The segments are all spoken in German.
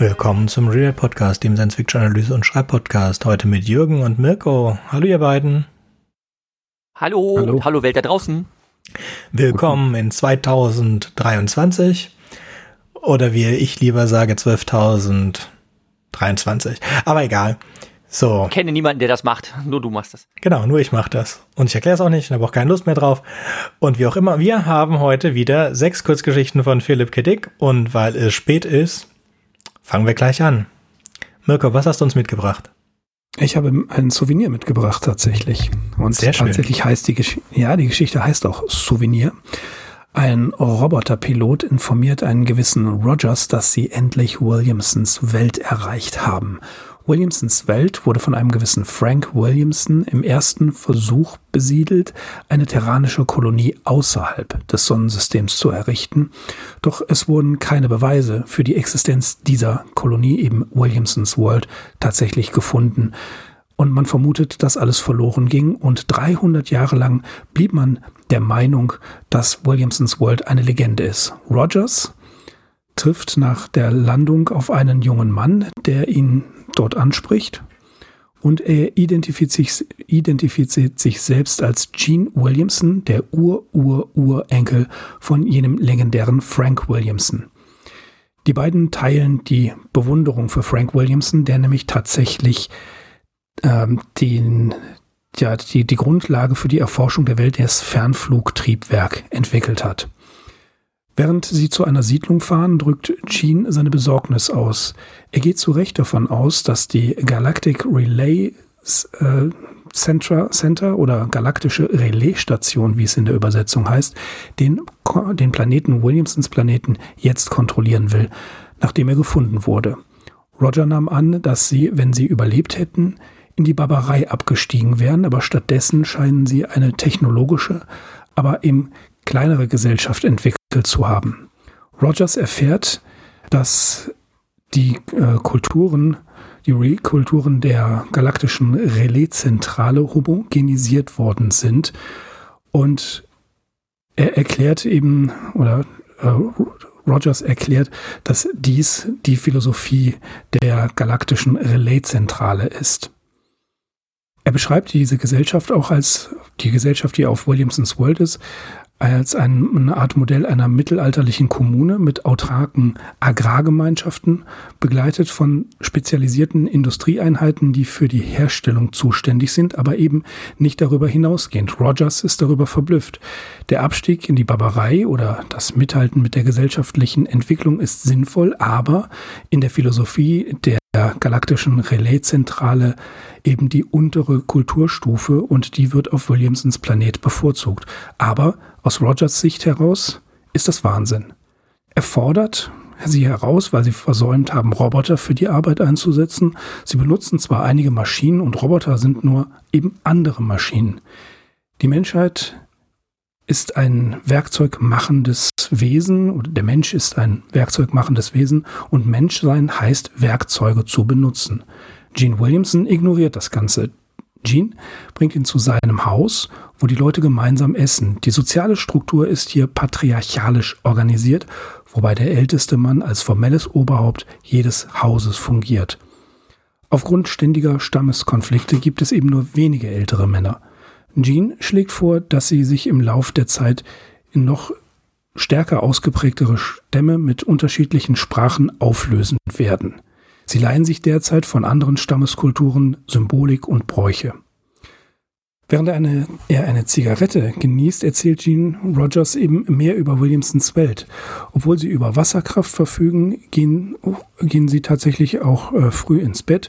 Willkommen zum Real Podcast, dem Science-Fiction-Analyse- und Schreibpodcast. Heute mit Jürgen und Mirko. Hallo ihr beiden. Hallo, hallo, hallo Welt da draußen. Willkommen in 2023 oder wie ich lieber sage 12.023, aber egal. So. Ich kenne niemanden, der das macht, nur du machst das. Genau, nur ich mache das. Und ich erkläre es auch nicht, ich habe auch keine Lust mehr drauf. Und wie auch immer, wir haben heute wieder 6 Kurzgeschichten von Philip K. Dick und weil es spät ist, fangen wir gleich an. Mirko, was hast du uns mitgebracht? Ich habe ein Souvenir mitgebracht tatsächlich. Und sehr schön. Tatsächlich heißt die Geschichte heißt auch Souvenir. Ein Roboterpilot informiert einen gewissen Rogers, dass sie endlich Williamsons Welt erreicht haben. Williamsons Welt wurde von einem gewissen Frank Williamson im ersten Versuch besiedelt, eine terranische Kolonie außerhalb des Sonnensystems zu errichten. Doch es wurden keine Beweise für die Existenz dieser Kolonie, eben Williamsons World, tatsächlich gefunden. Und man vermutet, dass alles verloren ging. Und 300 Jahre lang blieb man der Meinung, dass Williamsons World eine Legende ist. Rogers trifft nach der Landung auf einen jungen Mann, der ihn dort anspricht und er identifiziert sich selbst als Gene Williamson, der Ur-Ur-Urenkel von jenem legendären Frank Williamson. Die beiden teilen die Bewunderung für Frank Williamson, der nämlich tatsächlich die Grundlage für die Erforschung der Welt, das Fernflugtriebwerk, entwickelt hat. Während sie zu einer Siedlung fahren, drückt Gene seine Besorgnis aus. Er geht zu Recht davon aus, dass die Galactic Relay Center oder Galaktische Relaisstation, wie es in der Übersetzung heißt, den Planeten, Williamsons Planeten, jetzt kontrollieren will, nachdem er gefunden wurde. Roger nahm an, dass sie, wenn sie überlebt hätten, in die Barbarei abgestiegen wären, aber stattdessen scheinen sie eine technologische, aber im kleinere Gesellschaft entwickelt zu haben. Rogers erfährt, dass die Kulturen der galaktischen Relais-Zentrale homogenisiert worden sind und er erklärt eben, oder Rogers erklärt, dass dies die Philosophie der galaktischen Relais-Zentrale ist. Er beschreibt diese Gesellschaft auch als die Gesellschaft, die auf Williamsons World ist, als eine Art Modell einer mittelalterlichen Kommune mit autarken Agrargemeinschaften, begleitet von spezialisierten Industrieeinheiten, die für die Herstellung zuständig sind, aber eben nicht darüber hinausgehend. Rogers ist darüber verblüfft. Der Abstieg in die Barbarei oder das Mithalten mit der gesellschaftlichen Entwicklung ist sinnvoll, aber in der Philosophie der galaktischen Relais-Zentrale eben die untere Kulturstufe und die wird auf Williamsons Planet bevorzugt. Aber aus Rogers Sicht heraus ist das Wahnsinn. Er fordert sie heraus, weil sie versäumt haben, Roboter für die Arbeit einzusetzen. Sie benutzen zwar einige Maschinen und Roboter sind nur eben andere Maschinen. Die Menschheit ist ein werkzeugmachendes Wesen oder der Mensch ist ein werkzeugmachendes Wesen und Menschsein heißt, Werkzeuge zu benutzen. Gene Williamson ignoriert das Ganze. Gene bringt ihn zu seinem Haus, wo die Leute gemeinsam essen. Die soziale Struktur ist hier patriarchalisch organisiert, wobei der älteste Mann als formelles Oberhaupt jedes Hauses fungiert. Aufgrund ständiger Stammeskonflikte gibt es eben nur wenige ältere Männer. Gene schlägt vor, dass sie sich im Lauf der Zeit in noch stärker ausgeprägtere Stämme mit unterschiedlichen Sprachen auflösen werden. Sie leihen sich derzeit von anderen Stammeskulturen Symbolik und Bräuche. Während er eine Zigarette genießt, erzählt Gene Rogers eben mehr über Williamsons Welt. Obwohl sie über Wasserkraft verfügen, gehen sie tatsächlich auch früh ins Bett.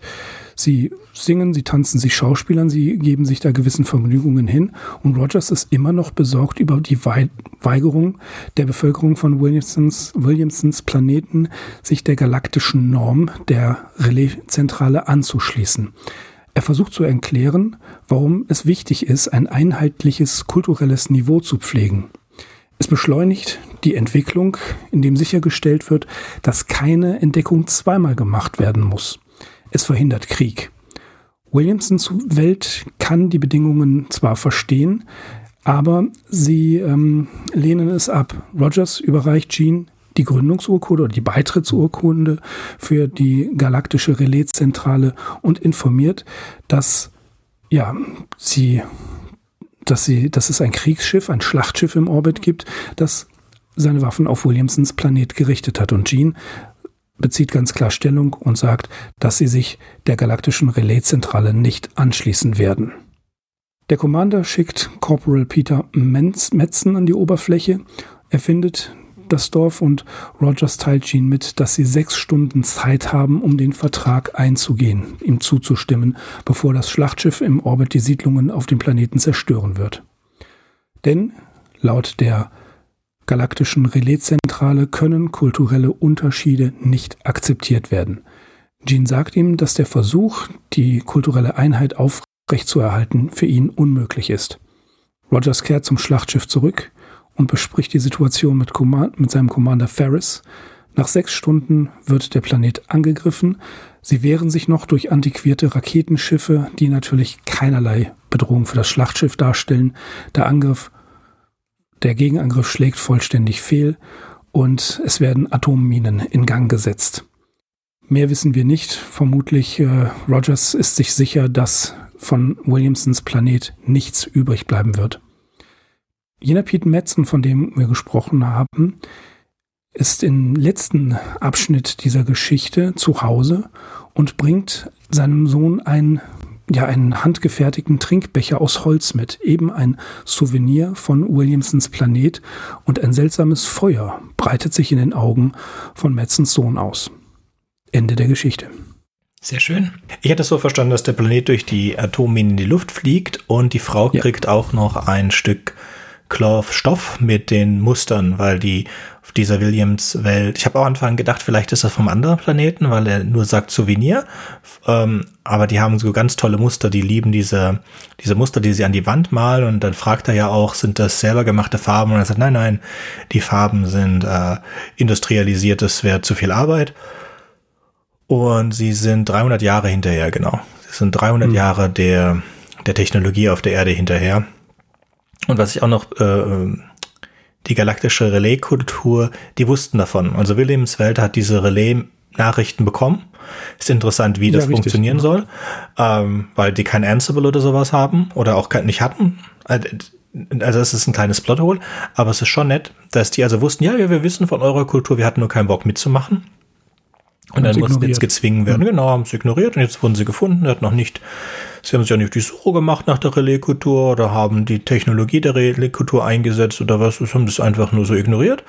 Sie singen, sie tanzen, sie schauspielern, sie geben sich da gewissen Vergnügungen hin. Und Rogers ist immer noch besorgt über die Weigerung der Bevölkerung von Williamsons Planeten, sich der galaktischen Norm der Relais-Zentrale anzuschließen. Er versucht zu erklären, warum es wichtig ist, ein einheitliches kulturelles Niveau zu pflegen. Es beschleunigt die Entwicklung, indem sichergestellt wird, dass keine Entdeckung zweimal gemacht werden muss. Es verhindert Krieg. Williamsons Welt kann die Bedingungen zwar verstehen, aber sie lehnen es ab. Rogers überreicht Gene die Gründungsurkunde oder die Beitrittsurkunde für die Galaktische Relais-Zentrale und informiert, dass ja, dass es ein Kriegsschiff, ein Schlachtschiff im Orbit gibt, das seine Waffen auf Williamsons Planet gerichtet hat. Und Gene bezieht ganz klar Stellung und sagt, dass sie sich der Galaktischen Relais-Zentrale nicht anschließen werden. Der Commander schickt Corporal Peter Metzen an die Oberfläche. Er findet das Dorf und Rogers teilt Gene mit, dass sie 6 Stunden Zeit haben, um den Vertrag einzugehen, ihm zuzustimmen, bevor das Schlachtschiff im Orbit die Siedlungen auf dem Planeten zerstören wird. Denn laut der Galaktischen Relais-Zentrale können kulturelle Unterschiede nicht akzeptiert werden. Gene sagt ihm, dass der Versuch, die kulturelle Einheit aufrechtzuerhalten, für ihn unmöglich ist. Rogers kehrt zum Schlachtschiff zurück und bespricht die Situation mit seinem Commander Ferris. Nach 6 Stunden wird der Planet angegriffen. Sie wehren sich noch durch antiquierte Raketenschiffe, die natürlich keinerlei Bedrohung für das Schlachtschiff darstellen. Der Gegenangriff schlägt vollständig fehl und es werden Atomminen in Gang gesetzt. Mehr wissen wir nicht. Vermutlich Rogers ist sich sicher, dass von Williamsons Planet nichts übrig bleiben wird. Jener Pete Metzen, von dem wir gesprochen haben, ist im letzten Abschnitt dieser Geschichte zu Hause und bringt seinem Sohn einen handgefertigten Trinkbecher aus Holz mit, eben ein Souvenir von Williamsons Planet, und ein seltsames Feuer breitet sich in den Augen von Metzens Sohn aus. Ende der Geschichte. Sehr schön. Ich hätte es so verstanden, dass der Planet durch die Atomminen in die Luft fliegt und die Frau kriegt auch noch ein Stück Stoff mit den Mustern, weil die auf dieser Williams-Welt, ich habe auch anfangs gedacht, vielleicht ist das vom anderen Planeten, weil er nur sagt Souvenir, aber die haben so ganz tolle Muster, die lieben diese Muster, die sie an die Wand malen, und dann fragt er ja auch, sind das selber gemachte Farben, und er sagt, nein, die Farben sind industrialisiert, das wäre zu viel Arbeit. Und sie sind 300 Jahre hinterher, genau. Sie sind 300 Jahre der Technologie auf der Erde hinterher. Und was ich auch noch, die galaktische Relais-Kultur, die wussten davon. Also Williams Welt hat diese Relais-Nachrichten bekommen. Ist interessant, wie das funktionieren soll, weil die kein Ansible oder sowas haben oder auch nicht hatten. Also es ist ein kleines Plothole, aber es ist schon nett, dass die also wussten, ja, wir wissen von eurer Kultur, wir hatten nur keinen Bock mitzumachen. Und dann mussten sie jetzt gezwungen werden. Genau, haben sie ignoriert und jetzt wurden sie gefunden. Sie haben sich ja nicht die Suche gemacht nach der Relais-Kultur oder haben die Technologie der Relais-Kultur eingesetzt oder was. Sie haben das einfach nur so ignoriert.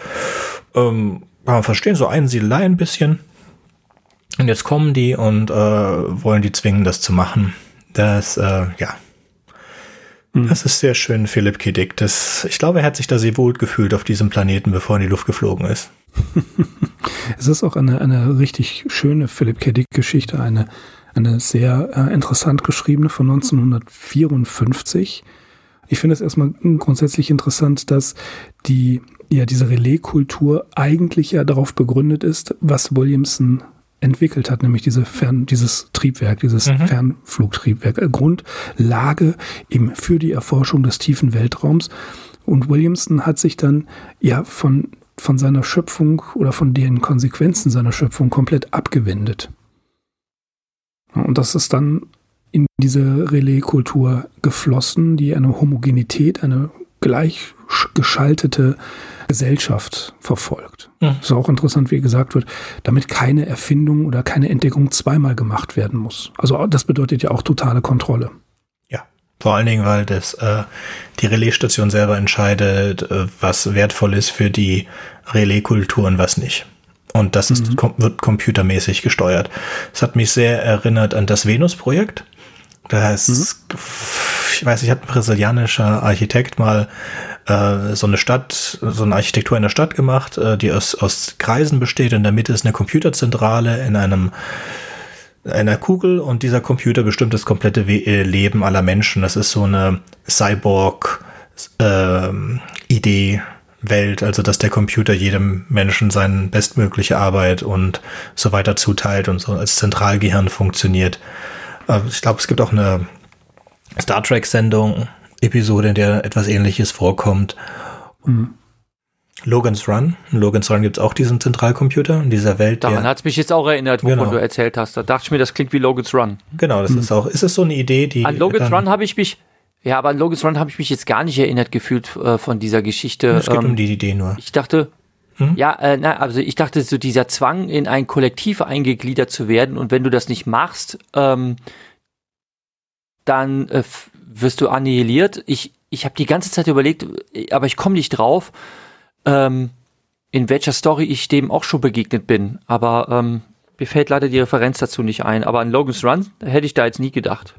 Kann man verstehen, so Einsiedelei ein bisschen. Und jetzt kommen die und wollen die zwingen, das zu machen. Das ist sehr schön, Philip K. Dick. Ich glaube, er hat sich da sehr wohl gefühlt auf diesem Planeten, bevor er in die Luft geflogen ist. Es ist auch eine richtig schöne Philip K. Dick-Geschichte, eine sehr interessant geschriebene von 1954. Ich finde es erstmal grundsätzlich interessant, dass diese Relais-Kultur eigentlich ja darauf begründet ist, was Williamson entwickelt hat, nämlich dieses Fernflugtriebwerk. Grundlage eben für die Erforschung des tiefen Weltraums. Und Williamson hat sich dann ja von seiner Schöpfung oder von den Konsequenzen seiner Schöpfung komplett abgewendet. Und das ist dann in diese Relais-Kultur geflossen, die eine Homogenität, eine gleichgeschaltete Gesellschaft verfolgt. Ja. Ist auch interessant, wie gesagt wird, damit keine Erfindung oder keine Entdeckung zweimal gemacht werden muss. Also das bedeutet ja auch totale Kontrolle. Vor allen Dingen, weil die Relaisstation selber entscheidet, was wertvoll ist für die Relaiskultur und was nicht. Und das wird computermäßig gesteuert. Es hat mich sehr erinnert an das Venus-Projekt. Hat ein brasilianischer Architekt mal so eine Architektur einer Stadt gemacht, die aus Kreisen besteht. In der Mitte ist eine Computerzentrale in einer Kugel, und dieser Computer bestimmt das komplette Leben aller Menschen. Das ist so eine Cyborg-Idee-Welt, also dass der Computer jedem Menschen seine bestmögliche Arbeit und so weiter zuteilt und so als Zentralgehirn funktioniert. Ich glaube, es gibt auch eine Star Trek-Sendung, Episode, in der etwas Ähnliches vorkommt. Mhm. In Logan's Run gibt es auch diesen Zentralcomputer in dieser Welt. Daran hat es mich jetzt auch erinnert, wovon du erzählt hast. Da dachte ich mir, das klingt wie Logan's Run. Genau, das ist auch, ist es so eine Idee, die... an Logan's Run habe ich mich jetzt gar nicht erinnert gefühlt von dieser Geschichte. Es geht um die Idee nur. Ich dachte... so dieser Zwang, in ein Kollektiv eingegliedert zu werden, und wenn du das nicht machst, dann wirst du annihiliert. Ich habe die ganze Zeit überlegt, aber ich komme nicht drauf, in welcher Story ich dem auch schon begegnet bin. Aber mir fällt leider die Referenz dazu nicht ein. Aber an Logan's Run hätte ich da jetzt nie gedacht.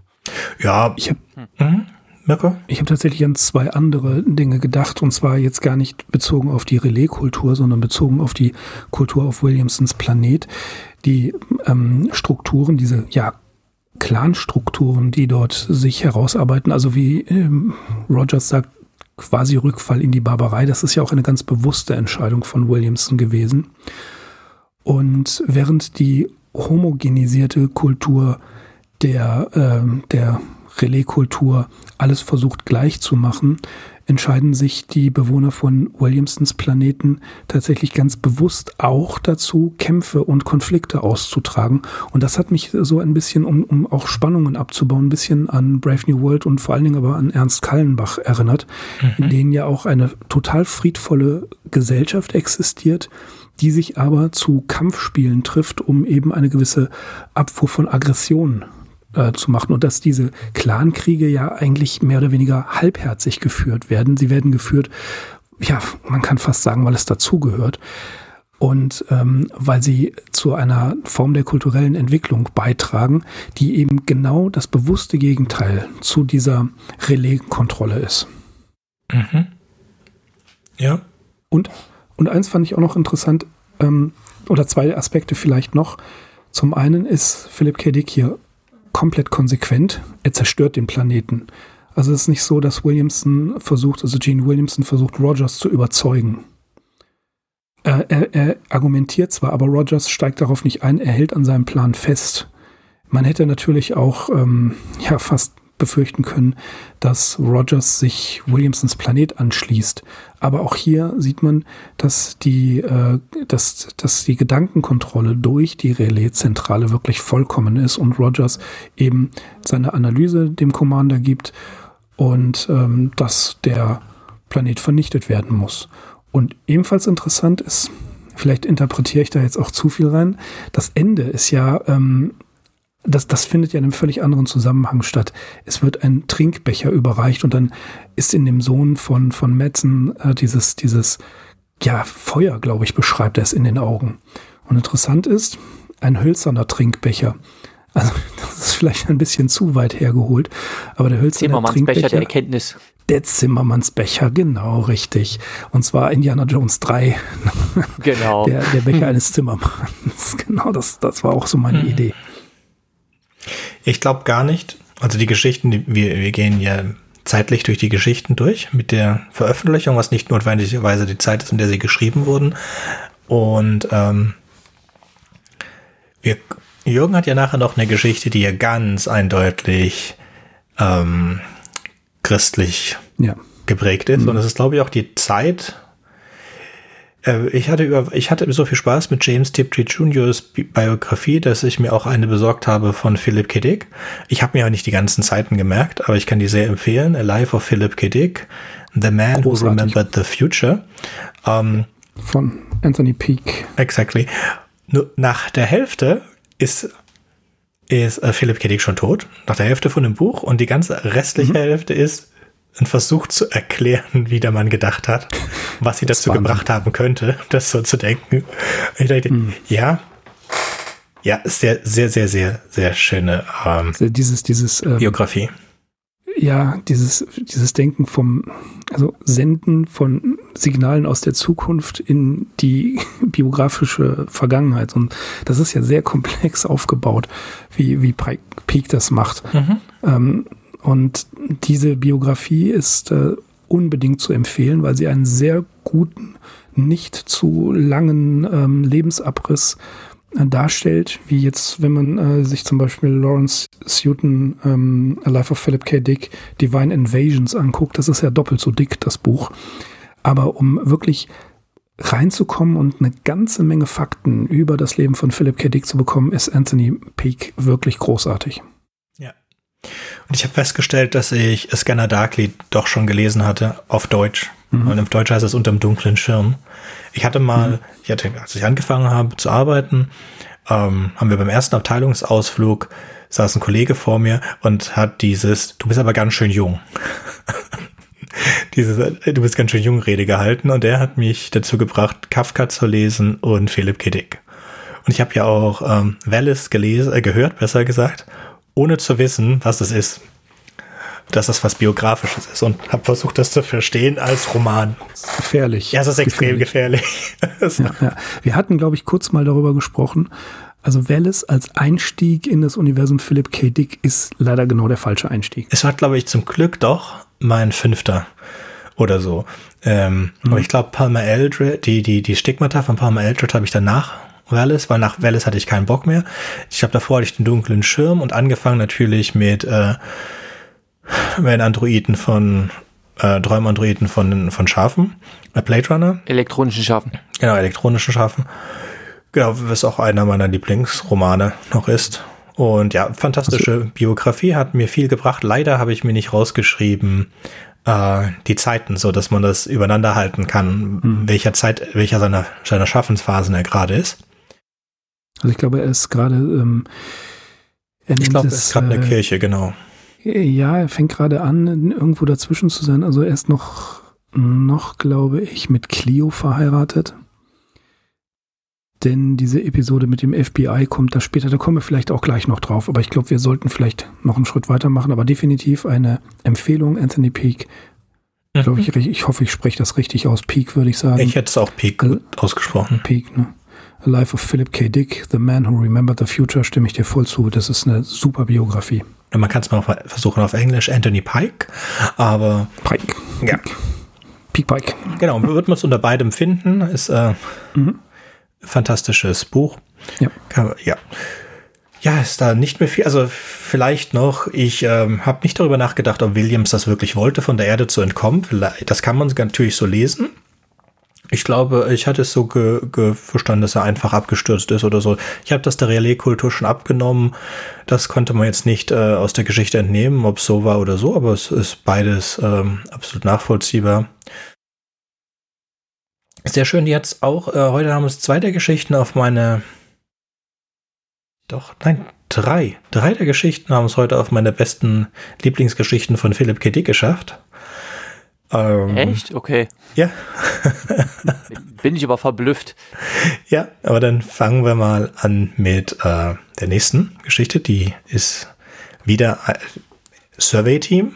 Ja, ich habe... Ich habe tatsächlich an zwei andere Dinge gedacht, und zwar jetzt gar nicht bezogen auf die Relais-Kultur, sondern bezogen auf die Kultur auf Williamsons Planet. Die Strukturen, diese Clan-Strukturen, die dort sich herausarbeiten, also wie Rogers sagt, quasi Rückfall in die Barbarei. Das ist ja auch eine ganz bewusste Entscheidung von Williamson gewesen. Und während die homogenisierte Kultur der Relais-Kultur alles versucht gleich zu machen, entscheiden sich die Bewohner von Williamsons Planeten tatsächlich ganz bewusst auch dazu, Kämpfe und Konflikte auszutragen. Und das hat mich so ein bisschen, um auch Spannungen abzubauen, ein bisschen an Brave New World und vor allen Dingen aber an Ernst Kallenbach erinnert, in denen ja auch eine total friedvolle Gesellschaft existiert, die sich aber zu Kampfspielen trifft, um eben eine gewisse Abfuhr von Aggressionen zu machen, und dass diese Clankriege ja eigentlich mehr oder weniger halbherzig geführt werden. Sie werden geführt, man kann fast sagen, weil es dazugehört und weil sie zu einer Form der kulturellen Entwicklung beitragen, die eben genau das bewusste Gegenteil zu dieser Relais-Kontrolle ist. Mhm. Ja. Und eins fand ich auch noch interessant, oder zwei Aspekte vielleicht noch. Zum einen ist Philip K. Dick hier komplett konsequent. Er zerstört den Planeten. Also es ist nicht so, dass Gene Williamson versucht, Rogers zu überzeugen. Er argumentiert zwar, aber Rogers steigt darauf nicht ein, er hält an seinem Plan fest. Man hätte natürlich auch fast befürchten können, dass Rogers sich Williamsons Planet anschließt. Aber auch hier sieht man, dass die Gedankenkontrolle durch die Relais-Zentrale wirklich vollkommen ist und Rogers eben seine Analyse dem Commander gibt und dass der Planet vernichtet werden muss. Und ebenfalls interessant ist, vielleicht interpretiere ich da jetzt auch zu viel rein, das Ende ist ja... Das findet ja in einem völlig anderen Zusammenhang statt. Es wird ein Trinkbecher überreicht und dann ist in dem Sohn von Madsen dieses Feuer, glaube ich, beschreibt er es in den Augen. Und interessant ist, ein hölzerner Trinkbecher. Also das ist vielleicht ein bisschen zu weit hergeholt, aber der hölzerne Trinkbecher der Erkenntnis. Der Zimmermannsbecher, genau, richtig. Und zwar Indiana Jones 3. Genau. Der Becher eines Zimmermanns. Genau, das war auch so meine Idee. Ich glaube gar nicht. Also die Geschichten, wir gehen ja zeitlich durch die Geschichten durch mit der Veröffentlichung, was nicht notwendigerweise die Zeit ist, in der sie geschrieben wurden. Und Jürgen hat ja nachher noch eine Geschichte, die ja ganz eindeutig christlich geprägt ist. Und es ist, glaube ich, auch die Zeit... Ich hatte so viel Spaß mit James Tiptree Jr.'s Biografie, dass ich mir auch eine besorgt habe von Philip K. Dick. Ich habe mir auch nicht die ganzen Seiten gemerkt, aber ich kann die sehr empfehlen. A Life of Philip K. Dick, The Man Who Remembered the Future. Von Anthony Peake. Exactly. Nur nach der Hälfte ist Philip K. Dick schon tot. Nach der Hälfte von dem Buch, und die ganze restliche Hälfte ist und versucht zu erklären, wie der Mann gedacht hat, was sie dazu gebracht haben könnte, das so zu denken. Ich dachte, sehr, sehr, sehr, sehr, sehr schöne Biografie. Ja, dieses Denken Senden von Signalen aus der Zukunft in die biografische Vergangenheit. Und das ist ja sehr komplex aufgebaut, wie Peake das macht. Mhm. Und diese Biografie ist unbedingt zu empfehlen, weil sie einen sehr guten, nicht zu langen Lebensabriss darstellt, wie jetzt, wenn man sich zum Beispiel Lawrence Sutton, A Life of Philip K. Dick, Divine Invasions anguckt. Das ist ja doppelt so dick, das Buch. Aber um wirklich reinzukommen und eine ganze Menge Fakten über das Leben von Philip K. Dick zu bekommen, ist Anthony Peake wirklich großartig. Ja. Und ich habe festgestellt, dass ich Scanner Darkly doch schon gelesen hatte, auf Deutsch. Mhm. Und auf Deutsch heißt es Unterm dunklen Schirm. Ich hatte mal, als ich angefangen habe zu arbeiten, haben wir beim ersten Abteilungsausflug, saß ein Kollege vor mir und hat dieses, du bist aber ganz schön jung. Du bist ganz schön jung Rede gehalten, und der hat mich dazu gebracht, Kafka zu lesen und Philip K. Dick. Und ich habe ja auch Welles gehört, ohne zu wissen, was das ist. Dass das was Biografisches ist, und habe versucht, das zu verstehen als Roman. Das ist gefährlich. Ja, es ist extrem gefährlich. Ja. Wir hatten, glaube ich, kurz mal darüber gesprochen. Also Welles als Einstieg in das Universum Philip K. Dick ist leider genau der falsche Einstieg. Es war, glaube ich, zum Glück doch mein 5. oder so. Aber ich glaube, Palmer Eldritch, die Stigmata von Palmer Eldritch habe ich danach Welles, weil nach Welles hatte ich keinen Bock mehr. Ich glaube, davor hatte ich den dunklen Schirm und angefangen natürlich mit Träumandroiden von Schafen, Blade Runner. Elektronischen Schafen. Genau, was auch einer meiner Lieblingsromane noch ist. Und ja, fantastische Biografie, hat mir viel gebracht. Leider habe ich mir nicht rausgeschrieben die Zeiten, so dass man das übereinander halten kann, welcher seiner Schaffensphasen er gerade ist. Also ich glaube, er ist gerade eine Kirche, genau. Ja, er fängt gerade an, irgendwo dazwischen zu sein. Also er ist noch, glaube ich, mit Clio verheiratet. Denn diese Episode mit dem FBI kommt da später, da kommen wir vielleicht auch gleich noch drauf. Aber ich glaube, wir sollten vielleicht noch einen Schritt weitermachen. Aber definitiv eine Empfehlung, Anthony Peake. Glaube ich, ich hoffe, ich spreche das richtig aus. Peake würde ich sagen. Ich hätte es auch Peake ausgesprochen. Peake, ne? A Life of Philip K. Dick, The Man Who Remembered the Future, stimme ich dir voll zu. Das ist eine super Biografie. Man kann es mal versuchen auf Englisch, Anthony Peake, aber... Pike. Ja. Peake. Genau, wir würden uns unter beidem finden. Ist ein fantastisches Buch. Ja. Ja, ist da nicht mehr viel. Also vielleicht noch, ich habe nicht darüber nachgedacht, ob Williams das wirklich wollte, von der Erde zu entkommen. Vielleicht, das kann man natürlich so lesen. Ich glaube, ich hatte es so verstanden, dass er einfach abgestürzt ist oder so. Ich habe das der Relais-Kultur schon abgenommen. Das konnte man jetzt nicht aus der Geschichte entnehmen, ob es so war oder so. Aber es ist beides absolut nachvollziehbar. Sehr schön jetzt auch. Heute haben uns 2 der Geschichten auf meine... Doch, nein, 3. 3 der Geschichten haben es heute auf meine besten Lieblingsgeschichten von Philip K. Dick geschafft. Echt? Okay. Ja. Bin ich aber verblüfft. Ja, aber dann fangen wir mal an mit der nächsten Geschichte. Die ist wieder Survey Team.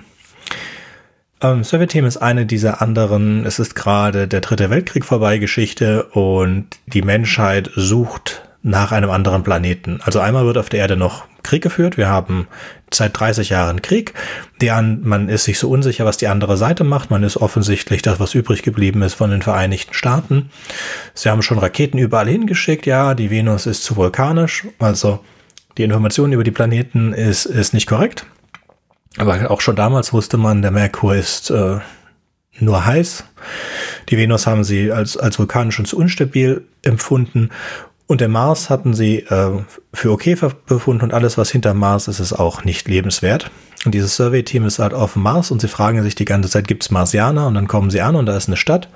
Survey Team ist eine dieser anderen, es ist gerade der 3. Weltkrieg vorbei Geschichte, und die Menschheit sucht nach einem anderen Planeten. Also einmal wird auf der Erde noch Krieg geführt. Wir haben seit 30 Jahren Krieg. Man ist sich so unsicher, was die andere Seite macht. Man ist offensichtlich das, was übrig geblieben ist von den Vereinigten Staaten. Sie haben schon Raketen überall hingeschickt. Ja, die Venus ist zu vulkanisch. Also die Information über die Planeten ist nicht korrekt. Aber auch schon damals wusste man, der Merkur ist nur heiß. Die Venus haben sie als vulkanisch und zu unstabil empfunden. Und der Mars hatten sie für okay befunden, und alles, was hinter Mars ist, ist auch nicht lebenswert. Und dieses Survey-Team ist halt auf dem Mars, und sie fragen sich die ganze Zeit, gibt's Marsianer? Und dann kommen sie an, und da ist eine Stadt.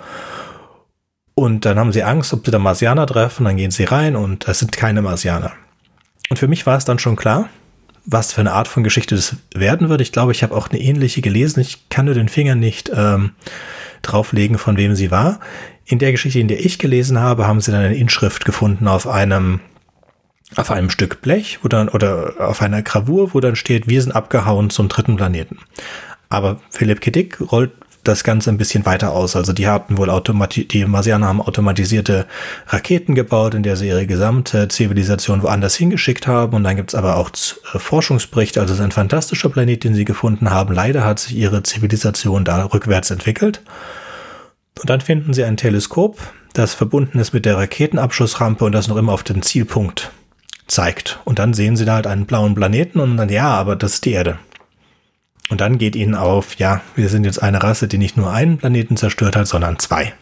Und dann haben sie Angst, ob sie da Marsianer treffen, dann gehen sie rein, und das sind keine Marsianer. Und für mich war es dann schon klar, was für eine Art von Geschichte das werden wird. Ich glaube, ich habe auch eine ähnliche gelesen. Ich kann nur den Finger nicht drauflegen, von wem sie war. In der Geschichte, in der ich gelesen habe, haben sie dann eine Inschrift gefunden auf einem Stück Blech oder auf einer Gravur, wo dann steht, wir sind abgehauen zum 3. Planeten. Aber Philip K. Dick rollt das Ganze ein bisschen weiter aus. Also die Marsianer haben automatisierte Raketen gebaut, in der sie ihre gesamte Zivilisation woanders hingeschickt haben. Und dann gibt es aber auch Forschungsberichte. Also es ist ein fantastischer Planet, den sie gefunden haben. Leider hat sich ihre Zivilisation da rückwärts entwickelt. Und dann finden sie ein Teleskop, das verbunden ist mit der Raketenabschussrampe und das noch immer auf den Zielpunkt zeigt. Und dann sehen sie da halt einen blauen Planeten, und dann, ja, aber das ist die Erde. Und dann geht ihnen auf, ja, wir sind jetzt eine Rasse, die nicht nur einen Planeten zerstört hat, sondern 2.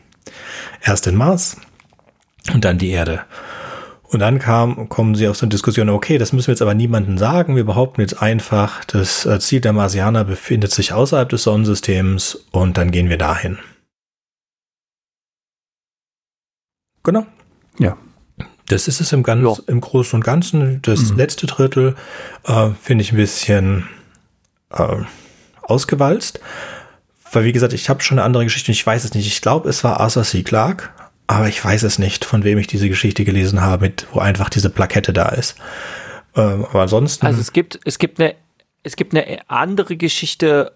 Erst den Mars und dann die Erde. Und dann kommen sie auf so eine Diskussion, okay, das müssen wir jetzt aber niemandem sagen. Wir behaupten jetzt einfach, das Ziel der Marsianer befindet sich außerhalb des Sonnensystems und dann gehen wir dahin. Genau. Ja. Das ist es im Großen und Ganzen. Das letzte Drittel finde ich ein bisschen ausgewalzt. Weil, wie gesagt, ich habe schon eine andere Geschichte und ich weiß es nicht. Ich glaube, es war Arthur C. Clarke. Aber ich weiß es nicht, von wem ich diese Geschichte gelesen habe, wo einfach diese Plakette da ist. Aber ansonsten. Also es gibt eine andere Geschichte.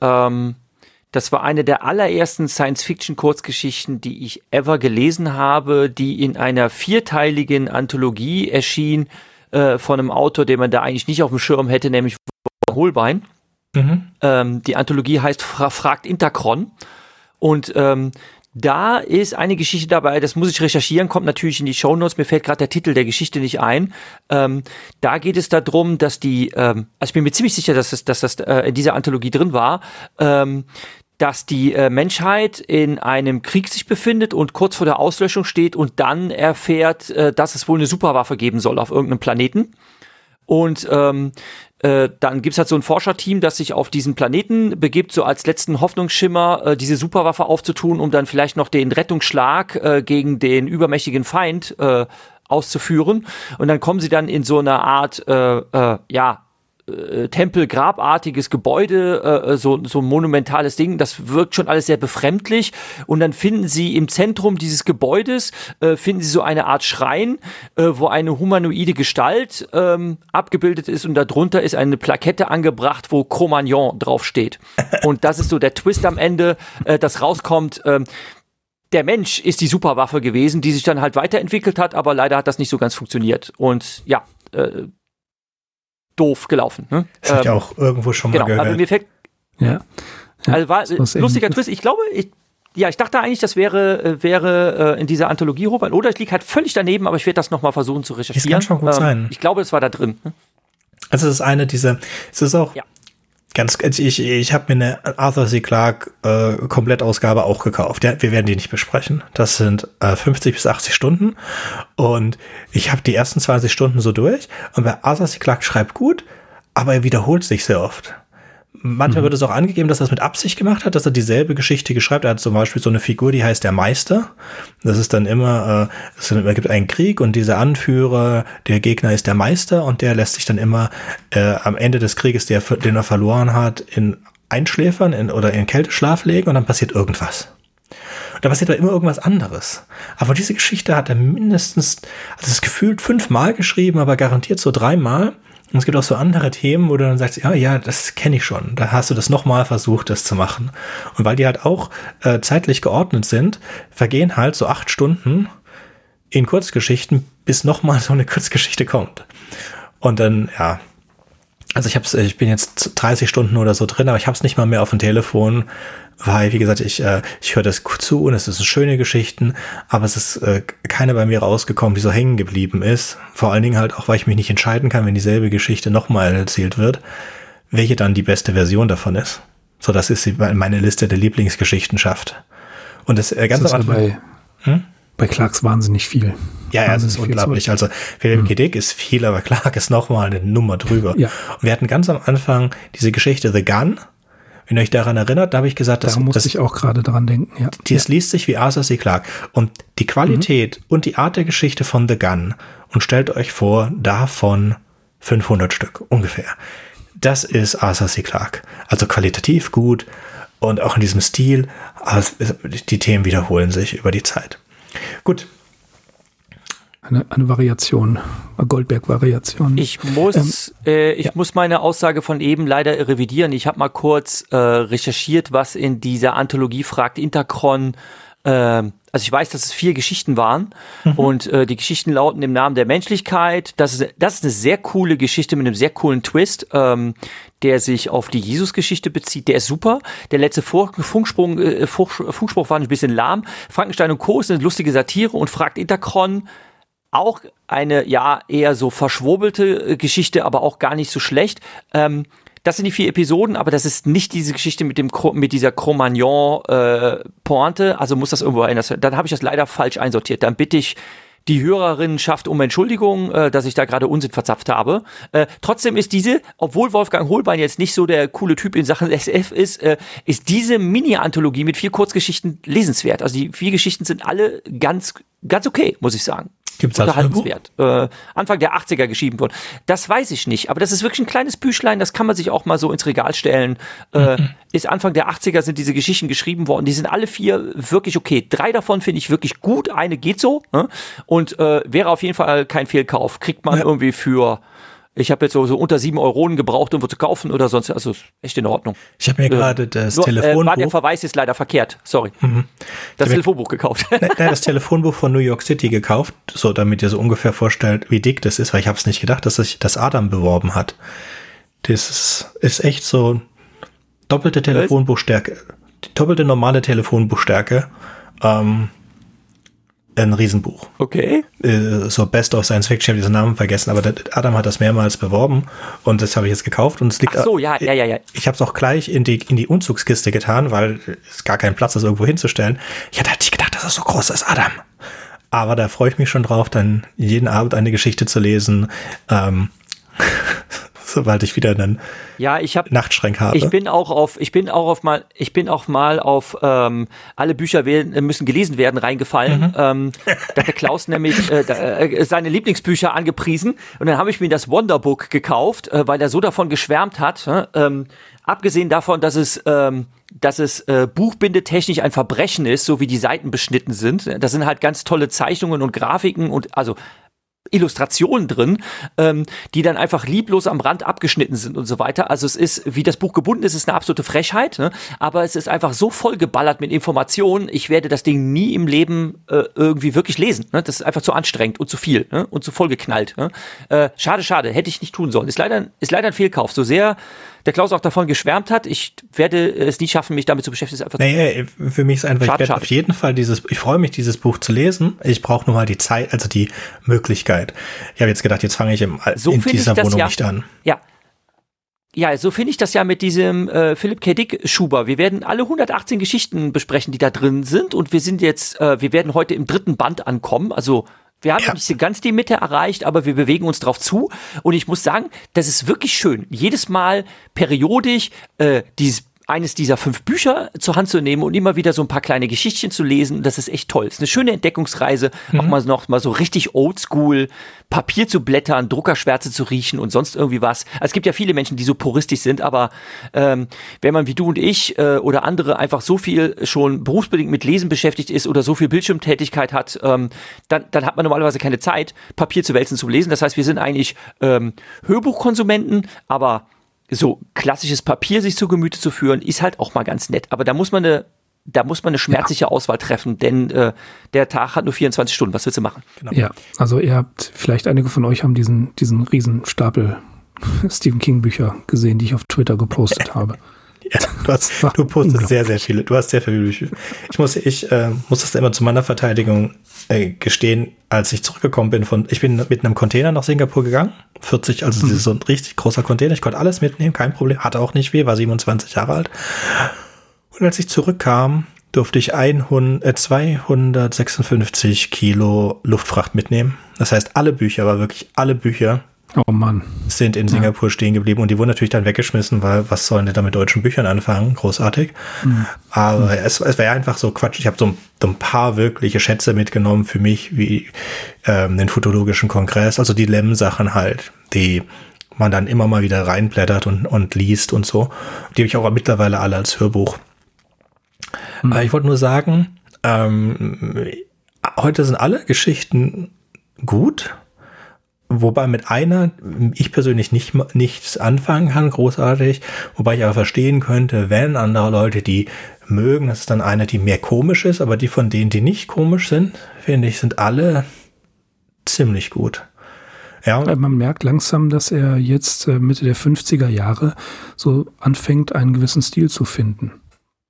Das war eine der allerersten Science-Fiction-Kurzgeschichten, die ich ever gelesen habe, die in einer 4-teiligen Anthologie erschien von einem Autor, den man da eigentlich nicht auf dem Schirm hätte, nämlich Hohlbein. Mhm. Die Anthologie heißt Fragt Interkron. Und da ist eine Geschichte dabei, das muss ich recherchieren, kommt natürlich in die Shownotes, mir fällt gerade der Titel der Geschichte nicht ein. Da geht es darum, dass also ich bin mir ziemlich sicher, dass das in dieser Anthologie drin war, dass die Menschheit in einem Krieg sich befindet und kurz vor der Auslöschung steht und dann erfährt, dass es wohl eine Superwaffe geben soll auf irgendeinem Planeten. Und dann gibt's halt so ein Forscherteam, das sich auf diesen Planeten begibt, so als letzten Hoffnungsschimmer diese Superwaffe aufzutun, um dann vielleicht noch den Rettungsschlag gegen den übermächtigen Feind auszuführen. Und dann kommen sie dann in so einer Art, Tempelgrabartiges Gebäude, so ein monumentales Ding, das wirkt schon alles sehr befremdlich. Und dann finden sie im Zentrum dieses Gebäudes, so eine Art Schrein, wo eine humanoide Gestalt abgebildet ist und darunter ist eine Plakette angebracht, wo Cro-Magnon draufsteht. Und das ist so der Twist am Ende, das rauskommt, der Mensch ist die Superwaffe gewesen, die sich dann halt weiterentwickelt hat, aber leider hat das nicht so ganz funktioniert. Und ja, doof gelaufen. Ne? Das habe ich auch irgendwo schon mal gehört. Also mir fällt, ja. Also war lustiger Twist. Ich glaube, ich dachte eigentlich, das wäre in dieser Anthologie Hohlbein. Oder ich liege halt völlig daneben, aber ich werde das nochmal versuchen zu recherchieren. Das kann schon gut sein. Ich glaube, das war da drin. Ne? Also es ist ich habe mir eine Arthur C. Clarke Komplettausgabe auch gekauft. Ja, wir werden die nicht besprechen. Das sind 50 bis 80 Stunden. Und ich habe die ersten 20 Stunden so durch. Und bei Arthur C. Clarke schreibt gut, aber er wiederholt sich sehr oft. Manchmal wird es auch angegeben, dass er es mit Absicht gemacht hat, dass er dieselbe Geschichte geschrieben hat. Er hat zum Beispiel so eine Figur, die heißt der Meister. Das ist dann immer, es gibt einen Krieg und dieser Anführer, der Gegner ist der Meister und der lässt sich dann immer am Ende des Krieges, den er verloren hat, in Einschläfern oder in Kälteschlaf legen und dann passiert irgendwas. Und da passiert aber immer irgendwas anderes. Aber diese Geschichte hat er mindestens, also es gefühlt 5-mal geschrieben, aber garantiert so 3-mal. Und es gibt auch so andere Themen, wo du dann sagst, ja, das kenne ich schon. Da hast du das nochmal versucht, das zu machen. Und weil die halt auch zeitlich geordnet sind, vergehen halt so 8 Stunden in Kurzgeschichten, bis nochmal so eine Kurzgeschichte kommt. Und dann, ja, also ich bin jetzt 30 Stunden oder so drin, aber ich habe es nicht mal mehr auf dem Telefon, weil, wie gesagt, ich höre das zu und es sind schöne Geschichten, aber es ist keine bei mir rausgekommen, die so hängen geblieben ist. Vor allen Dingen halt auch, weil ich mich nicht entscheiden kann, wenn dieselbe Geschichte nochmal erzählt wird, welche dann die beste Version davon ist. So, das ist meine Liste der Lieblingsgeschichten schafft. Und das ganz am Anfang. Bei Clarks wahnsinnig viel. Ja, das ist unglaublich. Also Philip K. Dick ist viel, aber Clarke ist nochmal eine Nummer drüber. Ja. Und wir hatten ganz am Anfang diese Geschichte The Gun. Wenn ihr euch daran erinnert, da habe ich gesagt, da musste ich auch gerade dran denken, ja. Das liest sich wie Arthur C. Clarke. Und die Qualität und die Art der Geschichte von The Gun, und stellt euch vor, davon 500 Stück ungefähr. Das ist Arthur C. Clarke. Also qualitativ gut und auch in diesem Stil. Die Themen wiederholen sich über die Zeit. Gut. Eine Variation, eine Goldberg-Variation. Ich muss meine Aussage von eben leider revidieren. Ich habe mal kurz recherchiert, was in dieser Anthologie Fragt Interkron, also ich weiß, dass es 4 Geschichten waren und die Geschichten lauten Im Namen der Menschlichkeit. Das ist eine sehr coole Geschichte mit einem sehr coolen Twist, der sich auf die Jesus-Geschichte bezieht. Der ist super. Der letzte Funkspruch war ein bisschen lahm. Frankenstein und Co. ist eine lustige Satire und Fragt Interkron auch eine, eher so verschwurbelte Geschichte, aber auch gar nicht so schlecht. Das sind die 4 Episoden, aber das ist nicht diese Geschichte mit dieser Cro-Magnon-Pointe, also muss das irgendwo anders sein. Dann habe ich das leider falsch einsortiert. Dann bitte ich die Hörerinnenschaft um Entschuldigung, dass ich da gerade Unsinn verzapft habe. Trotzdem ist diese, obwohl Wolfgang Hohlbein jetzt nicht so der coole Typ in Sachen SF ist, ist diese Mini-Anthologie mit 4 Kurzgeschichten lesenswert. Also die 4 Geschichten sind alle ganz, ganz okay, muss ich sagen. Gibt's das unterhaltenswert. Anfang der 80er geschrieben worden. Das weiß ich nicht, aber das ist wirklich ein kleines Büchlein, das kann man sich auch mal so ins Regal stellen. Ist Anfang der 80er sind diese Geschichten geschrieben worden, die sind alle 4 wirklich okay. 3 davon finde ich wirklich gut, eine geht so, ne? Und wäre auf jeden Fall kein Fehlkauf. Kriegt man irgendwie für, ich habe jetzt so unter 7 Euronen gebraucht, um zu kaufen oder sonst, also ist echt in Ordnung. Ich habe mir gerade das Telefonbuch... war der Verweis jetzt leider verkehrt, sorry. Mhm. Das Telefonbuch gekauft. Nein, das Telefonbuch von New York City gekauft, so damit ihr so ungefähr vorstellt, wie dick das ist, weil ich habe es nicht gedacht, dass sich das Adam beworben hat. Das ist echt so doppelte Telefonbuchstärke, doppelte normale Telefonbuchstärke, ein Riesenbuch. Okay. So Best of Science Fiction, ich habe diesen Namen vergessen, aber Adam hat das mehrmals beworben und das habe ich jetzt gekauft und es liegt. Ach so, ja. Ich habe es auch gleich in die Umzugskiste getan, weil es gar keinen Platz ist, irgendwo hinzustellen. Ich hatte halt nicht gedacht, dass es so groß ist, Adam. Aber da freue ich mich schon drauf, dann jeden Abend eine Geschichte zu lesen, sobald ich wieder einen Nachtschrank habe. Ich bin auch mal auf alle Bücher müssen gelesen werden reingefallen. Da hat der Klaus nämlich seine Lieblingsbücher angepriesen und dann habe ich mir das Wonderbook gekauft, weil er so davon geschwärmt hat. Abgesehen davon, dass es buchbindetechnisch ein Verbrechen ist, so wie die Seiten beschnitten sind. Da sind halt ganz tolle Zeichnungen und Grafiken und also Illustrationen drin, die dann einfach lieblos am Rand abgeschnitten sind und so weiter. Also es ist, wie das Buch gebunden ist, ist eine absolute Frechheit, ne? Aber es ist einfach so vollgeballert mit Informationen, ich werde das Ding nie im Leben irgendwie wirklich lesen, ne? Das ist einfach zu anstrengend und zu viel, ne? Und zu vollgeknallt, ne? Schade, hätte ich nicht tun sollen. Ist leider ein Fehlkauf, so sehr der Klaus auch davon geschwärmt hat. Ich werde es nie schaffen, mich damit zu beschäftigen. Ist einfach für mich ist einfach, schade, ich werde auf jeden Fall ich freue mich, dieses Buch zu lesen. Ich brauche nur mal die Zeit, also die Möglichkeit. Ich habe jetzt gedacht, jetzt fange ich in dieser Wohnung nicht an. Ja, so finde ich das ja mit diesem Philip K. Dick Schuber. Wir werden alle 118 Geschichten besprechen, die da drin sind. Und wir werden heute im 3. Band ankommen. Also wir haben nicht ganz die Mitte erreicht, aber wir bewegen uns drauf zu. Und ich muss sagen, das ist wirklich schön, jedes Mal periodisch eines dieser 5 Bücher zur Hand zu nehmen und immer wieder so ein paar kleine Geschichtchen zu lesen. Das ist echt toll. Es ist eine schöne Entdeckungsreise, auch mal noch mal so richtig oldschool, Papier zu blättern, Druckerschwärze zu riechen und sonst irgendwie was. Also es gibt ja viele Menschen, die so puristisch sind, aber wenn man wie du und ich oder andere einfach so viel schon berufsbedingt mit Lesen beschäftigt ist oder so viel Bildschirmtätigkeit hat, dann hat man normalerweise keine Zeit, Papier zu wälzen, zu lesen. Das heißt, wir sind eigentlich Hörbuchkonsumenten, aber so klassisches Papier sich zu Gemüte zu führen, ist halt auch mal ganz nett. Aber da muss man eine schmerzliche Auswahl treffen, denn der Tag hat nur 24 Stunden. Was willst du machen? Genau. Ja, also vielleicht einige von euch haben diesen Riesenstapel Stephen King Bücher gesehen, die ich auf Twitter gepostet habe. Ja, du postest sehr, sehr viele. Du hast sehr viele Bücher. Ich muss das immer zu meiner Verteidigung gestehen, als ich zurückgekommen bin ich bin mit einem Container nach Singapur gegangen. 40, also so ein richtig großer Container. Ich konnte alles mitnehmen, kein Problem. Hatte auch nicht weh, war 27 Jahre alt. Und als ich zurückkam, durfte ich 256 Kilo Luftfracht mitnehmen. Das heißt, alle Bücher, oh Mann, sind in Singapur stehen geblieben und die wurden natürlich dann weggeschmissen, weil was sollen denn da mit deutschen Büchern anfangen? Großartig. Aber es war ja einfach so Quatsch. Ich habe so ein paar wirkliche Schätze mitgenommen für mich, wie den Futurologischen Kongress, also die Lem-Sachen halt, die man dann immer mal wieder reinblättert und liest und so. Die habe ich auch mittlerweile alle als Hörbuch. Ich wollte nur sagen, heute sind alle Geschichten gut. Wobei mit einer ich persönlich nichts anfangen kann, großartig. Wobei ich aber verstehen könnte, wenn andere Leute die mögen, das ist dann eine, die mehr komisch ist. Aber die von denen, die nicht komisch sind, finde ich, sind alle ziemlich gut. Ja. Man merkt langsam, dass er jetzt Mitte der 50er Jahre so anfängt, einen gewissen Stil zu finden.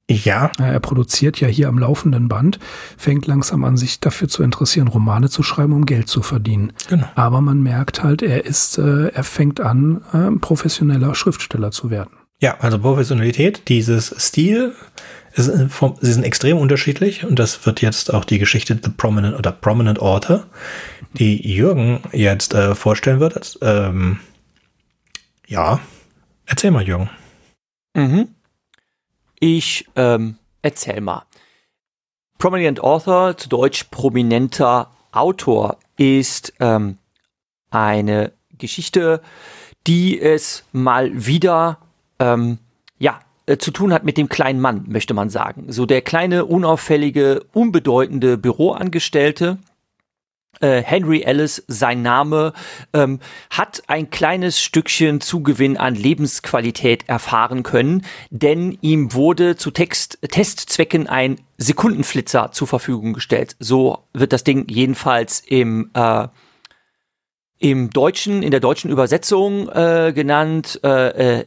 Ja. Er produziert ja hier am laufenden Band, fängt langsam an, sich dafür zu interessieren, Romane zu schreiben, um Geld zu verdienen. Genau. Aber man merkt halt, er fängt an, professioneller Schriftsteller zu werden. Ja, also Professionalität, dieses Stil, sie sind extrem unterschiedlich und das wird jetzt auch die Geschichte The Prominent oder Prominent Author, die Jürgen jetzt vorstellen wird. Ja, erzähl mal, Jürgen. Mhm. Ich erzähl mal. Prominent Author, zu Deutsch prominenter Autor, ist eine Geschichte, die es mal wieder zu tun hat mit dem kleinen Mann, möchte man sagen. So der kleine, unauffällige, unbedeutende Büroangestellte, Henry Ellis, sein Name, hat ein kleines Stückchen Zugewinn an Lebensqualität erfahren können, denn ihm wurde zu Testzwecken ein Sekundenflitzer zur Verfügung gestellt. So wird das Ding jedenfalls in der deutschen Übersetzung genannt.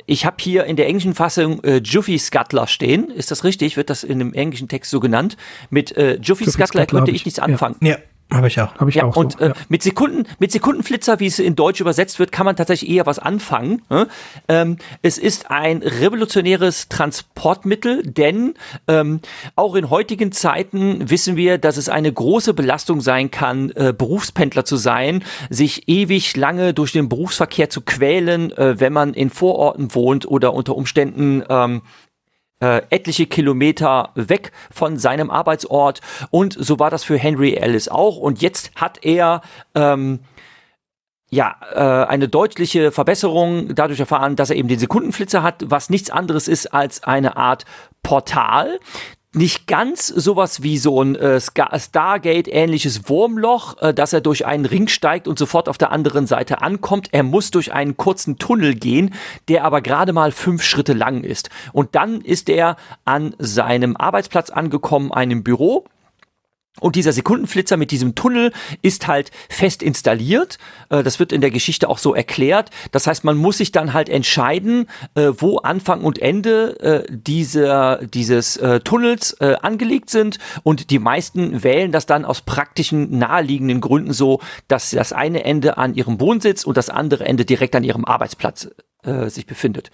Ich habe hier in der englischen Fassung Jiffy Scuttler stehen. Ist das richtig? Wird das in dem englischen Text so genannt? Mit Jiffy Scuttler könnte ich nichts anfangen. Ja. Habe ich auch. Mit Sekundenflitzer, wie es in Deutsch übersetzt wird, kann man tatsächlich eher was anfangen. Es ist ein revolutionäres Transportmittel, denn auch in heutigen Zeiten wissen wir, dass es eine große Belastung sein kann, Berufspendler zu sein, sich ewig lange durch den Berufsverkehr zu quälen, wenn man in Vororten wohnt oder unter Umständen etliche Kilometer weg von seinem Arbeitsort, und so war das für Henry Ellis auch, und jetzt hat er eine deutliche Verbesserung dadurch erfahren, dass er eben den Sekundenflitzer hat, was nichts anderes ist als eine Art Portal. Nicht ganz sowas wie so ein Stargate-ähnliches Wurmloch, dass er durch einen Ring steigt und sofort auf der anderen Seite ankommt. Er muss durch einen kurzen Tunnel gehen, der aber gerade mal 5 Schritte lang ist. Und dann ist er an seinem Arbeitsplatz angekommen, einem Büro. Und dieser Sekundenflitzer mit diesem Tunnel ist halt fest installiert. Das wird in der Geschichte auch so erklärt. Das heißt, man muss sich dann halt entscheiden, wo Anfang und Ende dieses Tunnels angelegt sind. Und die meisten wählen das dann aus praktischen, naheliegenden Gründen so, dass das eine Ende an ihrem Wohnsitz und das andere Ende direkt an ihrem Arbeitsplatz sich befindet.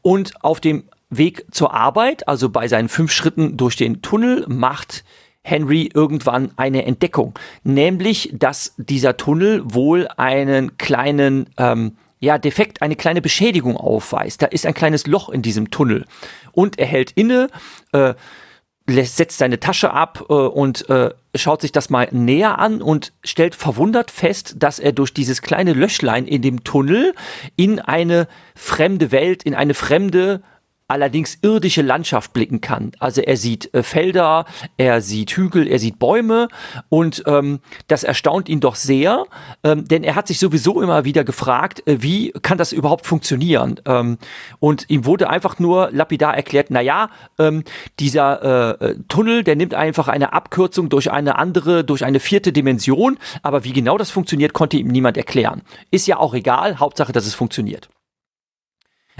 Und auf dem Weg zur Arbeit, also bei seinen 5 Schritten durch den Tunnel, macht Henry irgendwann eine Entdeckung, nämlich, dass dieser Tunnel wohl einen kleinen Defekt, eine kleine Beschädigung aufweist. Da ist ein kleines Loch in diesem Tunnel, und er hält inne, setzt seine Tasche ab und schaut sich das mal näher an und stellt verwundert fest, dass er durch dieses kleine Löchlein in dem Tunnel in eine fremde Welt, in eine fremde, allerdings irdische Landschaft blicken kann. Also er sieht Felder, er sieht Hügel, er sieht Bäume, und das erstaunt ihn doch sehr, denn er hat sich sowieso immer wieder gefragt, wie kann das überhaupt funktionieren? Und ihm wurde einfach nur lapidar erklärt, dieser Tunnel, der nimmt einfach eine Abkürzung durch eine andere, durch eine 4. Dimension, aber wie genau das funktioniert, konnte ihm niemand erklären. Ist ja auch egal, Hauptsache, dass es funktioniert.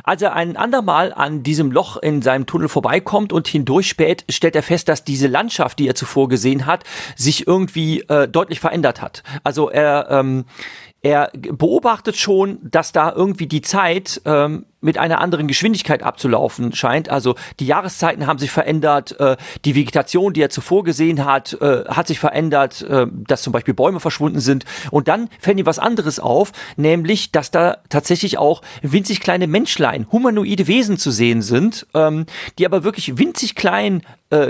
Als er ein andermal an diesem Loch in seinem Tunnel vorbeikommt und hindurchspäht, stellt er fest, dass diese Landschaft, die er zuvor gesehen hat, sich irgendwie deutlich verändert hat. Also er beobachtet schon, dass da irgendwie die Zeit mit einer anderen Geschwindigkeit abzulaufen scheint. Also die Jahreszeiten haben sich verändert, die Vegetation, die er zuvor gesehen hat sich verändert, dass zum Beispiel Bäume verschwunden sind. Und dann fällt ihm was anderes auf, nämlich, dass da tatsächlich auch winzig kleine Menschlein, humanoide Wesen zu sehen sind, die aber wirklich winzig klein,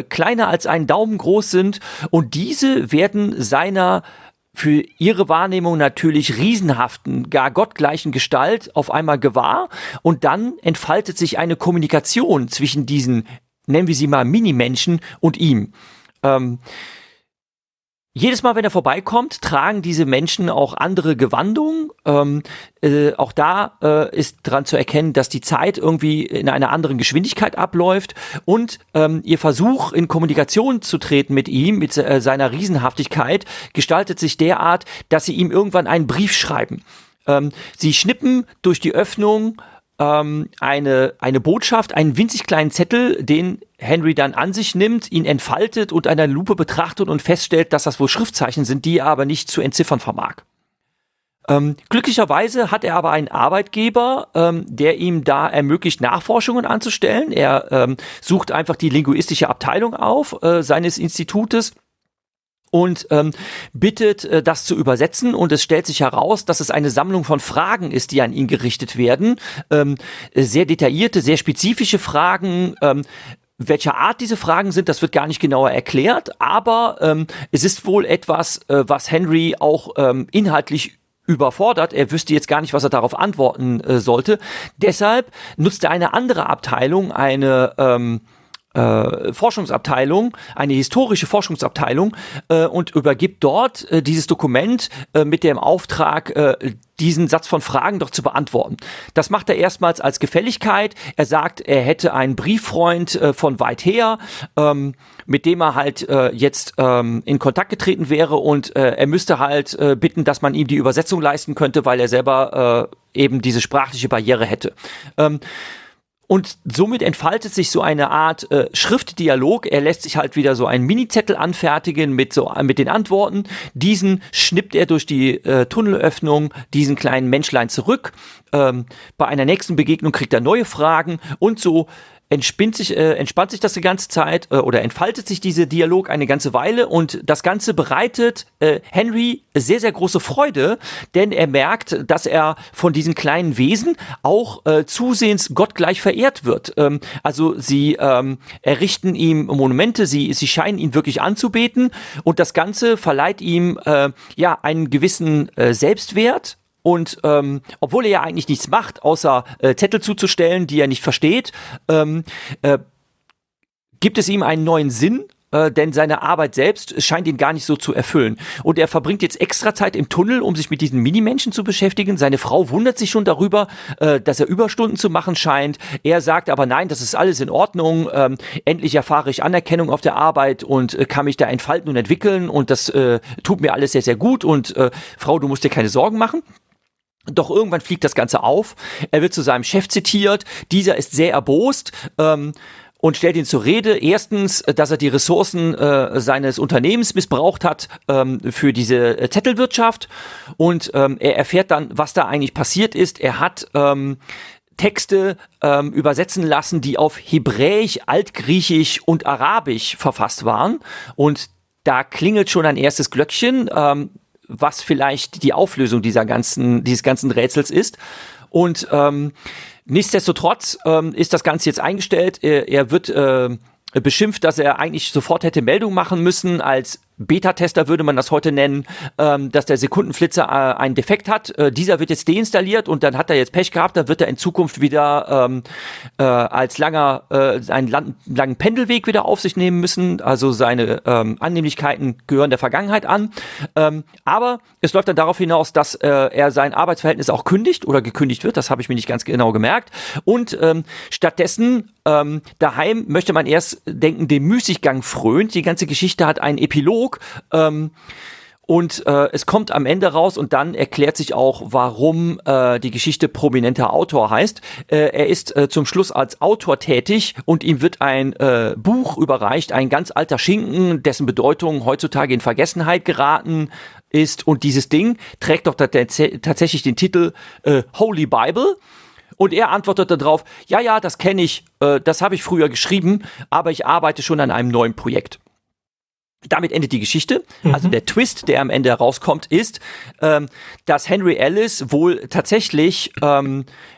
kleiner als ein Daumen groß sind. Und diese werden seiner für ihre Wahrnehmung natürlich riesenhaften, gar gottgleichen Gestalt auf einmal gewahr, und dann entfaltet sich eine Kommunikation zwischen diesen, nennen wir sie mal Minimenschen, und ihm. Jedes Mal, wenn er vorbeikommt, tragen diese Menschen auch andere Gewandungen. Auch da ist dran zu erkennen, dass die Zeit irgendwie in einer anderen Geschwindigkeit abläuft, und ihr Versuch, in Kommunikation zu treten mit ihm, mit seiner Riesenhaftigkeit, gestaltet sich derart, dass sie ihm irgendwann einen Brief schreiben. Sie schnippen durch die Öffnung eine Botschaft, einen winzig kleinen Zettel, den Henry dann an sich nimmt, ihn entfaltet und einer Lupe betrachtet und feststellt, dass das wohl Schriftzeichen sind, die er aber nicht zu entziffern vermag. Glücklicherweise hat er aber einen Arbeitgeber, der ihm da ermöglicht, Nachforschungen anzustellen. Er sucht einfach die linguistische Abteilung auf seines Institutes und bittet, das zu übersetzen. Und es stellt sich heraus, dass es eine Sammlung von Fragen ist, die an ihn gerichtet werden. Sehr detaillierte, sehr spezifische Fragen. Welcher Art diese Fragen sind, das wird gar nicht genauer erklärt. Aber es ist wohl etwas, was Henry auch inhaltlich überfordert. Er wüsste jetzt gar nicht, was er darauf antworten sollte. Deshalb nutzt er eine andere Abteilung, eine Forschungsabteilung, eine historische Forschungsabteilung und übergibt dort dieses Dokument mit dem Auftrag, diesen Satz von Fragen doch zu beantworten. Das macht er erstmals als Gefälligkeit. Er sagt, er hätte einen Brieffreund von weit her, mit dem er halt jetzt in Kontakt getreten wäre und er müsste halt bitten, dass man ihm die Übersetzung leisten könnte, weil er selber eben diese sprachliche Barriere hätte. Und somit entfaltet sich so eine Art Schriftdialog. Er lässt sich halt wieder so einen Mini-Zettel anfertigen mit den Antworten. Diesen schnippt er durch die Tunnelöffnung, diesen kleinen Menschlein zurück. Bei einer nächsten Begegnung kriegt er neue Fragen und so entspannt sich das die ganze Zeit oder entfaltet sich dieser Dialog eine ganze Weile und das Ganze bereitet Henry sehr, sehr große Freude, denn er merkt, dass er von diesen kleinen Wesen auch zusehends gottgleich verehrt wird. Also sie errichten ihm Monumente, sie scheinen ihn wirklich anzubeten und das Ganze verleiht ihm einen gewissen Selbstwert. Und obwohl er ja eigentlich nichts macht, außer Zettel zuzustellen, die er nicht versteht, gibt es ihm einen neuen Sinn, denn seine Arbeit selbst scheint ihn gar nicht so zu erfüllen. Und er verbringt jetzt extra Zeit im Tunnel, um sich mit diesen Minimenschen zu beschäftigen. Seine Frau wundert sich schon darüber, dass er Überstunden zu machen scheint. Er sagt aber nein, das ist alles in Ordnung. Endlich erfahre ich Anerkennung auf der Arbeit und kann mich da entfalten und entwickeln. Und das tut mir alles sehr, sehr gut. Und Frau, du musst dir keine Sorgen machen. Doch irgendwann fliegt das Ganze auf. Er wird zu seinem Chef zitiert. Dieser ist sehr erbost und stellt ihn zur Rede. Erstens, dass er die Ressourcen seines Unternehmens missbraucht hat für diese Zettelwirtschaft. Und er erfährt dann, was da eigentlich passiert ist. Er hat Texte übersetzen lassen, die auf Hebräisch, Altgriechisch und Arabisch verfasst waren. Und da klingelt schon ein erstes Glöckchen, was vielleicht die Auflösung dieses ganzen Rätsels ist. Und nichtsdestotrotz ist das Ganze jetzt eingestellt. Er wird beschimpft, dass er eigentlich sofort hätte Meldung machen müssen. Als Beta-Tester würde man das heute nennen, dass der Sekundenflitzer einen Defekt hat. Dieser wird jetzt deinstalliert und dann hat er jetzt Pech gehabt. Dann wird er in Zukunft wieder als einen langen Pendelweg wieder auf sich nehmen müssen. Also seine Annehmlichkeiten gehören der Vergangenheit an. Aber es läuft dann darauf hinaus, dass er sein Arbeitsverhältnis auch kündigt oder gekündigt wird. Das habe ich mir nicht ganz genau gemerkt. Und stattdessen daheim möchte man erst denken, dem Müßiggang frönt. Die ganze Geschichte hat einen Epilog. Und es kommt am Ende raus und dann erklärt sich auch, warum die Geschichte prominenter Autor heißt. Er ist zum Schluss als Autor tätig und ihm wird ein Buch überreicht, ein ganz alter Schinken, dessen Bedeutung heutzutage in Vergessenheit geraten ist. Und dieses Ding trägt doch tatsächlich den Titel Holy Bible. Und er antwortet darauf, ja, das kenne ich, das habe ich früher geschrieben, aber ich arbeite schon an einem neuen Projekt. Damit endet die Geschichte. Also der Twist, der am Ende herauskommt, ist, dass Henry Ellis wohl tatsächlich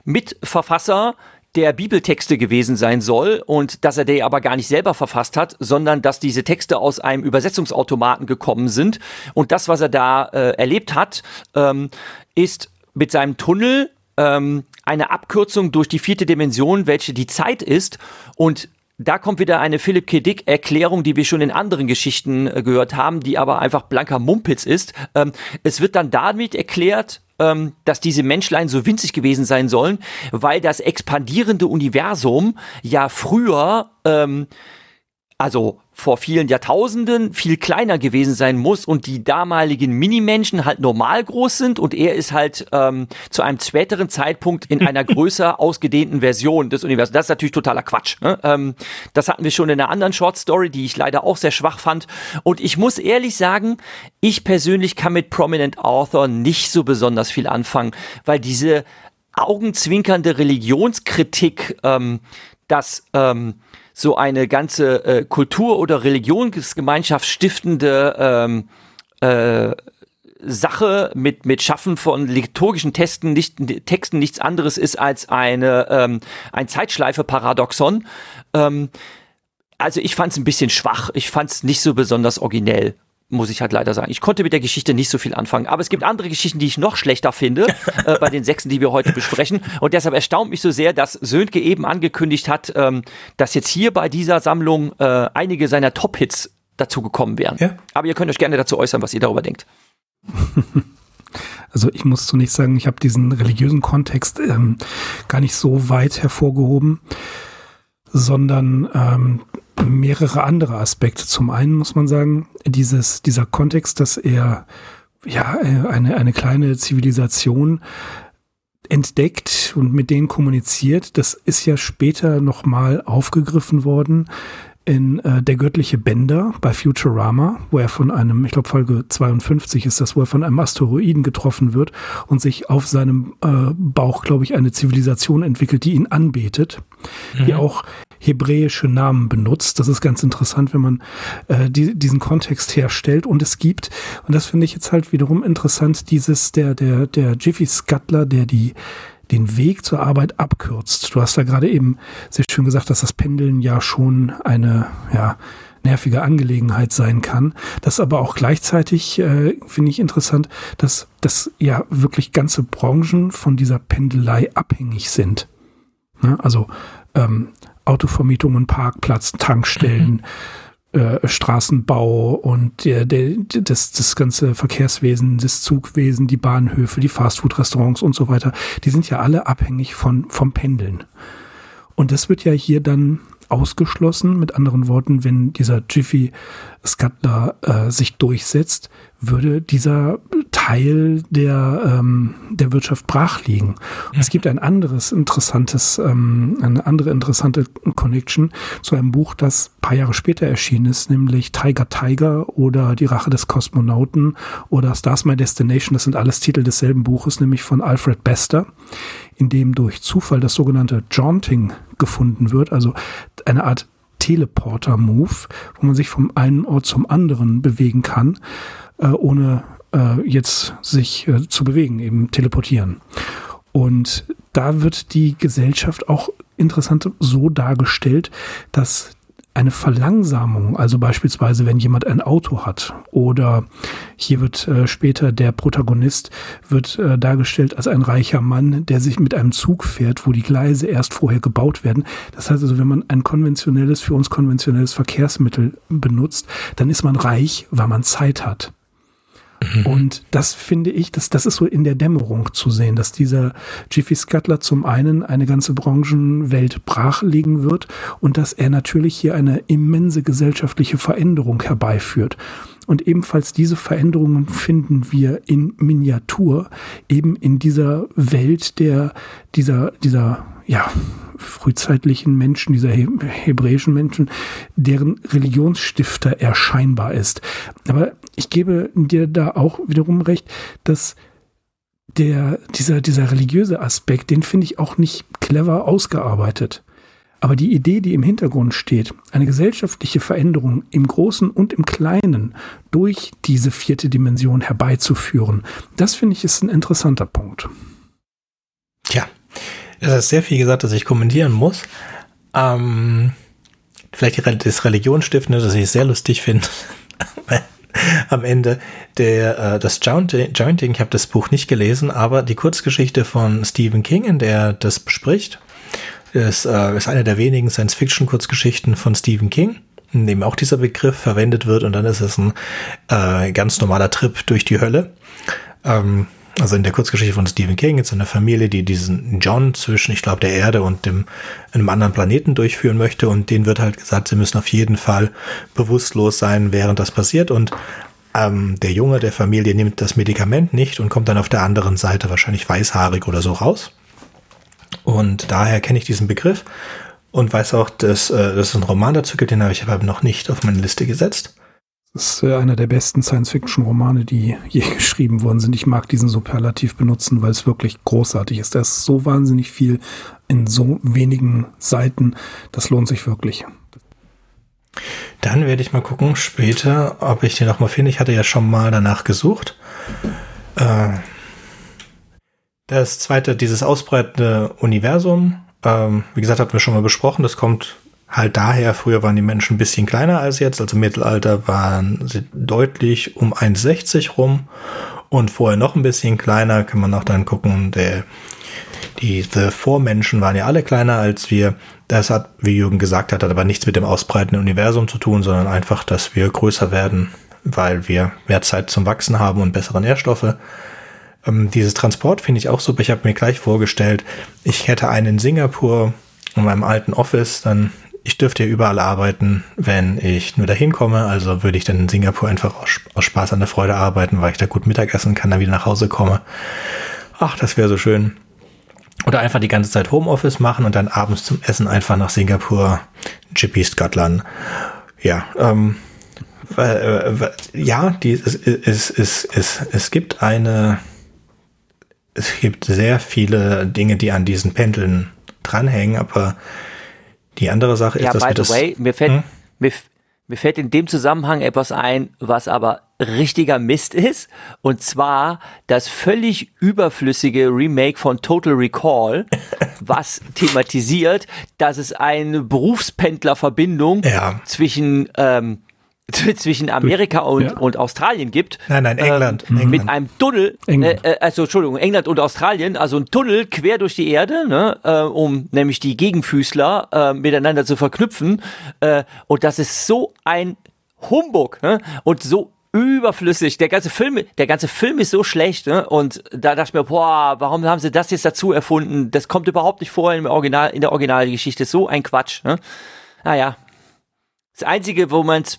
Mitverfasser der Bibeltexte gewesen sein soll und dass er die aber gar nicht selber verfasst hat, sondern dass diese Texte aus einem Übersetzungsautomaten gekommen sind. Und das, was er da erlebt hat, ist mit seinem Tunnel eine Abkürzung durch die 4. Dimension, welche die Zeit ist. Und da kommt wieder eine Philip K. Dick Erklärung, die wir schon in anderen Geschichten gehört haben, die aber einfach blanker Mumpitz ist. Es wird dann damit erklärt, dass diese Menschlein so winzig gewesen sein sollen, weil das expandierende Universum ja früher, also vor vielen Jahrtausenden viel kleiner gewesen sein muss und die damaligen Minimenschen halt normal groß sind und er ist halt zu einem späteren Zeitpunkt in einer größer ausgedehnten Version des Universums. Das ist natürlich totaler Quatsch. Ne? Das hatten wir schon in einer anderen Short-Story, die ich leider auch sehr schwach fand. Und ich muss ehrlich sagen, ich persönlich kann mit Prominent Author nicht so besonders viel anfangen, weil diese augenzwinkernde Religionskritik, dass so eine ganze Kultur- oder Religionsgemeinschaft stiftende Sache mit Schaffen von liturgischen Texten nichts anderes ist als ein Zeitschleife-Paradoxon. Also ich fand es ein bisschen schwach. Ich fand es nicht so besonders originell, muss ich halt leider sagen. Ich konnte mit der Geschichte nicht so viel anfangen. Aber es gibt andere Geschichten, die ich noch schlechter finde, bei den 6, die wir heute besprechen. Und deshalb erstaunt mich so sehr, dass Sönke eben angekündigt hat, dass jetzt hier bei dieser Sammlung einige seiner Top-Hits dazu gekommen wären. Ja. Aber ihr könnt euch gerne dazu äußern, was ihr darüber denkt. Also ich muss zunächst sagen, ich habe diesen religiösen Kontext gar nicht so weit hervorgehoben, sondern mehrere andere Aspekte. Zum einen muss man sagen, dieser Kontext, dass er ja eine kleine Zivilisation entdeckt und mit denen kommuniziert, das ist ja später nochmal aufgegriffen worden in Der göttliche Bänder bei Futurama, wo er von einem, ich glaube Folge 52 ist das, wo er von einem Asteroiden getroffen wird und sich auf seinem Bauch, glaube ich, eine Zivilisation entwickelt, die ihn anbetet, die auch hebräische Namen benutzt. Das ist ganz interessant, wenn man diesen Kontext herstellt. Und es gibt, und das finde ich jetzt halt wiederum interessant, dieses der Jiffy Scuttler, der den Weg zur Arbeit abkürzt. Du hast ja gerade eben sehr schön gesagt, dass das Pendeln ja schon eine nervige Angelegenheit sein kann. Das aber auch gleichzeitig finde ich interessant, dass ja wirklich ganze Branchen von dieser Pendelei abhängig sind. Ja, also Autovermietungen, Parkplatz, Tankstellen, Straßenbau und das ganze Verkehrswesen, das Zugwesen, die Bahnhöfe, die Fastfood-Restaurants und so weiter, die sind ja alle abhängig vom Pendeln. Und das wird ja hier dann ausgeschlossen. Mit anderen Worten, wenn dieser Jiffy Scuttler sich durchsetzt, würde dieser Teil der Wirtschaft brach liegen. Und es gibt eine andere interessante Connection zu einem Buch, das ein paar Jahre später erschienen ist, nämlich Tiger Tiger oder Die Rache des Kosmonauten oder Stars My Destination. Das sind alles Titel desselben Buches, nämlich von Alfred Bester, in dem durch Zufall das sogenannte Jaunting gefunden wird, also eine Art Teleporter-Move, wo man sich vom einen Ort zum anderen bewegen kann, ohne jetzt sich zu bewegen, eben teleportieren. Und da wird die Gesellschaft auch interessant so dargestellt, dass eine Verlangsamung, also beispielsweise, wenn jemand ein Auto hat oder hier wird später der Protagonist wird dargestellt als ein reicher Mann, der sich mit einem Zug fährt, wo die Gleise erst vorher gebaut werden. Das heißt also, wenn man ein für uns konventionelles Verkehrsmittel benutzt, dann ist man reich, weil man Zeit hat. Und das finde ich, das ist so in der Dämmerung zu sehen, dass dieser Jiffy Scuttler zum einen eine ganze Branchenwelt brach liegen wird und dass er natürlich hier eine immense gesellschaftliche Veränderung herbeiführt. Und ebenfalls diese Veränderungen finden wir in Miniatur eben in dieser Welt dieser frühzeitlichen Menschen, dieser hebräischen Menschen, deren Religionsstifter er scheinbar ist. Aber ich gebe dir da auch wiederum recht, dass dieser religiöse Aspekt, den finde ich auch nicht clever ausgearbeitet. Aber die Idee, die im Hintergrund steht, eine gesellschaftliche Veränderung im Großen und im Kleinen durch diese 4. Dimension herbeizuführen, das finde ich ist ein interessanter Punkt. Tja. Es ist sehr viel gesagt, dass ich kommentieren muss. Vielleicht das Religionsstiftende, das ich sehr lustig finde. Am Ende das Jaunting, ich habe das Buch nicht gelesen, aber die Kurzgeschichte von Stephen King, in der das bespricht, ist eine der wenigen Science-Fiction-Kurzgeschichten von Stephen King, in dem auch dieser Begriff verwendet wird und dann ist es ein ganz normaler Trip durch die Hölle. also in der Kurzgeschichte von Stephen King, jetzt in der Familie, die diesen John zwischen, ich glaube, der Erde und einem anderen Planeten durchführen möchte. Und denen wird halt gesagt, sie müssen auf jeden Fall bewusstlos sein, während das passiert. Und der Junge der Familie nimmt das Medikament nicht und kommt dann auf der anderen Seite wahrscheinlich weißhaarig oder so raus. Und daher kenne ich diesen Begriff und weiß auch, dass es einen Roman dazu gibt, den habe ich aber noch nicht auf meine Liste gesetzt. Das ist einer der besten Science-Fiction-Romane, die je geschrieben worden sind. Ich mag diesen Superlativ benutzen, weil es wirklich großartig ist. Da ist so wahnsinnig viel in so wenigen Seiten. Das lohnt sich wirklich. Dann werde ich mal gucken später, ob ich den nochmal finde. Ich hatte ja schon mal danach gesucht. Das zweite, dieses ausbreitende Universum, wie gesagt, hatten wir schon mal besprochen, das kommt halt daher, früher waren die Menschen ein bisschen kleiner als jetzt, also im Mittelalter waren sie deutlich um 1,60 rum und vorher noch ein bisschen kleiner, kann man auch dann gucken, die Vormenschen waren ja alle kleiner als wir, das hat, wie Jürgen gesagt hat, aber nichts mit dem ausbreitenden Universum zu tun, sondern einfach, dass wir größer werden, weil wir mehr Zeit zum Wachsen haben und bessere Nährstoffe. Dieses Transport finde ich auch super. Ich habe mir gleich vorgestellt, ich hätte einen in Singapur in meinem alten Office, dann ich dürfte ja überall arbeiten, wenn ich nur dahin komme. Also würde ich dann in Singapur einfach aus Spaß an der Freude arbeiten, weil ich da gut Mittagessen kann, dann wieder nach Hause komme. Ach, das wäre so schön. Oder einfach die ganze Zeit Homeoffice machen und dann abends zum Essen einfach nach Singapur, Jiffy Scuttler. Ja, Es gibt sehr viele Dinge, die an diesen Pendeln dranhängen, aber die andere Sache ist, dass wir das... Ja, by the way, mir fällt in dem Zusammenhang etwas ein, was aber richtiger Mist ist, und zwar das völlig überflüssige Remake von Total Recall, was thematisiert, dass es eine Berufspendlerverbindung zwischen Amerika und Australien gibt. Nein, England. Mit einem Tunnel, England und Australien, also ein Tunnel quer durch die Erde, ne, um nämlich die Gegenfüßler miteinander zu verknüpfen. Und das ist so ein Humbug, ne, und so überflüssig. Der ganze Film ist so schlecht, ne? Und da dachte ich mir, boah, warum haben sie das jetzt dazu erfunden? Das kommt überhaupt nicht vor in der Originalgeschichte. So ein Quatsch, ne? Naja. Das Einzige, womit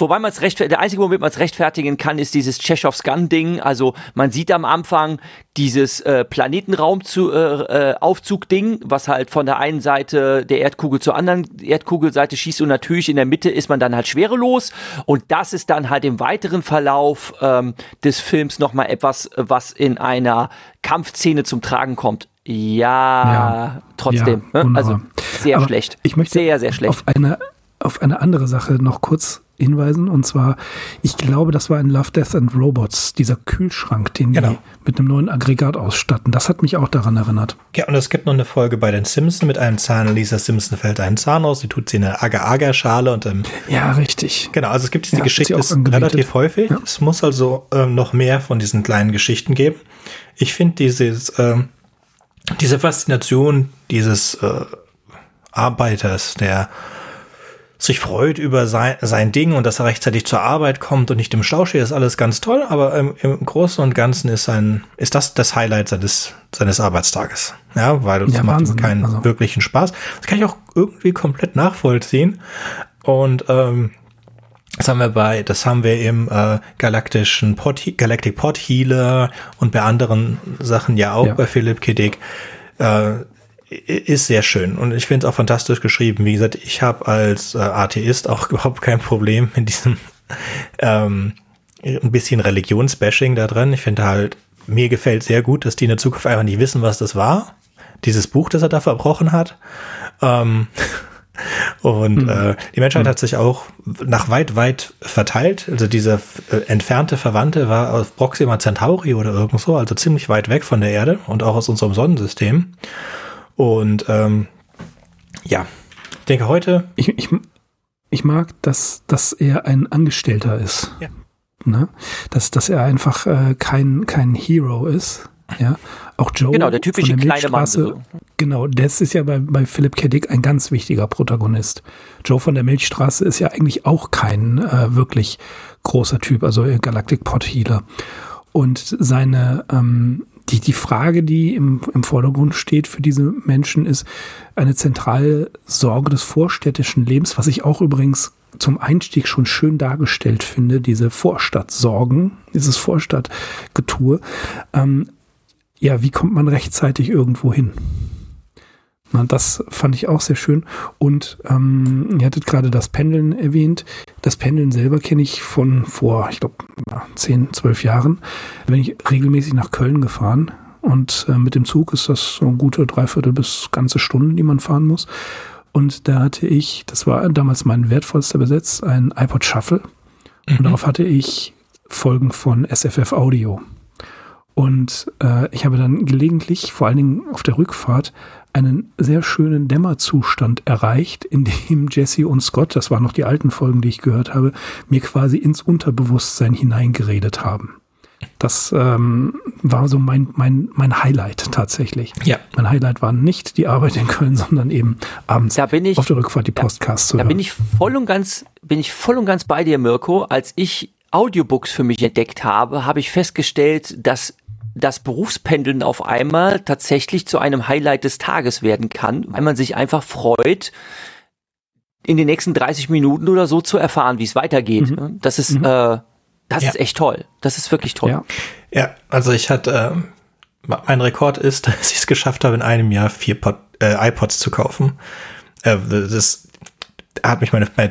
man es rechtfertigen kann, ist dieses Chekhovs Gun-Ding. Also man sieht am Anfang dieses Planetenraumaufzug-Ding, was halt von der einen Seite der Erdkugel zur anderen Erdkugelseite schießt, und natürlich in der Mitte ist man dann halt schwerelos. Und das ist dann halt im weiteren Verlauf des Films nochmal etwas, was in einer Kampfszene zum Tragen kommt. Ja, trotzdem. Ja, also sehr schlecht. Ich möchte sehr, sehr schlecht. Auf eine andere Sache noch kurz hinweisen, und zwar, ich glaube, das war in Love, Death and Robots, dieser Kühlschrank, den die mit einem neuen Aggregat ausstatten. Das hat mich auch daran erinnert. Ja, und es gibt noch eine Folge bei den Simpsons mit einem Zahn. Lisa Simpson fällt einen Zahn aus, sie tut sie in eine Agar-Agar-Schale und dann... Ja, richtig. Genau, also es gibt diese Geschichte relativ häufig. Ja. Es muss also noch mehr von diesen kleinen Geschichten geben. Ich finde diese Faszination dieses Arbeiters, der sich freut über sein Ding und dass er rechtzeitig zur Arbeit kommt und nicht im Stau steht, ist alles ganz toll, aber im Großen und Ganzen ist das das Highlight seines Arbeitstages. Ja, weil es macht ihm keinen wirklichen Spaß. Das kann ich auch irgendwie komplett nachvollziehen. Und das haben wir im Galactic Pot Healer und bei anderen Sachen ja auch bei Philip K. Dick. Ist sehr schön und ich finde es auch fantastisch geschrieben. Wie gesagt, ich habe als Atheist auch überhaupt kein Problem mit diesem ein bisschen Religionsbashing da drin. Ich finde halt, mir gefällt sehr gut, dass die in der Zukunft einfach nicht wissen, was das war. Dieses Buch, das er da verbrochen hat. Die Menschheit hat sich auch nach weit verteilt. Also dieser entfernte Verwandte war aus Proxima Centauri oder irgend so, also ziemlich weit weg von der Erde und auch aus unserem Sonnensystem. Und ich denke heute... Ich mag, dass er ein Angestellter ist. Ja. Ne? Dass er einfach kein Hero ist. Ja? Auch Joe, genau, der typische von der kleine Mann. So. Genau, das ist ja bei Philip K. Dick ein ganz wichtiger Protagonist. Joe von der Milchstraße ist ja eigentlich auch kein wirklich großer Typ, also Galactic Pot Healer. Und seine die Frage, die im Vordergrund steht für diese Menschen, ist eine zentrale Sorge des vorstädtischen Lebens, was ich auch übrigens zum Einstieg schon schön dargestellt finde, diese Vorstadtsorgen, dieses Vorstadtgetue. Ja, wie kommt man rechtzeitig irgendwo hin? Na, das fand ich auch sehr schön. Und ihr hattet gerade das Pendeln erwähnt. Das Pendeln selber kenne ich von vor, ich glaube, 10, 12 Jahren. Da bin ich regelmäßig nach Köln gefahren. Und mit dem Zug ist das so eine gute 3/4 bis ganze Stunde, die man fahren muss. Und da hatte ich, das war damals mein wertvollster Besitz, ein iPod Shuffle. Und darauf hatte ich Folgen von SFF Audio. Und ich habe dann gelegentlich, vor allen Dingen auf der Rückfahrt, einen sehr schönen Dämmerzustand erreicht, in dem Jesse und Scott, das waren noch die alten Folgen, die ich gehört habe, mir quasi ins Unterbewusstsein hineingeredet haben. Das war so mein Highlight tatsächlich. Ja. Mein Highlight war nicht die Arbeit in Köln, sondern eben abends auf der Rückfahrt die Podcasts zu hören. Da bin ich voll und ganz bei dir, Mirko. Als ich Audiobooks für mich entdeckt habe, habe ich festgestellt, dass das Berufspendeln auf einmal tatsächlich zu einem Highlight des Tages werden kann, weil man sich einfach freut, in den nächsten 30 Minuten oder so zu erfahren, wie es weitergeht. Mhm. Das ist, das ist echt toll. Das ist wirklich toll. Ja, also ich hatte, mein Rekord ist, dass ich es geschafft habe, in einem Jahr 4 iPods zu kaufen. Das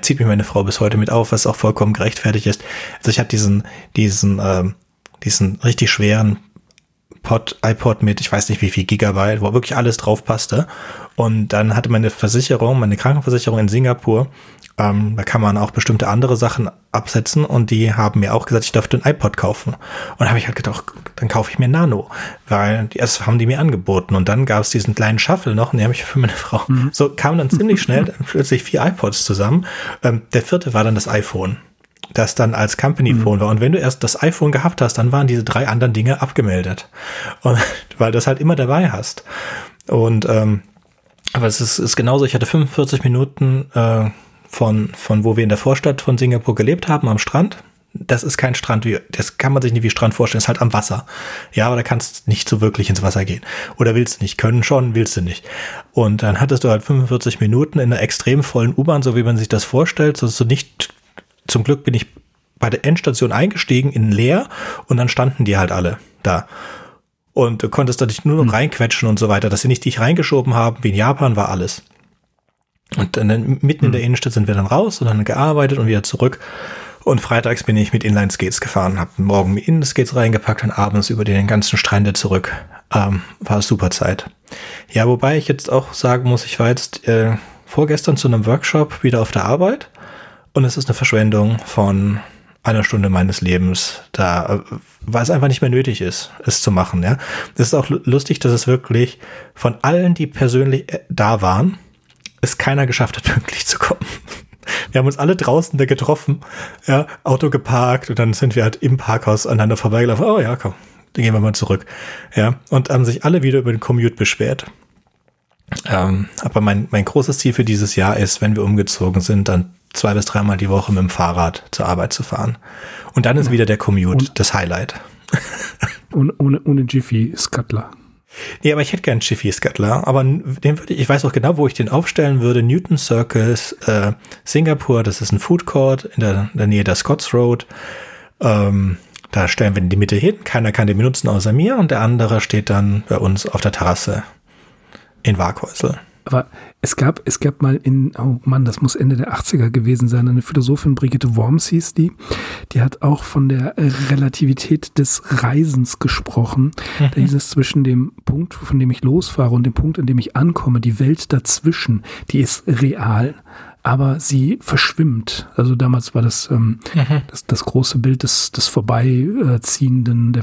zieht mich meine Frau bis heute mit auf, was auch vollkommen gerechtfertigt ist. Also ich hatte diesen richtig schweren iPod mit, ich weiß nicht wie viel Gigabyte, wo wirklich alles drauf passte. Und dann hatte meine Krankenversicherung in Singapur, da kann man auch bestimmte andere Sachen absetzen, und die haben mir auch gesagt, ich dürfte einen iPod kaufen. Und da habe ich halt gedacht, dann kaufe ich mir Nano, weil das haben die mir angeboten. Und dann gab es diesen kleinen Shuffle noch, und den habe ich für meine Frau. Mhm. So kamen dann ziemlich schnell plötzlich 4 iPods zusammen. Der 4. war dann das iPhone, das dann als Company-Phone war. Und wenn du erst das iPhone gehabt hast, dann waren diese 3 anderen Dinge abgemeldet. Und weil du das halt immer dabei hast. Und aber es ist genauso, ich hatte 45 Minuten von wo wir in der Vorstadt von Singapur gelebt haben, am Strand. Das ist kein Strand, das kann man sich nicht wie Strand vorstellen, ist halt am Wasser. Ja, aber da kannst du nicht so wirklich ins Wasser gehen. Oder willst du nicht, können schon, willst du nicht. Und dann hattest du halt 45 Minuten in einer extrem vollen U-Bahn, so wie man sich das vorstellt, sodass du nicht. Zum Glück bin ich bei der Endstation eingestiegen in leer, und dann standen die halt alle da. Und du konntest da dich nur noch reinquetschen und so weiter, dass sie nicht dich reingeschoben haben, wie in Japan war alles. Und dann mitten in der Innenstadt sind wir dann raus und dann gearbeitet und wieder zurück. Und freitags bin ich mit Inline-Skates gefahren, habe morgen mit Inline-Skates reingepackt und abends über den ganzen Strände zurück. War super Zeit. Ja, wobei ich jetzt auch sagen muss, ich war jetzt vorgestern zu einem Workshop wieder auf der Arbeit. Und es ist eine Verschwendung von einer Stunde meines Lebens, da, weil es einfach nicht mehr nötig ist, es zu machen. Ja, es ist auch lustig, dass es wirklich von allen, die persönlich da waren, es keiner geschafft hat, pünktlich zu kommen. Wir haben uns alle draußen da getroffen, ja, Auto geparkt, und dann sind wir halt im Parkhaus aneinander vorbeigelaufen. Oh ja, komm, dann gehen wir mal zurück. Ja, und haben sich alle wieder über den Commute beschwert. Aber mein großes Ziel für dieses Jahr ist, wenn wir umgezogen sind, dann 2 bis 3 Mal die Woche mit dem Fahrrad zur Arbeit zu fahren. Und dann ist wieder der Commute das Highlight. Und ohne Jiffy Scuttler. Nee, aber ich hätte gern Jiffy Scuttler. Aber den würde ich weiß auch genau, wo ich den aufstellen würde. Newton Circus, Singapur, das ist ein Food Court in der Nähe der Scots Road. Da stellen wir in die Mitte hin. Keiner kann den benutzen außer mir. Und der andere steht dann bei uns auf der Terrasse in Waghäusel. Aber es gab mal das muss Ende der 80er gewesen sein, eine Philosophin, Brigitte Worms hieß die, die hat auch von der Relativität des Reisens gesprochen. Da hieß es, zwischen dem Punkt, von dem ich losfahre, und dem Punkt, an dem ich ankomme, die Welt dazwischen, die ist real, aber sie verschwimmt. Also damals war das das große Bild des vorbeiziehenden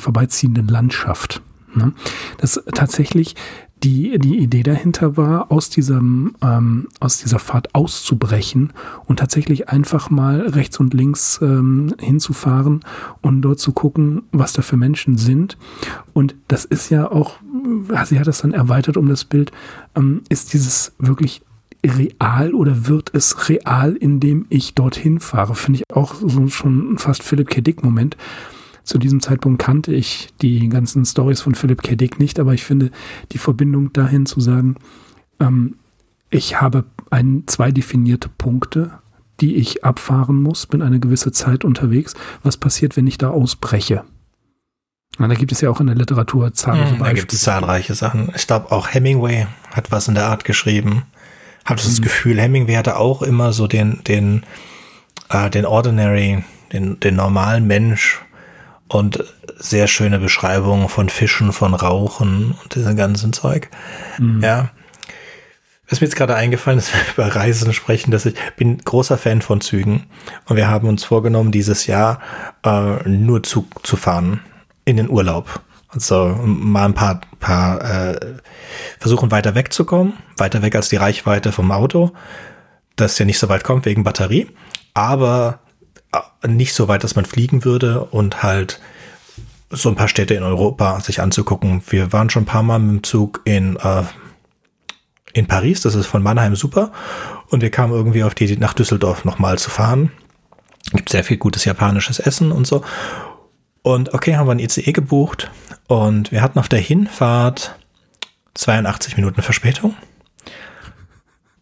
Landschaft. Ne? Das tatsächlich... Die Idee dahinter war, aus dieser Fahrt auszubrechen und tatsächlich einfach mal rechts und links hinzufahren und dort zu gucken, was da für Menschen sind. Und das ist ja auch, sie hat das dann erweitert um das Bild, ist dieses wirklich real oder wird es real, indem ich dorthin fahre? Finde ich auch so schon fast Philip K. Dick Moment. Zu diesem Zeitpunkt kannte ich die ganzen Storys von Philip K. Dick nicht, aber ich finde die Verbindung dahin zu sagen, ich habe zwei definierte Punkte, die ich abfahren muss, bin eine gewisse Zeit unterwegs. Was passiert, wenn ich da ausbreche? Na, da gibt es ja auch in der Literatur zahlreiche Beispiele. Da gibt es zahlreiche Sachen. Ich glaube, auch Hemingway hat was in der Art geschrieben. Habe das Gefühl, Hemingway hatte auch immer so den Ordinary, den normalen Mensch und sehr schöne Beschreibungen von Fischen, von Rauchen und diesem ganzen Zeug. Mhm. Ja. Was mir jetzt gerade eingefallen ist, wenn wir über Reisen sprechen, dass ich bin großer Fan von Zügen und wir haben uns vorgenommen, dieses Jahr nur Zug zu fahren in den Urlaub. Also mal ein paar versuchen weiter wegzukommen, weiter weg als die Reichweite vom Auto, das ja nicht so weit kommt wegen Batterie, aber nicht so weit, dass man fliegen würde und halt so ein paar Städte in Europa sich anzugucken. Wir waren schon ein paar Mal mit dem Zug in Paris, das ist von Mannheim super. Und wir kamen irgendwie auf die Idee, nach Düsseldorf nochmal zu fahren. Gibt sehr viel gutes japanisches Essen und so. Und okay, haben wir ein ICE gebucht. Und wir hatten auf der Hinfahrt 82 Minuten Verspätung.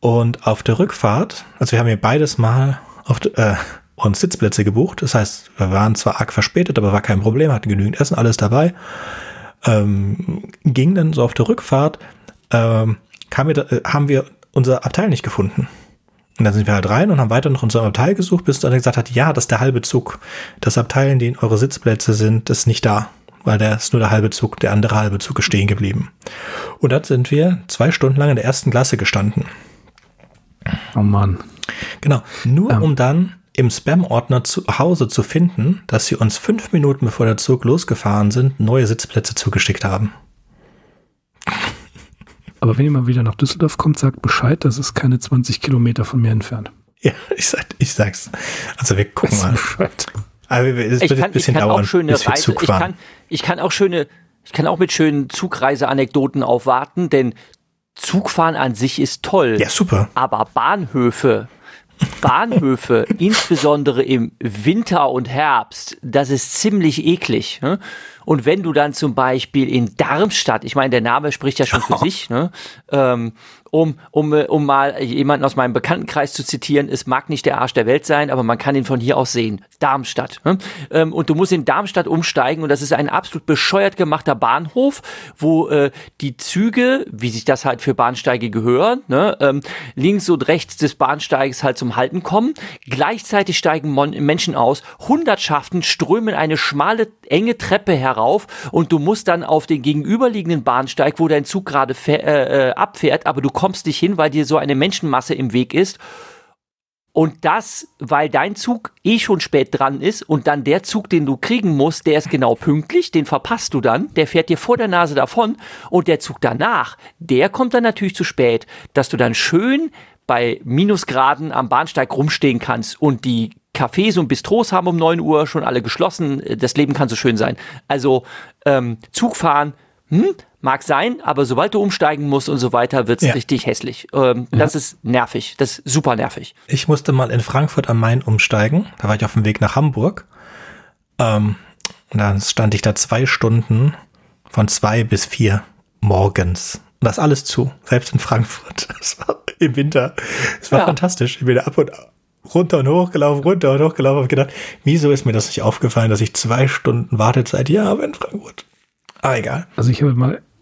Und auf der Rückfahrt, also wir haben hier beides Mal uns Sitzplätze gebucht. Das heißt, wir waren zwar arg verspätet, aber war kein Problem, hatten genügend Essen, alles dabei. Ging dann so auf der Rückfahrt, haben wir unser Abteil nicht gefunden. Und dann sind wir halt rein und haben weiter nach unserem Abteil gesucht, bis dann gesagt hat, ja, das ist der halbe Zug. Das Abteil, in dem eure Sitzplätze sind, ist nicht da, weil da ist nur der halbe Zug, der andere halbe Zug ist stehen geblieben. Und dann sind wir 2 Stunden lang in der ersten Klasse gestanden. Oh Mann. Genau, nur um dann im Spam-Ordner zu Hause zu finden, dass sie uns 5 Minuten bevor der Zug losgefahren sind, neue Sitzplätze zugeschickt haben. Aber wenn ihr mal wieder nach Düsseldorf kommt, sagt Bescheid, das ist keine 20 Kilometer von mir entfernt. Ja, ich sag's. Also wir gucken mal. Bescheid. Aber es wird ein bisschen dauern, bis wir Zug fahren. Ich kann auch mit schönen Zugreiseanekdoten aufwarten, denn Zugfahren an sich ist toll. Ja, super. Aber Bahnhöfe, insbesondere im Winter und Herbst, das ist ziemlich eklig. Ne? Und wenn du dann zum Beispiel in Darmstadt, ich meine, der Name spricht ja schon für sich, ne? Um mal jemanden aus meinem Bekanntenkreis zu zitieren, es mag nicht der Arsch der Welt sein, aber man kann ihn von hier aus sehen. Darmstadt. Ne? Und du musst in Darmstadt umsteigen und das ist ein absolut bescheuert gemachter Bahnhof, wo die Züge, wie sich das halt für Bahnsteige gehören, ne? Links und rechts des Bahnsteiges halt zum Halten kommen. Gleichzeitig steigen Menschen aus, Hundertschaften strömen eine schmale, enge Treppe herauf und du musst dann auf den gegenüberliegenden Bahnsteig, wo dein Zug gerade abfährt, aber du kommst nicht hin, weil dir so eine Menschenmasse im Weg ist. Und das, weil dein Zug schon spät dran ist und dann der Zug, den du kriegen musst, der ist genau pünktlich, den verpasst du dann, der fährt dir vor der Nase davon und der Zug danach, der kommt dann natürlich zu spät, dass du dann schön bei Minusgraden am Bahnsteig rumstehen kannst und die Cafés und Bistros haben um 9 Uhr schon alle geschlossen. Das Leben kann so schön sein. Also Zugfahren mag sein, aber sobald du umsteigen musst und so weiter, wird es richtig hässlich. Das ist nervig. Das ist super nervig. Ich musste mal in Frankfurt am Main umsteigen. Da war ich auf dem Weg nach Hamburg. Und dann stand ich da 2 Stunden von 2 bis 4 morgens. Und das alles zu. Selbst in Frankfurt. Das war im Winter. Es war fantastisch. Ich bin da ab und runter und hochgelaufen, runter und hochgelaufen. Habe gedacht, wieso ist mir das nicht aufgefallen, dass ich 2 Stunden Wartezeit hier habe in Frankfurt? Aber egal. Also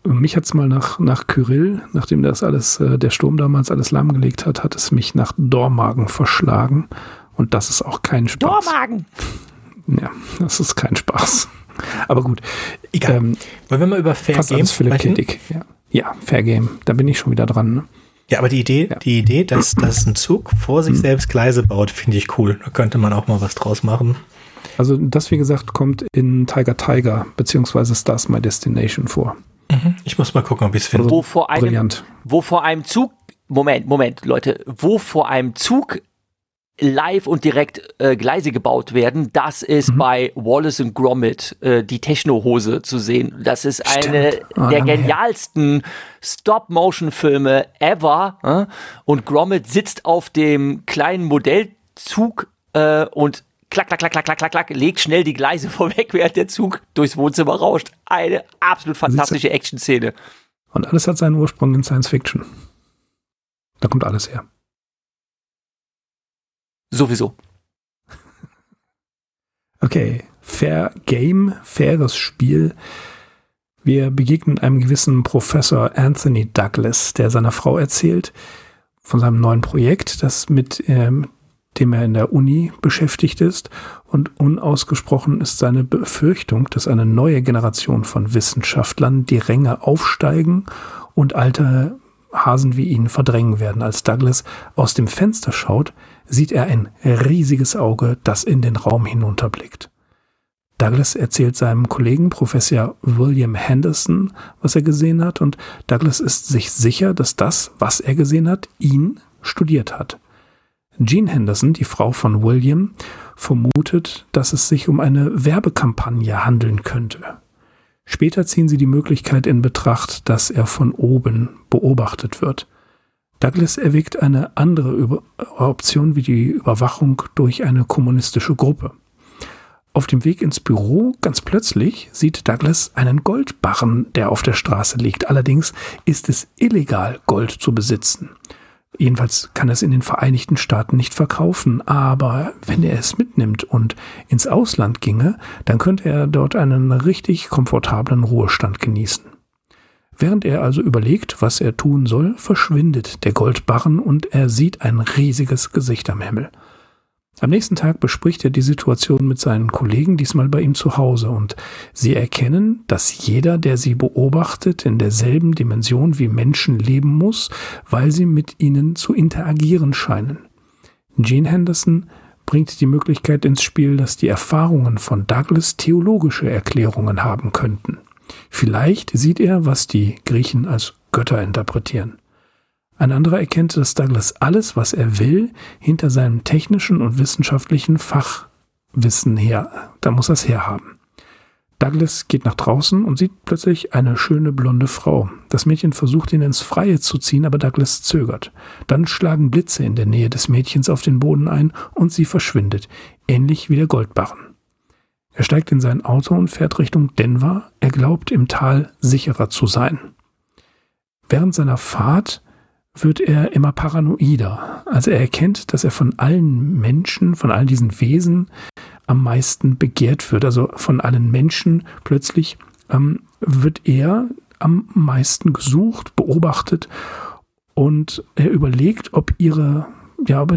mich hat es mal nach Kyrill, nachdem das alles, der Sturm damals alles lahmgelegt hat, hat es mich nach Dormagen verschlagen. Und das ist auch kein Spaß. Dormagen! Ja, das ist kein Spaß. Aber gut. Egal. Wollen wir mal über Fair Game sprechen? Ja, Fair Game. Da bin ich schon wieder dran, ne? Ja, aber die Idee, dass ein Zug vor sich selbst Gleise baut, finde ich cool. Da könnte man auch mal was draus machen. Also das, wie gesagt, kommt in Tiger Tiger bzw. Stars My Destination vor. Ich muss mal gucken, ob ich es finde. Wo vor einem Zug live und direkt Gleise gebaut werden, das ist bei Wallace & Gromit die Techno-Hose zu sehen. Das ist der genialsten Stop-Motion-Filme ever. Und Gromit sitzt auf dem kleinen Modellzug und klack, klack, klack, klack, klack, klack, legt schnell die Gleise vorweg, während der Zug durchs Wohnzimmer rauscht. Eine absolut fantastische Action-Szene. Und alles hat seinen Ursprung in Science Fiction. Da kommt alles her. Sowieso. Okay, Fair Game, faires Spiel. Wir begegnen einem gewissen Professor Anthony Douglas, der seiner Frau erzählt von seinem neuen Projekt, das mit dem er in der Uni beschäftigt ist. Und unausgesprochen ist seine Befürchtung, dass eine neue Generation von Wissenschaftlern die Ränge aufsteigen und alte Hasen wie ihn verdrängen werden. Als Douglas aus dem Fenster schaut, sieht er ein riesiges Auge, das in den Raum hinunterblickt. Douglas erzählt seinem Kollegen Professor William Henderson, was er gesehen hat, und Douglas ist sich sicher, dass das, was er gesehen hat, ihn studiert hat. Gene Henderson, die Frau von William, vermutet, dass es sich um eine Werbekampagne handeln könnte. Später ziehen sie die Möglichkeit in Betracht, dass er von oben beobachtet wird. Douglas erwägt eine andere Option wie die Überwachung durch eine kommunistische Gruppe. Auf dem Weg ins Büro, ganz plötzlich, sieht Douglas einen Goldbarren, der auf der Straße liegt. Allerdings ist es illegal, Gold zu besitzen. Jedenfalls kann er es in den Vereinigten Staaten nicht verkaufen, aber wenn er es mitnimmt und ins Ausland ginge, dann könnte er dort einen richtig komfortablen Ruhestand genießen. Während er also überlegt, was er tun soll, verschwindet der Goldbarren und er sieht ein riesiges Gesicht am Himmel. Am nächsten Tag bespricht er die Situation mit seinen Kollegen, diesmal bei ihm zu Hause, und sie erkennen, dass jeder, der sie beobachtet, in derselben Dimension wie Menschen leben muss, weil sie mit ihnen zu interagieren scheinen. Gene Henderson bringt die Möglichkeit ins Spiel, dass die Erfahrungen von Douglas theologische Erklärungen haben könnten. Vielleicht sieht er, was die Griechen als Götter interpretieren. Ein anderer erkennt, dass Douglas alles, was er will, hinter seinem technischen und wissenschaftlichen Fachwissen her, da muss er es herhaben. Douglas geht nach draußen und sieht plötzlich eine schöne blonde Frau. Das Mädchen versucht, ihn ins Freie zu ziehen, aber Douglas zögert. Dann schlagen Blitze in der Nähe des Mädchens auf den Boden ein und sie verschwindet, ähnlich wie der Goldbarren. Er steigt in sein Auto und fährt Richtung Denver. Er glaubt, im Tal sicherer zu sein. Während seiner Fahrt wird er immer paranoider, als er erkennt, dass er von allen Menschen, von all diesen Wesen am meisten begehrt wird. Also von allen Menschen plötzlich wird er am meisten gesucht, beobachtet, und er überlegt, ob er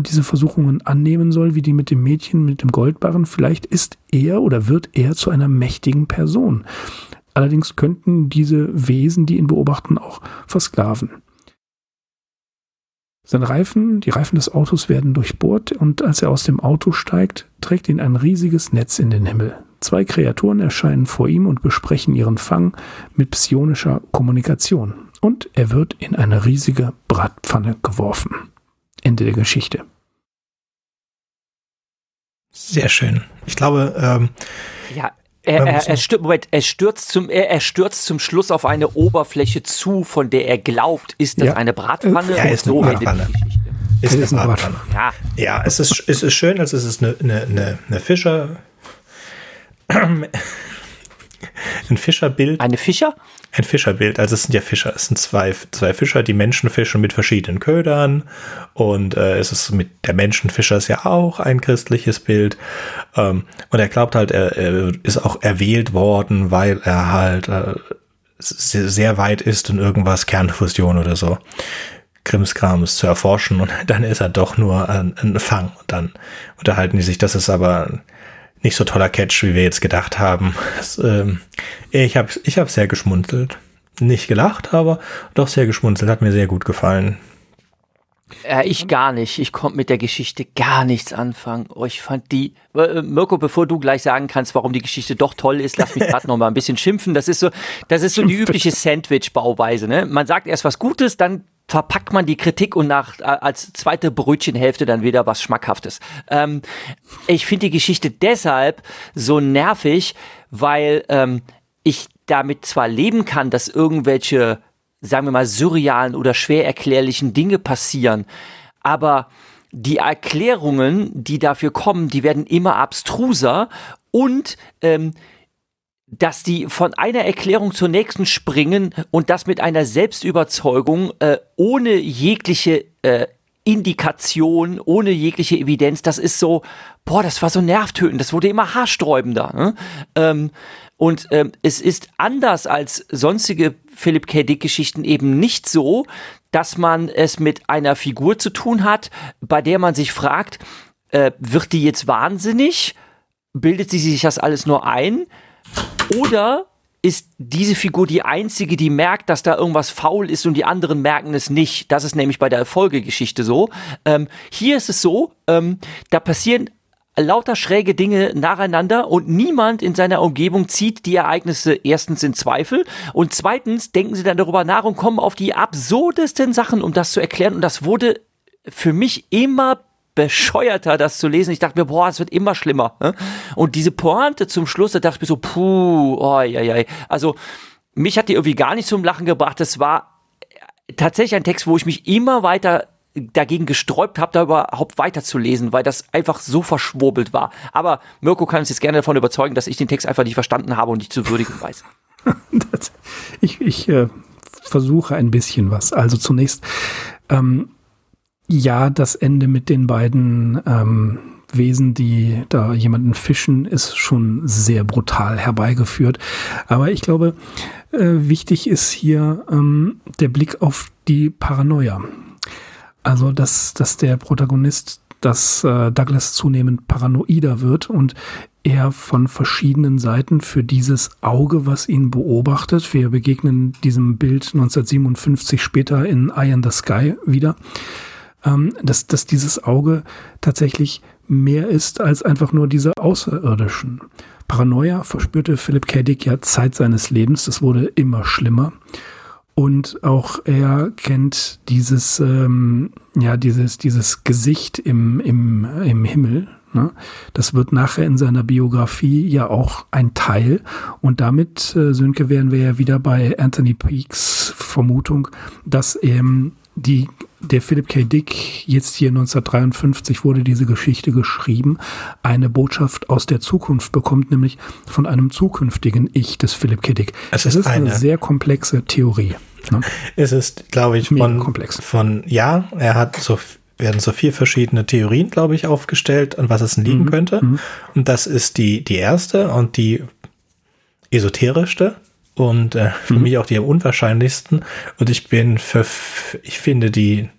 diese Versuchungen annehmen soll, wie die mit dem Mädchen, mit dem Goldbarren. Vielleicht ist er oder wird er zu einer mächtigen Person. Allerdings könnten diese Wesen, die ihn beobachten, auch versklaven. Die Reifen des Autos werden durchbohrt, und als er aus dem Auto steigt, trägt ihn ein riesiges Netz in den Himmel. Zwei Kreaturen erscheinen vor ihm und besprechen ihren Fang mit psionischer Kommunikation. Und er wird in eine riesige Bratpfanne geworfen. Ende der Geschichte. Sehr schön. Ich glaube, Er stürzt zum Schluss auf eine Oberfläche zu, von der er glaubt, ist das eine Bratpfanne? Ja, ist eine Bratpfanne. Ja, es ist schön, also es ist eine Fischer... Ein Fischerbild. Eine Fischer? Ein Fischerbild, also es sind ja Fischer. Es sind zwei Fischer, die Menschen fischen mit verschiedenen Ködern, und es ist mit der Menschenfischer ist ja auch ein christliches Bild, und er glaubt halt, er ist auch erwählt worden, weil er halt sehr weit ist in irgendwas, Kernfusion oder so, Krimskrams zu erforschen, und dann ist er doch nur ein Fang, und dann unterhalten die sich, das ist aber... nicht so toller Catch, wie wir jetzt gedacht haben. Ich hab sehr geschmunzelt. Nicht gelacht, aber doch sehr geschmunzelt. Hat mir sehr gut gefallen. Ich gar nicht. Ich konnte mit der Geschichte gar nichts anfangen. Oh, ich fand die... Mirko, bevor du gleich sagen kannst, warum die Geschichte doch toll ist, lass mich gerade noch mal ein bisschen schimpfen. Das ist so die übliche Sandwich-Bauweise. Ne? Man sagt erst was Gutes, dann verpackt man die Kritik und als zweite Brötchenhälfte dann wieder was Schmackhaftes. Ich finde die Geschichte deshalb so nervig, weil ich damit zwar leben kann, dass irgendwelche, sagen wir mal, surrealen oder schwer erklärlichen Dinge passieren, aber die Erklärungen, die dafür kommen, die werden immer abstruser und dass die von einer Erklärung zur nächsten springen und das mit einer Selbstüberzeugung ohne jegliche Indikation, ohne jegliche Evidenz, das ist so, boah, das war so nervtötend, das wurde immer haarsträubender. Ne? Es ist anders als sonstige Philip K. Dick Geschichten eben nicht so, dass man es mit einer Figur zu tun hat, bei der man sich fragt, wird die jetzt wahnsinnig? Bildet sie sich das alles nur ein? Oder ist diese Figur die einzige, die merkt, dass da irgendwas faul ist und die anderen merken es nicht? Das ist nämlich bei der Folgegeschichte so. Hier ist es so, da passieren lauter schräge Dinge nacheinander und niemand in seiner Umgebung zieht die Ereignisse erstens in Zweifel und zweitens denken sie dann darüber nach und kommen auf die absurdesten Sachen, um das zu erklären. Und das wurde für mich immer bescheuerter, das zu lesen. Ich dachte mir, boah, es wird immer schlimmer. Ne? Und diese Pointe zum Schluss, da dachte ich mir so, puh, oi, oi, oi. Also, mich hat die irgendwie gar nicht zum Lachen gebracht. Das war tatsächlich ein Text, wo ich mich immer weiter dagegen gesträubt habe, da überhaupt weiterzulesen, weil das einfach so verschwurbelt war. Aber Mirko kann uns jetzt gerne davon überzeugen, dass ich den Text einfach nicht verstanden habe und nicht zu würdigen weiß. Ich versuche ein bisschen was. Also zunächst, ja, das Ende mit den beiden Wesen, die da jemanden fischen, ist schon sehr brutal herbeigeführt. Aber ich glaube, wichtig ist hier der Blick auf die Paranoia. Also, dass der Protagonist, dass Douglas zunehmend paranoider wird und er von verschiedenen Seiten für dieses Auge, was ihn beobachtet, wir begegnen diesem Bild 1957 später in Eye in the Sky wieder, dass dieses Auge tatsächlich mehr ist als einfach nur diese Außerirdischen. Paranoia verspürte Philip K. Dick ja Zeit seines Lebens, das wurde immer schlimmer. Und auch er kennt dieses Gesicht im Himmel. Ne? Das wird nachher in seiner Biografie ja auch ein Teil. Und damit, Sönke, wären wir ja wieder bei Anthony Peakes Vermutung, dass der Philip K. Dick, jetzt hier 1953 wurde diese Geschichte geschrieben, eine Botschaft aus der Zukunft bekommt, nämlich von einem zukünftigen Ich des Philip K. Dick. Es ist eine sehr komplexe Theorie. Ne? Es ist, glaube ich, werden so 4 verschiedene Theorien, glaube ich, aufgestellt, an was es liegen könnte. Mhm. Und das ist die erste und die esoterischste. Und für mich auch die am unwahrscheinlichsten. Und ich finde die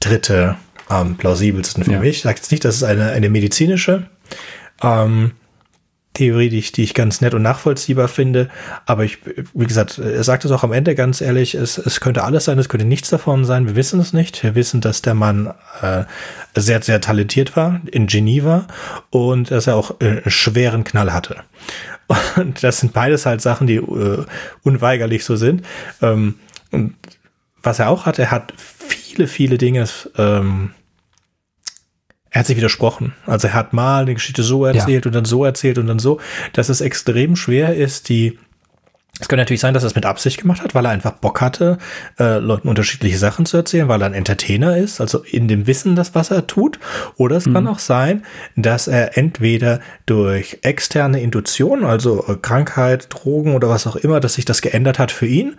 dritte am plausibelsten für mich. Ich sage jetzt nicht, das ist eine medizinische Theorie, die ich ganz nett und nachvollziehbar finde. Aber wie gesagt, er sagt es auch am Ende ganz ehrlich, es könnte alles sein, es könnte nichts davon sein. Wir wissen es nicht. Wir wissen, dass der Mann sehr, sehr talentiert war, ein Genie war und dass er auch einen schweren Knall hatte. Und das sind beides halt Sachen, die unweigerlich so sind. Und was er auch hat, er hat viele, viele Dinge, er hat sich widersprochen. Also er hat mal eine Geschichte so erzählt und dann so erzählt und dann so, dass es extrem schwer ist, es könnte natürlich sein, dass er es mit Absicht gemacht hat, weil er einfach Bock hatte, Leuten unterschiedliche Sachen zu erzählen, weil er ein Entertainer ist, also in dem Wissen, was er tut. Oder es kann auch sein, dass er entweder durch externe Induktion, also Krankheit, Drogen oder was auch immer, dass sich das geändert hat für ihn.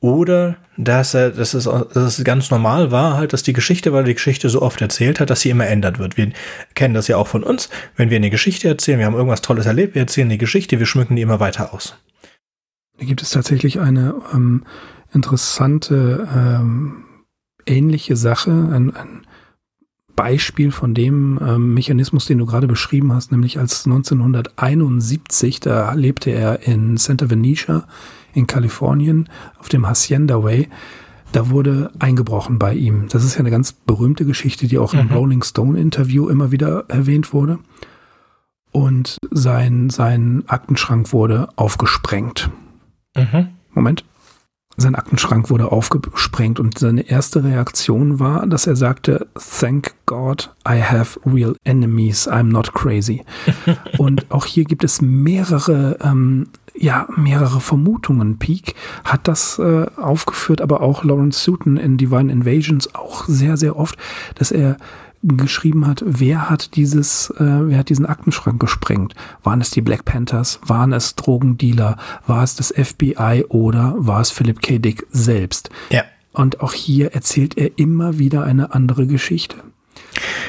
Oder dass es ganz normal war, halt, dass die Geschichte, weil er die Geschichte so oft erzählt hat, dass sie immer ändert wird. Wir kennen das ja auch von uns, wenn wir eine Geschichte erzählen, wir haben irgendwas Tolles erlebt, wir erzählen die Geschichte, wir schmücken die immer weiter aus. Da gibt es tatsächlich eine interessante ähnliche Sache, ein Beispiel von dem Mechanismus, den du gerade beschrieben hast, nämlich als 1971, da lebte er in Santa Venetia in Kalifornien auf dem Hacienda Way, da wurde eingebrochen bei ihm. Das ist ja eine ganz berühmte Geschichte, die auch im Rolling Stone Interview immer wieder erwähnt wurde. Und sein Aktenschrank wurde aufgesprengt. Moment. Sein Aktenschrank wurde aufgesprengt und seine erste Reaktion war, dass er sagte, "Thank God I have real enemies, I'm not crazy." Und auch hier gibt es mehrere Vermutungen. Peake hat das aufgeführt, aber auch Lawrence Sutton in Divine Invasions auch sehr, sehr oft, dass er geschrieben hat, wer hat diesen Aktenschrank gesprengt? Waren es die Black Panthers? Waren es Drogendealer? War es das FBI oder war es Philip K. Dick selbst? Ja. Und auch hier erzählt er immer wieder eine andere Geschichte.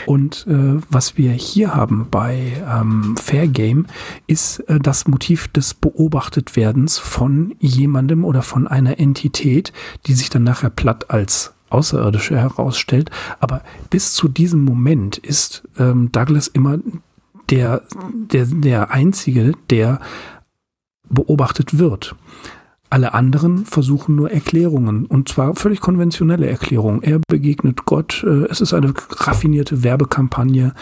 Und was wir hier haben bei Fair Game ist das Motiv des Beobachtetwerdens von jemandem oder von einer Entität, die sich dann nachher platt als Außerirdische herausstellt. Aber bis zu diesem Moment ist Douglas immer der Einzige, der beobachtet wird. Alle anderen versuchen nur Erklärungen, und zwar völlig konventionelle Erklärungen. Er begegnet Gott, es ist eine raffinierte Werbekampagne.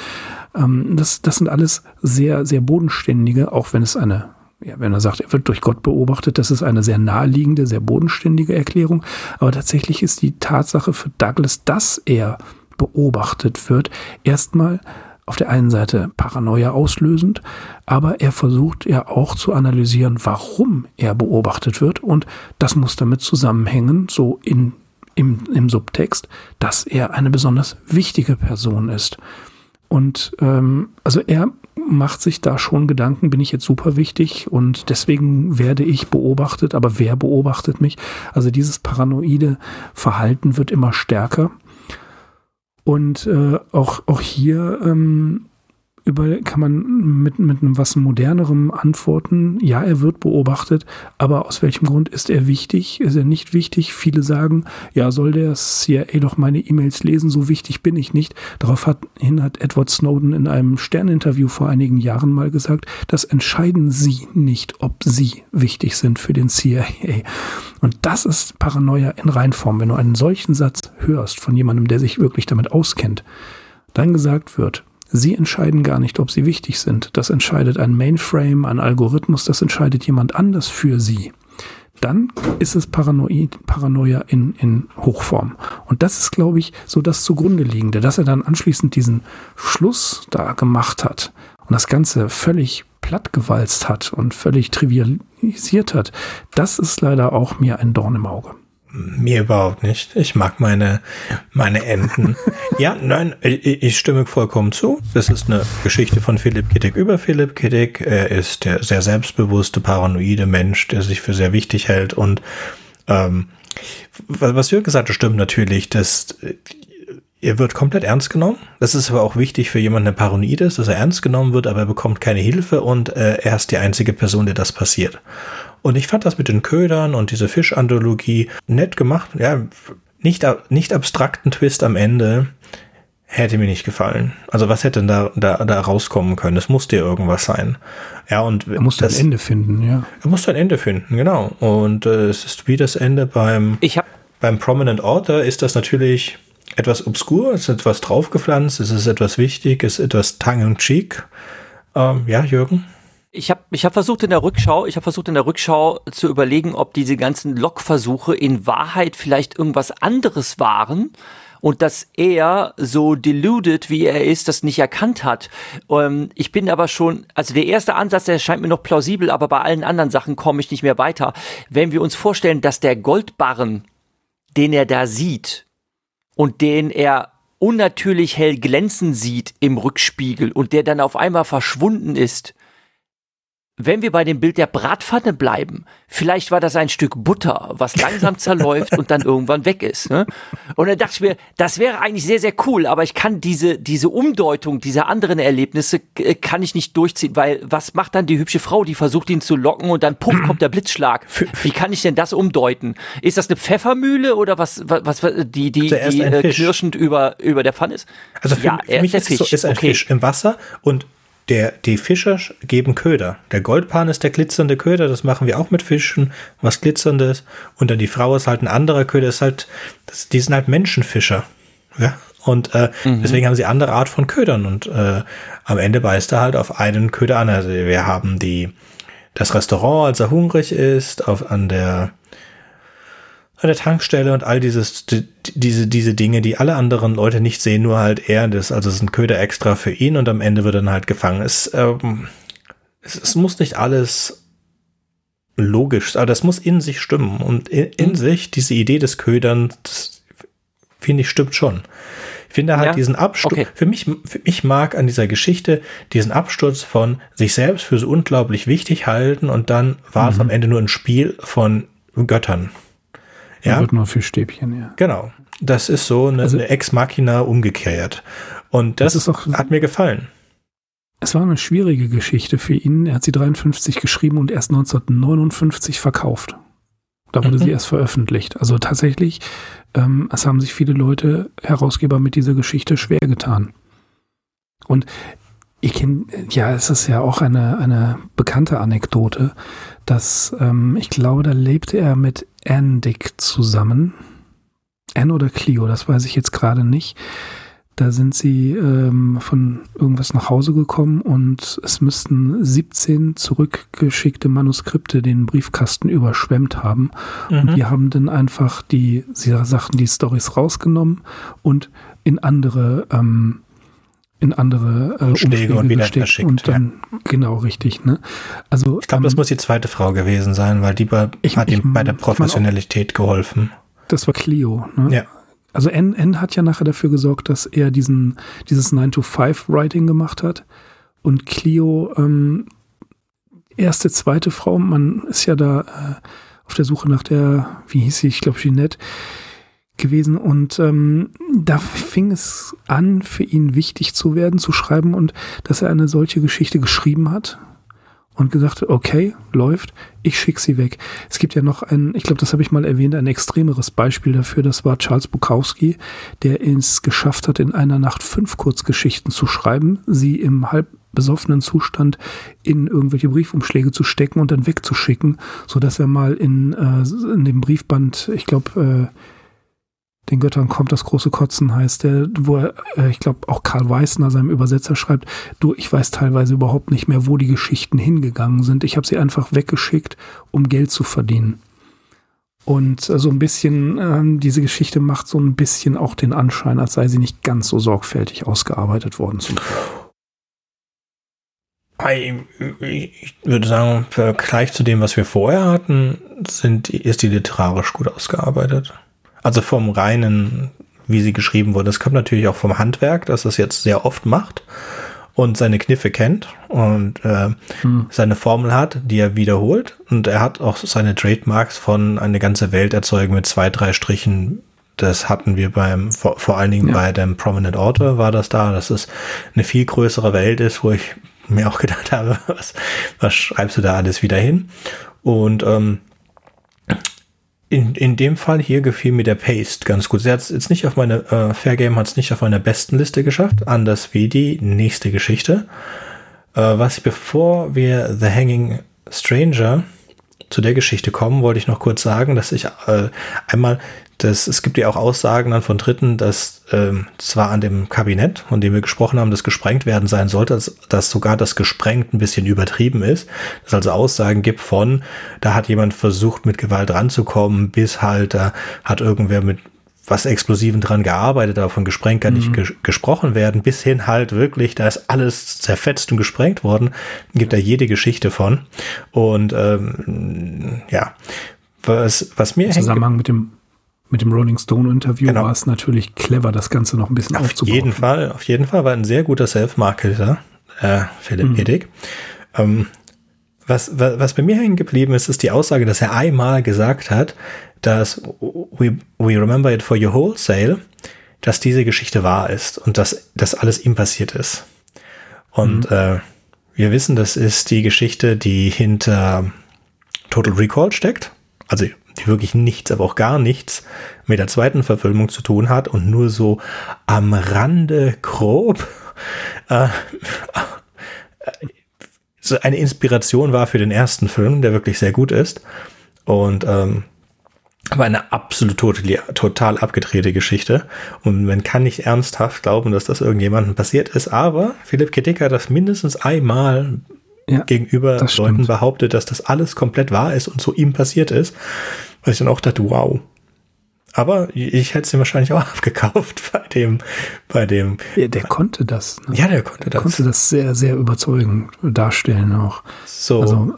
Das sind alles sehr, sehr bodenständige, auch wenn es wenn er sagt, er wird durch Gott beobachtet, das ist eine sehr naheliegende, sehr bodenständige Erklärung. Aber tatsächlich ist die Tatsache für Douglas, dass er beobachtet wird, erstmal auf der einen Seite Paranoia auslösend, aber er versucht ja auch zu analysieren, warum er beobachtet wird. Und das muss damit zusammenhängen, so im Subtext, dass er eine besonders wichtige Person ist. Und also er macht sich da schon Gedanken, bin ich jetzt super wichtig und deswegen werde ich beobachtet, aber wer beobachtet mich? Also dieses paranoide Verhalten wird immer stärker. Und auch hier kann man mit einem was Modernerem antworten. Ja, er wird beobachtet, aber aus welchem Grund ist er wichtig? Ist er nicht wichtig? Viele sagen, ja, soll der CIA doch meine E-Mails lesen? So wichtig bin ich nicht. Daraufhin hat Edward Snowden in einem Stern-Interview vor einigen Jahren mal gesagt, das entscheiden Sie nicht, ob Sie wichtig sind für den CIA. Und das ist Paranoia in Reinform. Wenn du einen solchen Satz hörst von jemandem, der sich wirklich damit auskennt, dann gesagt wird, Sie entscheiden gar nicht, ob sie wichtig sind. Das entscheidet ein Mainframe, ein Algorithmus, das entscheidet jemand anders für sie. Dann ist es Paranoia in Hochform. Und das ist, glaube ich, so das zugrunde liegende, dass er dann anschließend diesen Schluss da gemacht hat und das Ganze völlig plattgewalzt hat und völlig trivialisiert hat. Das ist leider auch mir ein Dorn im Auge. Mir überhaupt nicht. Ich mag meine Enden. Ja, nein, ich stimme vollkommen zu. Das ist eine Geschichte von Philip K. Dick über Philip K. Dick. Er ist der sehr selbstbewusste, paranoide Mensch, der sich für sehr wichtig hält. Und was Jürgen gesagt hat, stimmt natürlich, dass er wird komplett ernst genommen. Das ist aber auch wichtig für jemanden, der paranoid ist, dass er ernst genommen wird, aber er bekommt keine Hilfe und er ist die einzige Person, der das passiert. Und ich fand das mit den Ködern und diese Fisch-Anthologie nett gemacht. Ja, nicht abstrakten Twist am Ende hätte mir nicht gefallen. Also was hätte denn da rauskommen können? Es musste ja irgendwas sein. Ja, und er musste ein Ende finden, ja. Er musste ein Ende finden, genau. Und es ist wie das Ende beim Prominent Author ist das natürlich etwas obskur, es ist etwas draufgepflanzt, es ist etwas wichtig, es ist etwas tongue in cheek. Ja, Jürgen? Ich habe versucht in der Rückschau zu überlegen, ob diese ganzen Lockversuche in Wahrheit vielleicht irgendwas anderes waren und dass er so deluded, wie er ist, das nicht erkannt hat. Ich bin aber schon, also der erste Ansatz, der scheint mir noch plausibel, aber bei allen anderen Sachen komme ich nicht mehr weiter. Wenn wir uns vorstellen, dass der Goldbarren, den er da sieht und den er unnatürlich hell glänzen sieht im Rückspiegel und der dann auf einmal verschwunden ist, wenn wir bei dem Bild der Bratpfanne bleiben, vielleicht war das ein Stück Butter, was langsam zerläuft und dann irgendwann weg ist. Ne? Und dann dachte ich mir, das wäre eigentlich sehr, sehr cool, aber ich kann diese Umdeutung dieser anderen Erlebnisse kann ich nicht durchziehen, weil was macht dann die hübsche Frau, die versucht ihn zu locken und dann puff, kommt der Blitzschlag. Wie kann ich denn das umdeuten? Ist das eine Pfeffermühle oder was die knirschend über der Pfanne ist? Also für mich ist ein Fisch im Wasser und die Fischer geben Köder. Der Goldpan ist der glitzernde Köder, das machen wir auch mit Fischen, was Glitzerndes. Und dann die Frau ist halt ein anderer Köder, die sind halt Menschenfischer. Ja? Und deswegen haben sie andere Art von Ködern. Und am Ende beißt er halt auf einen Köder an. Also wir haben das Restaurant, als er hungrig ist, an der Tankstelle und all diese Dinge, die alle anderen Leute nicht sehen, nur halt er. Also es ist ein Köder extra für ihn und am Ende wird er dann halt gefangen. Es muss nicht alles logisch sein, aber das muss in sich stimmen. Und in sich, diese Idee des Köderns, finde ich, stimmt schon. Ich finde halt diesen Absturz, für mich mag an dieser Geschichte diesen Absturz von sich selbst für so unglaublich wichtig halten und dann war es am Ende nur ein Spiel von Göttern. Ja. Da wird nur für Stäbchen, ja. Genau. Das ist so eine Ex Machina umgekehrt. Und das ist auch, hat mir gefallen. Es war eine schwierige Geschichte für ihn. Er hat sie 1953 geschrieben und erst 1959 verkauft. Da wurde sie erst veröffentlicht. Also tatsächlich, es haben sich viele Leute, Herausgeber, mit dieser Geschichte schwer getan. Und ich kenne, es ist ja auch eine bekannte Anekdote, dass ich glaube, da lebte er mit Anne Dick zusammen. Anne oder Clio, das weiß ich jetzt gerade nicht. Da sind sie von irgendwas nach Hause gekommen und es müssten 17 zurückgeschickte Manuskripte den Briefkasten überschwemmt haben. Und die haben dann einfach die Storys rausgenommen und in andere Umschläge und wieder verschickt. Und dann, genau, richtig. Ne? Also, ich glaube, das muss die zweite Frau gewesen sein, weil die hat ihm bei der Professionalität geholfen. Das war Clio, ne? Ja. Also N hat ja nachher dafür gesorgt, dass er dieses 9-to-5-Writing gemacht hat und Clio erste, zweite Frau, man ist ja da auf der Suche nach der, wie hieß sie, ich glaube Jeanette gewesen und da fing es an, für ihn wichtig zu werden, zu schreiben und dass er eine solche Geschichte geschrieben hat. Und gesagt, okay, läuft, ich schicke sie weg. Es gibt ja noch ich glaube, das habe ich mal erwähnt, ein extremeres Beispiel dafür. Das war Charles Bukowski, der es geschafft hat, in einer Nacht 5 Kurzgeschichten zu schreiben, sie im halb besoffenen Zustand in irgendwelche Briefumschläge zu stecken und dann wegzuschicken, sodass er mal in dem Briefband, ich glaube, den Göttern kommt das große Kotzen heißt der, wo er, ich glaube, auch Karl Weißner, seinem Übersetzer, schreibt, du, ich weiß teilweise überhaupt nicht mehr, wo die Geschichten hingegangen sind. Ich habe sie einfach weggeschickt, um Geld zu verdienen. Und so ein bisschen, diese Geschichte macht so ein bisschen auch den Anschein, als sei sie nicht ganz so sorgfältig ausgearbeitet worden. Ich würde sagen, im Vergleich zu dem, was wir vorher hatten, ist die literarisch gut ausgearbeitet. Also vom reinen, wie sie geschrieben wurde. Das kommt natürlich auch vom Handwerk, dass es jetzt sehr oft macht und seine Kniffe kennt und seine Formel hat, die er wiederholt. Und er hat auch seine Trademarks von eine ganze Welt erzeugen mit 2-3 Strichen. Das hatten wir vor allen Dingen bei dem Prominent Author war das da, dass es eine viel größere Welt ist, wo ich mir auch gedacht habe, was schreibst du da alles wieder hin? Und in dem Fall hier gefiel mir der Paste ganz gut. Sie hat es jetzt nicht auf meine Fairgame hat es nicht auf meiner besten Liste geschafft, anders wie die nächste Geschichte. Bevor wir The Hanging Stranger zu der Geschichte kommen, wollte ich noch kurz sagen, dass ich es gibt ja auch Aussagen dann von Dritten, dass zwar an dem Kabinett, von dem wir gesprochen haben, das gesprengt werden sein sollte, dass sogar das gesprengt ein bisschen übertrieben ist, dass es also Aussagen gibt von, da hat jemand versucht, mit Gewalt ranzukommen, bis halt, da hat irgendwer mit was Explosiven dran gearbeitet, aber von gesprengt kann nicht gesprochen werden, bis hin halt wirklich, da ist alles zerfetzt und gesprengt worden, gibt da jede Geschichte von. Und was mir im Zusammenhang mit dem Rolling Stone-Interview war es natürlich clever, das Ganze noch ein bisschen aufzubauen. Auf jeden Fall war ein sehr guter Self-Marketer, Philip K. Dick. Was bei mir hängen geblieben ist, ist die Aussage, dass er einmal gesagt hat, dass we remember it for your wholesale, dass diese Geschichte wahr ist und dass das alles ihm passiert ist. Und wir wissen, das ist die Geschichte, die hinter Total Recall steckt. Also die wirklich nichts, aber auch gar nichts mit der zweiten Verfilmung zu tun hat und nur so am Rande grob so eine Inspiration war für den ersten Film, der wirklich sehr gut ist und aber eine absolut total abgedrehte Geschichte und man kann nicht ernsthaft glauben, dass das irgendjemandem passiert ist, aber Philip K. Dick hat das mindestens einmal gegenüber Leuten behauptet, dass das alles komplett wahr ist und so ihm passiert ist, weil ich dann auch dachte, wow. Aber ich hätte es ihm wahrscheinlich auch abgekauft bei dem. Ja, der konnte das. Ne? Ja, der konnte das sehr, sehr überzeugend darstellen auch. So. Also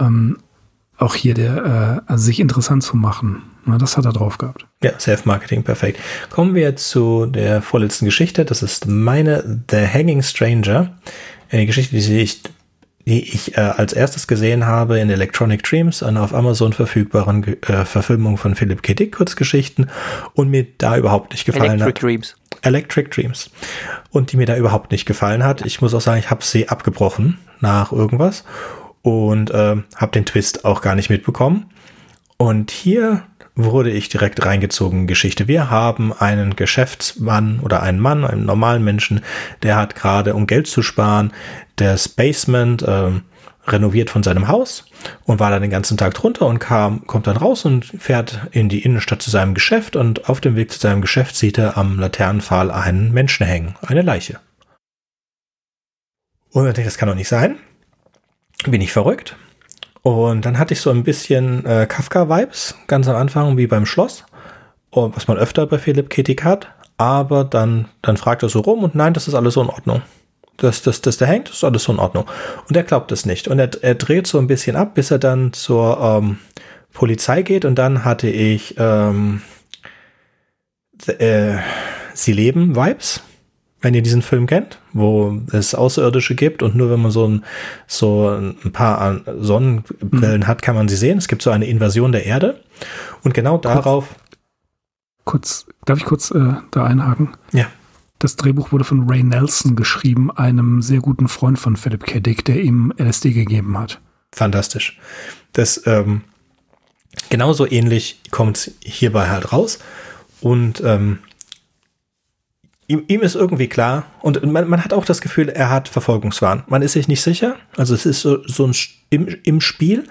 auch hier sich interessant zu machen. Na, das hat er drauf gehabt. Ja, Self-Marketing, perfekt. Kommen wir zu der vorletzten Geschichte. Das ist meine The Hanging Stranger. Eine Geschichte, die ich als erstes gesehen habe in Electronic Dreams, einer auf Amazon verfügbaren Verfilmung von Philip K. Dick Kurzgeschichten, und mir da überhaupt nicht gefallen hat. Electric Dreams. Und die mir da überhaupt nicht gefallen hat. Ich muss auch sagen, ich habe sie abgebrochen nach irgendwas und habe den Twist auch gar nicht mitbekommen. Und hier wurde ich direkt reingezogen in Geschichte. Wir haben einen Geschäftsmann oder einen Mann, einen normalen Menschen, der hat gerade, um Geld zu sparen, das Basement renoviert von seinem Haus und war dann den ganzen Tag drunter und kommt dann raus und fährt in die Innenstadt zu seinem Geschäft, und auf dem Weg zu seinem Geschäft sieht er am Laternenpfahl einen Menschen hängen, eine Leiche. Und er denkt, das kann doch nicht sein. Bin ich verrückt? Und dann hatte ich so ein bisschen Kafka-Vibes, ganz am Anfang, wie beim Schloss, was man öfter bei Philip K. Dick hat, aber dann fragt er so rum und nein, das ist alles so in Ordnung. Das da hängt, das ist alles so in Ordnung. Und er glaubt es nicht. Und er dreht so ein bisschen ab, bis er dann zur Polizei geht, und dann hatte ich Sie leben-Vibes. Wenn ihr diesen Film kennt, wo es Außerirdische gibt und nur wenn man so ein paar Sonnenbrillen hat, kann man sie sehen. Es gibt so eine Invasion der Erde, und genau darauf... Darf ich kurz da einhaken? Ja. Das Drehbuch wurde von Ray Nelson geschrieben, einem sehr guten Freund von Philip K. Dick, der ihm LSD gegeben hat. Fantastisch. Das genauso ähnlich kommt hierbei halt raus, und ihm ist irgendwie klar, und man hat auch das Gefühl, er hat Verfolgungswahn. Man ist sich nicht sicher, also es ist so im Spiel,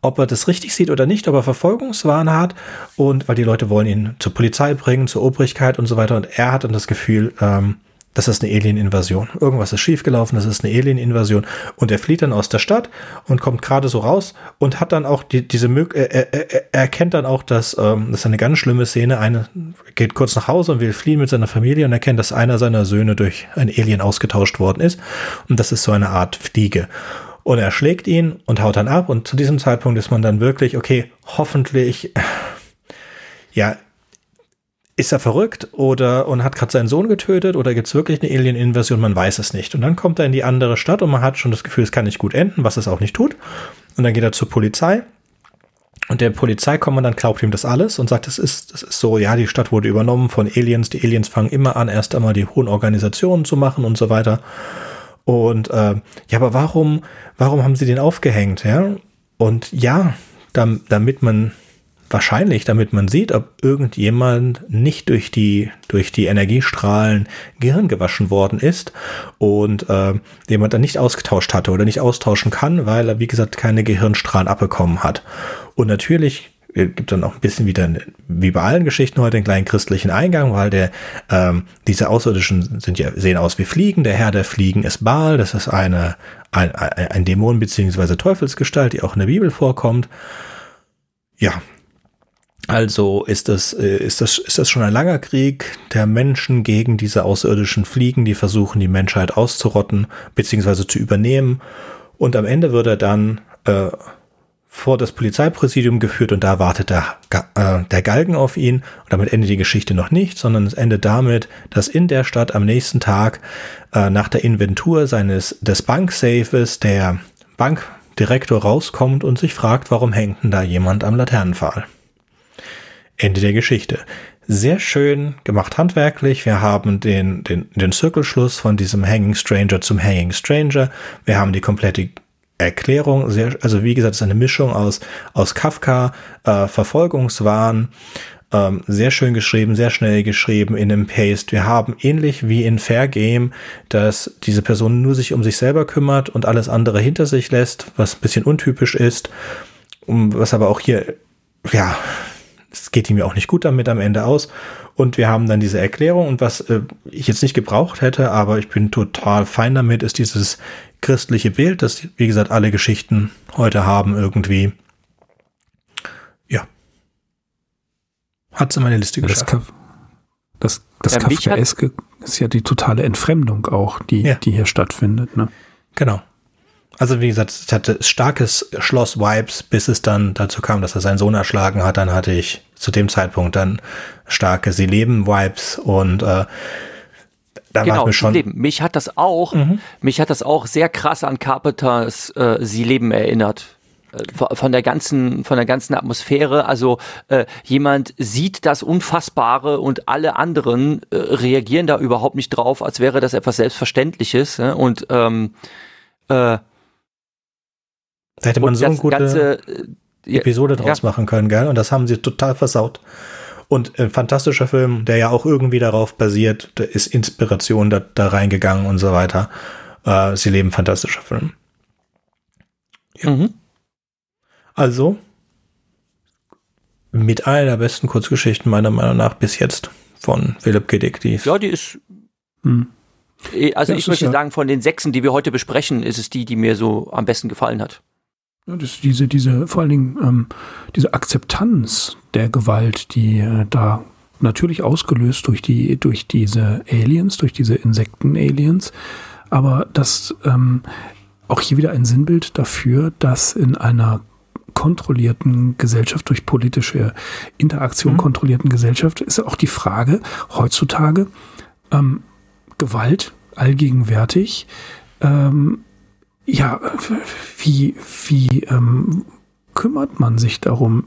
ob er das richtig sieht oder nicht, ob er Verfolgungswahn hat, und weil die Leute wollen ihn zur Polizei bringen, zur Obrigkeit und so weiter, und er hat dann das Gefühl, das ist eine Alien-Invasion. Irgendwas ist schiefgelaufen, das ist eine Alien-Invasion, und er flieht dann aus der Stadt und kommt gerade so raus und hat dann auch er erkennt dann auch, dass das ist eine ganz schlimme Szene, eine geht kurz nach Hause und will fliehen mit seiner Familie und erkennt, dass einer seiner Söhne durch ein Alien ausgetauscht worden ist, und das ist so eine Art Fliege. Und er schlägt ihn und haut dann ab, und zu diesem Zeitpunkt ist man dann wirklich, okay, hoffentlich, ja, ist er verrückt und hat gerade seinen Sohn getötet, oder gibt es wirklich eine Alien-Invasion? Man weiß es nicht. Und dann kommt er in die andere Stadt und man hat schon das Gefühl, es kann nicht gut enden, was es auch nicht tut. Und dann geht er zur Polizei, und der Polizeikommandant glaubt ihm das alles und sagt, das ist so, ja, die Stadt wurde übernommen von Aliens. Die Aliens fangen immer an, erst einmal die hohen Organisationen zu machen und so weiter. Und ja, aber warum haben sie den aufgehängt? Ja? Und ja, damit man sieht, ob irgendjemand nicht durch die Energiestrahlen Gehirn gewaschen worden ist und jemand dann nicht ausgetauscht hatte oder nicht austauschen kann, weil er, wie gesagt, keine Gehirnstrahlen abbekommen hat. Und natürlich gibt dann auch ein bisschen wieder, wie bei allen Geschichten heute, einen kleinen christlichen Eingang, weil diese Außerirdischen sehen aus wie Fliegen. Der Herr der Fliegen ist Baal, das ist ein Dämon bzw. Teufelsgestalt, die auch in der Bibel vorkommt. Ja, also ist das schon ein langer Krieg der Menschen gegen diese außerirdischen Fliegen, die versuchen, die Menschheit auszurotten bzw. zu übernehmen. Und am Ende wird er dann vor das Polizeipräsidium geführt, und da wartet der Galgen auf ihn. Und damit endet die Geschichte noch nicht, sondern es endet damit, dass in der Stadt am nächsten Tag nach der Inventur des Banksafes der Bankdirektor rauskommt und sich fragt, warum hängt denn da jemand am Laternenpfahl? Ende der Geschichte. Sehr schön gemacht handwerklich. Wir haben den Zirkelschluss von diesem Hanging Stranger zum Hanging Stranger. Wir haben die komplette Erklärung. Also wie gesagt, es ist eine Mischung aus Kafka, Verfolgungswahn. Sehr schön geschrieben, sehr schnell geschrieben in einem Paste. Wir haben ähnlich wie in Fair Game, dass diese Person nur sich um sich selber kümmert und alles andere hinter sich lässt, was ein bisschen untypisch ist. Was aber auch hier, ja... Es geht ihm ja auch nicht gut damit am Ende aus. Und wir haben dann diese Erklärung. Und was ich jetzt nicht gebraucht hätte, aber ich bin total fein damit, ist dieses christliche Bild, das, wie gesagt, alle Geschichten heute haben irgendwie. Ja. Hat es in meine Liste geschafft. Das Kafkaeske ist ja die totale Entfremdung auch, die hier stattfindet. Ne? Genau. Also wie gesagt, es hatte starkes Schloss-Vibes, bis es dann dazu kam, dass er seinen Sohn erschlagen hat. Dann hatte ich zu dem Zeitpunkt dann starke Sie-Leben-Vibes und da genau, war mir schon... Leben. Mich hat das auch sehr krass an Carpenters Sie-Leben erinnert. Von der ganzen Atmosphäre, also jemand sieht das Unfassbare und alle anderen reagieren da überhaupt nicht drauf, als wäre das etwas Selbstverständliches, ne? Und da hätte man so eine gute Episode draus machen können, gell? Und das haben sie total versaut. Und ein fantastischer Film, der ja auch irgendwie darauf basiert, da ist Inspiration da reingegangen und so weiter. Sie leben, fantastischer Film. Ja. Mhm. Also, mit einer der besten Kurzgeschichten meiner Meinung nach bis jetzt von Philip K. Dick. Ich möchte sagen, von den 6, die wir heute besprechen, ist es die mir so am besten gefallen hat. Ja, vor allen Dingen diese Akzeptanz der Gewalt, die da natürlich ausgelöst durch diese Aliens, durch diese Insekten-Aliens, aber das auch hier wieder ein Sinnbild dafür, dass in einer kontrollierten Gesellschaft, durch politische Interaktion kontrollierten Gesellschaft, ist auch die Frage heutzutage, Gewalt allgegenwärtig, wie kümmert man sich darum?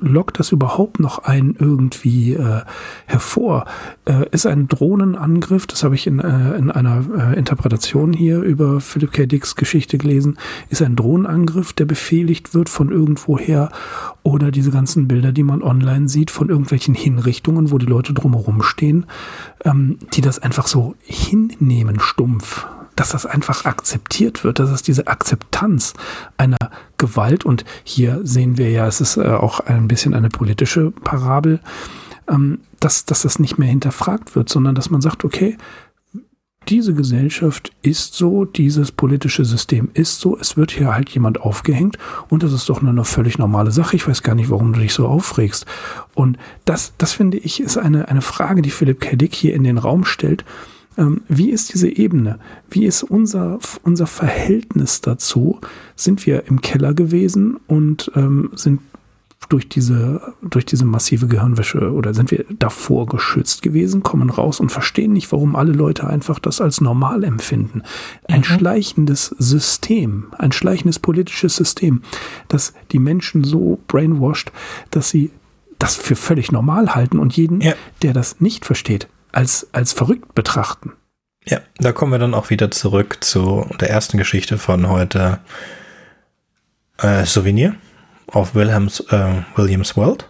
Lockt das überhaupt noch einen irgendwie hervor? Ist ein Drohnenangriff, das habe ich in einer Interpretation hier über Philip K. Dicks Geschichte gelesen, ist ein Drohnenangriff, der befehligt wird von irgendwoher, oder diese ganzen Bilder, die man online sieht, von irgendwelchen Hinrichtungen, wo die Leute drumherum stehen, die das einfach so hinnehmen, stumpf, dass das einfach akzeptiert wird, dass es diese Akzeptanz einer Gewalt, und hier sehen wir ja, es ist auch ein bisschen eine politische Parabel, dass das nicht mehr hinterfragt wird, sondern dass man sagt, okay, diese Gesellschaft ist so, dieses politische System ist so, es wird hier halt jemand aufgehängt und das ist doch eine völlig normale Sache. Ich weiß gar nicht, warum du dich so aufregst. Und das finde ich, ist eine Frage, die Philip K. Dick hier in den Raum stellt. Wie ist diese Ebene? Wie ist unser Verhältnis dazu? Sind wir im Keller gewesen und sind durch diese massive Gehirnwäsche, oder sind wir davor geschützt gewesen, kommen raus und verstehen nicht, warum alle Leute einfach das als normal empfinden? Ein schleichendes System, ein schleichendes politisches System, das die Menschen so brainwashed, dass sie das für völlig normal halten und jeden, der das nicht versteht, als verrückt betrachten. Ja, da kommen wir dann auch wieder zurück zu der ersten Geschichte von heute, Souvenir auf Williamsons World.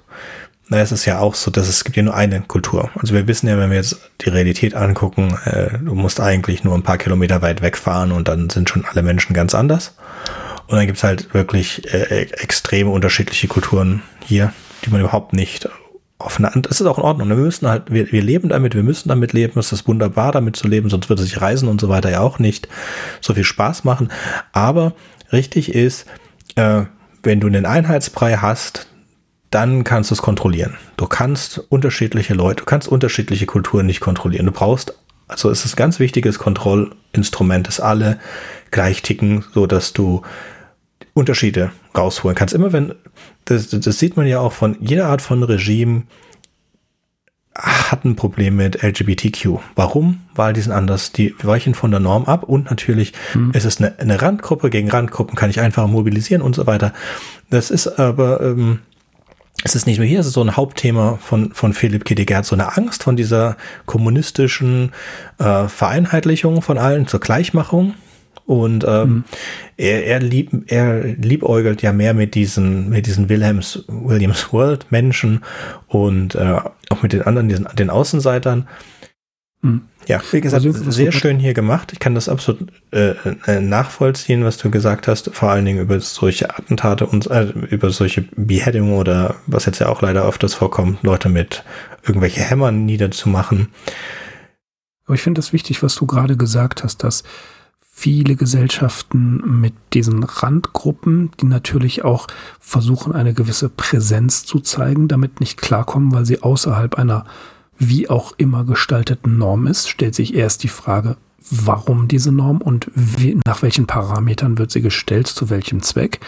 Da ist es ja auch so, dass es gibt ja nur eine Kultur. Also wir wissen ja, wenn wir jetzt die Realität angucken, du musst eigentlich nur ein paar Kilometer weit wegfahren und dann sind schon alle Menschen ganz anders. Und dann gibt es halt wirklich extrem unterschiedliche Kulturen hier, die man überhaupt nicht... Es ist auch in Ordnung. Wir leben damit, wir müssen damit leben. Es ist wunderbar, damit zu leben, sonst würde sich Reisen und so weiter ja auch nicht so viel Spaß machen. Aber richtig ist, wenn du einen Einheitsbrei hast, dann kannst du es kontrollieren. Du kannst unterschiedliche Kulturen nicht kontrollieren. Also es ist ein ganz wichtiges Kontrollinstrument, dass alle gleich ticken, sodass du Unterschiede rausholen kannst. Immer wenn das sieht man ja auch von jeder Art von Regime, hat ein Problem mit LGBTQ. Warum? Weil die sind anders. Die weichen von der Norm ab und natürlich ist es eine Randgruppe. Gegen Randgruppen kann ich einfach mobilisieren und so weiter. Das ist aber, es ist nicht nur hier, es ist so ein Hauptthema von Philip K. Dick, so eine Angst von dieser kommunistischen Vereinheitlichung von allen zur Gleichmachung. Und er liebäugelt ja mehr mit diesen Williamsons World Menschen und auch mit den anderen, den Außenseitern. Mhm. Ja, wie gesagt, also, sehr schön hier gemacht. Ich kann das absolut nachvollziehen, was du gesagt hast, vor allen Dingen über solche Attentate und über solche Beheading oder was jetzt ja auch leider öfters vorkommt, Leute mit irgendwelchen Hämmern niederzumachen. Aber ich finde das wichtig, was du gerade gesagt hast, dass viele Gesellschaften mit diesen Randgruppen, die natürlich auch versuchen, eine gewisse Präsenz zu zeigen, damit nicht klarkommen, weil sie außerhalb einer wie auch immer gestalteten Norm ist, stellt sich erst die Frage, warum diese Norm und nach welchen Parametern wird sie gestellt, zu welchem Zweck.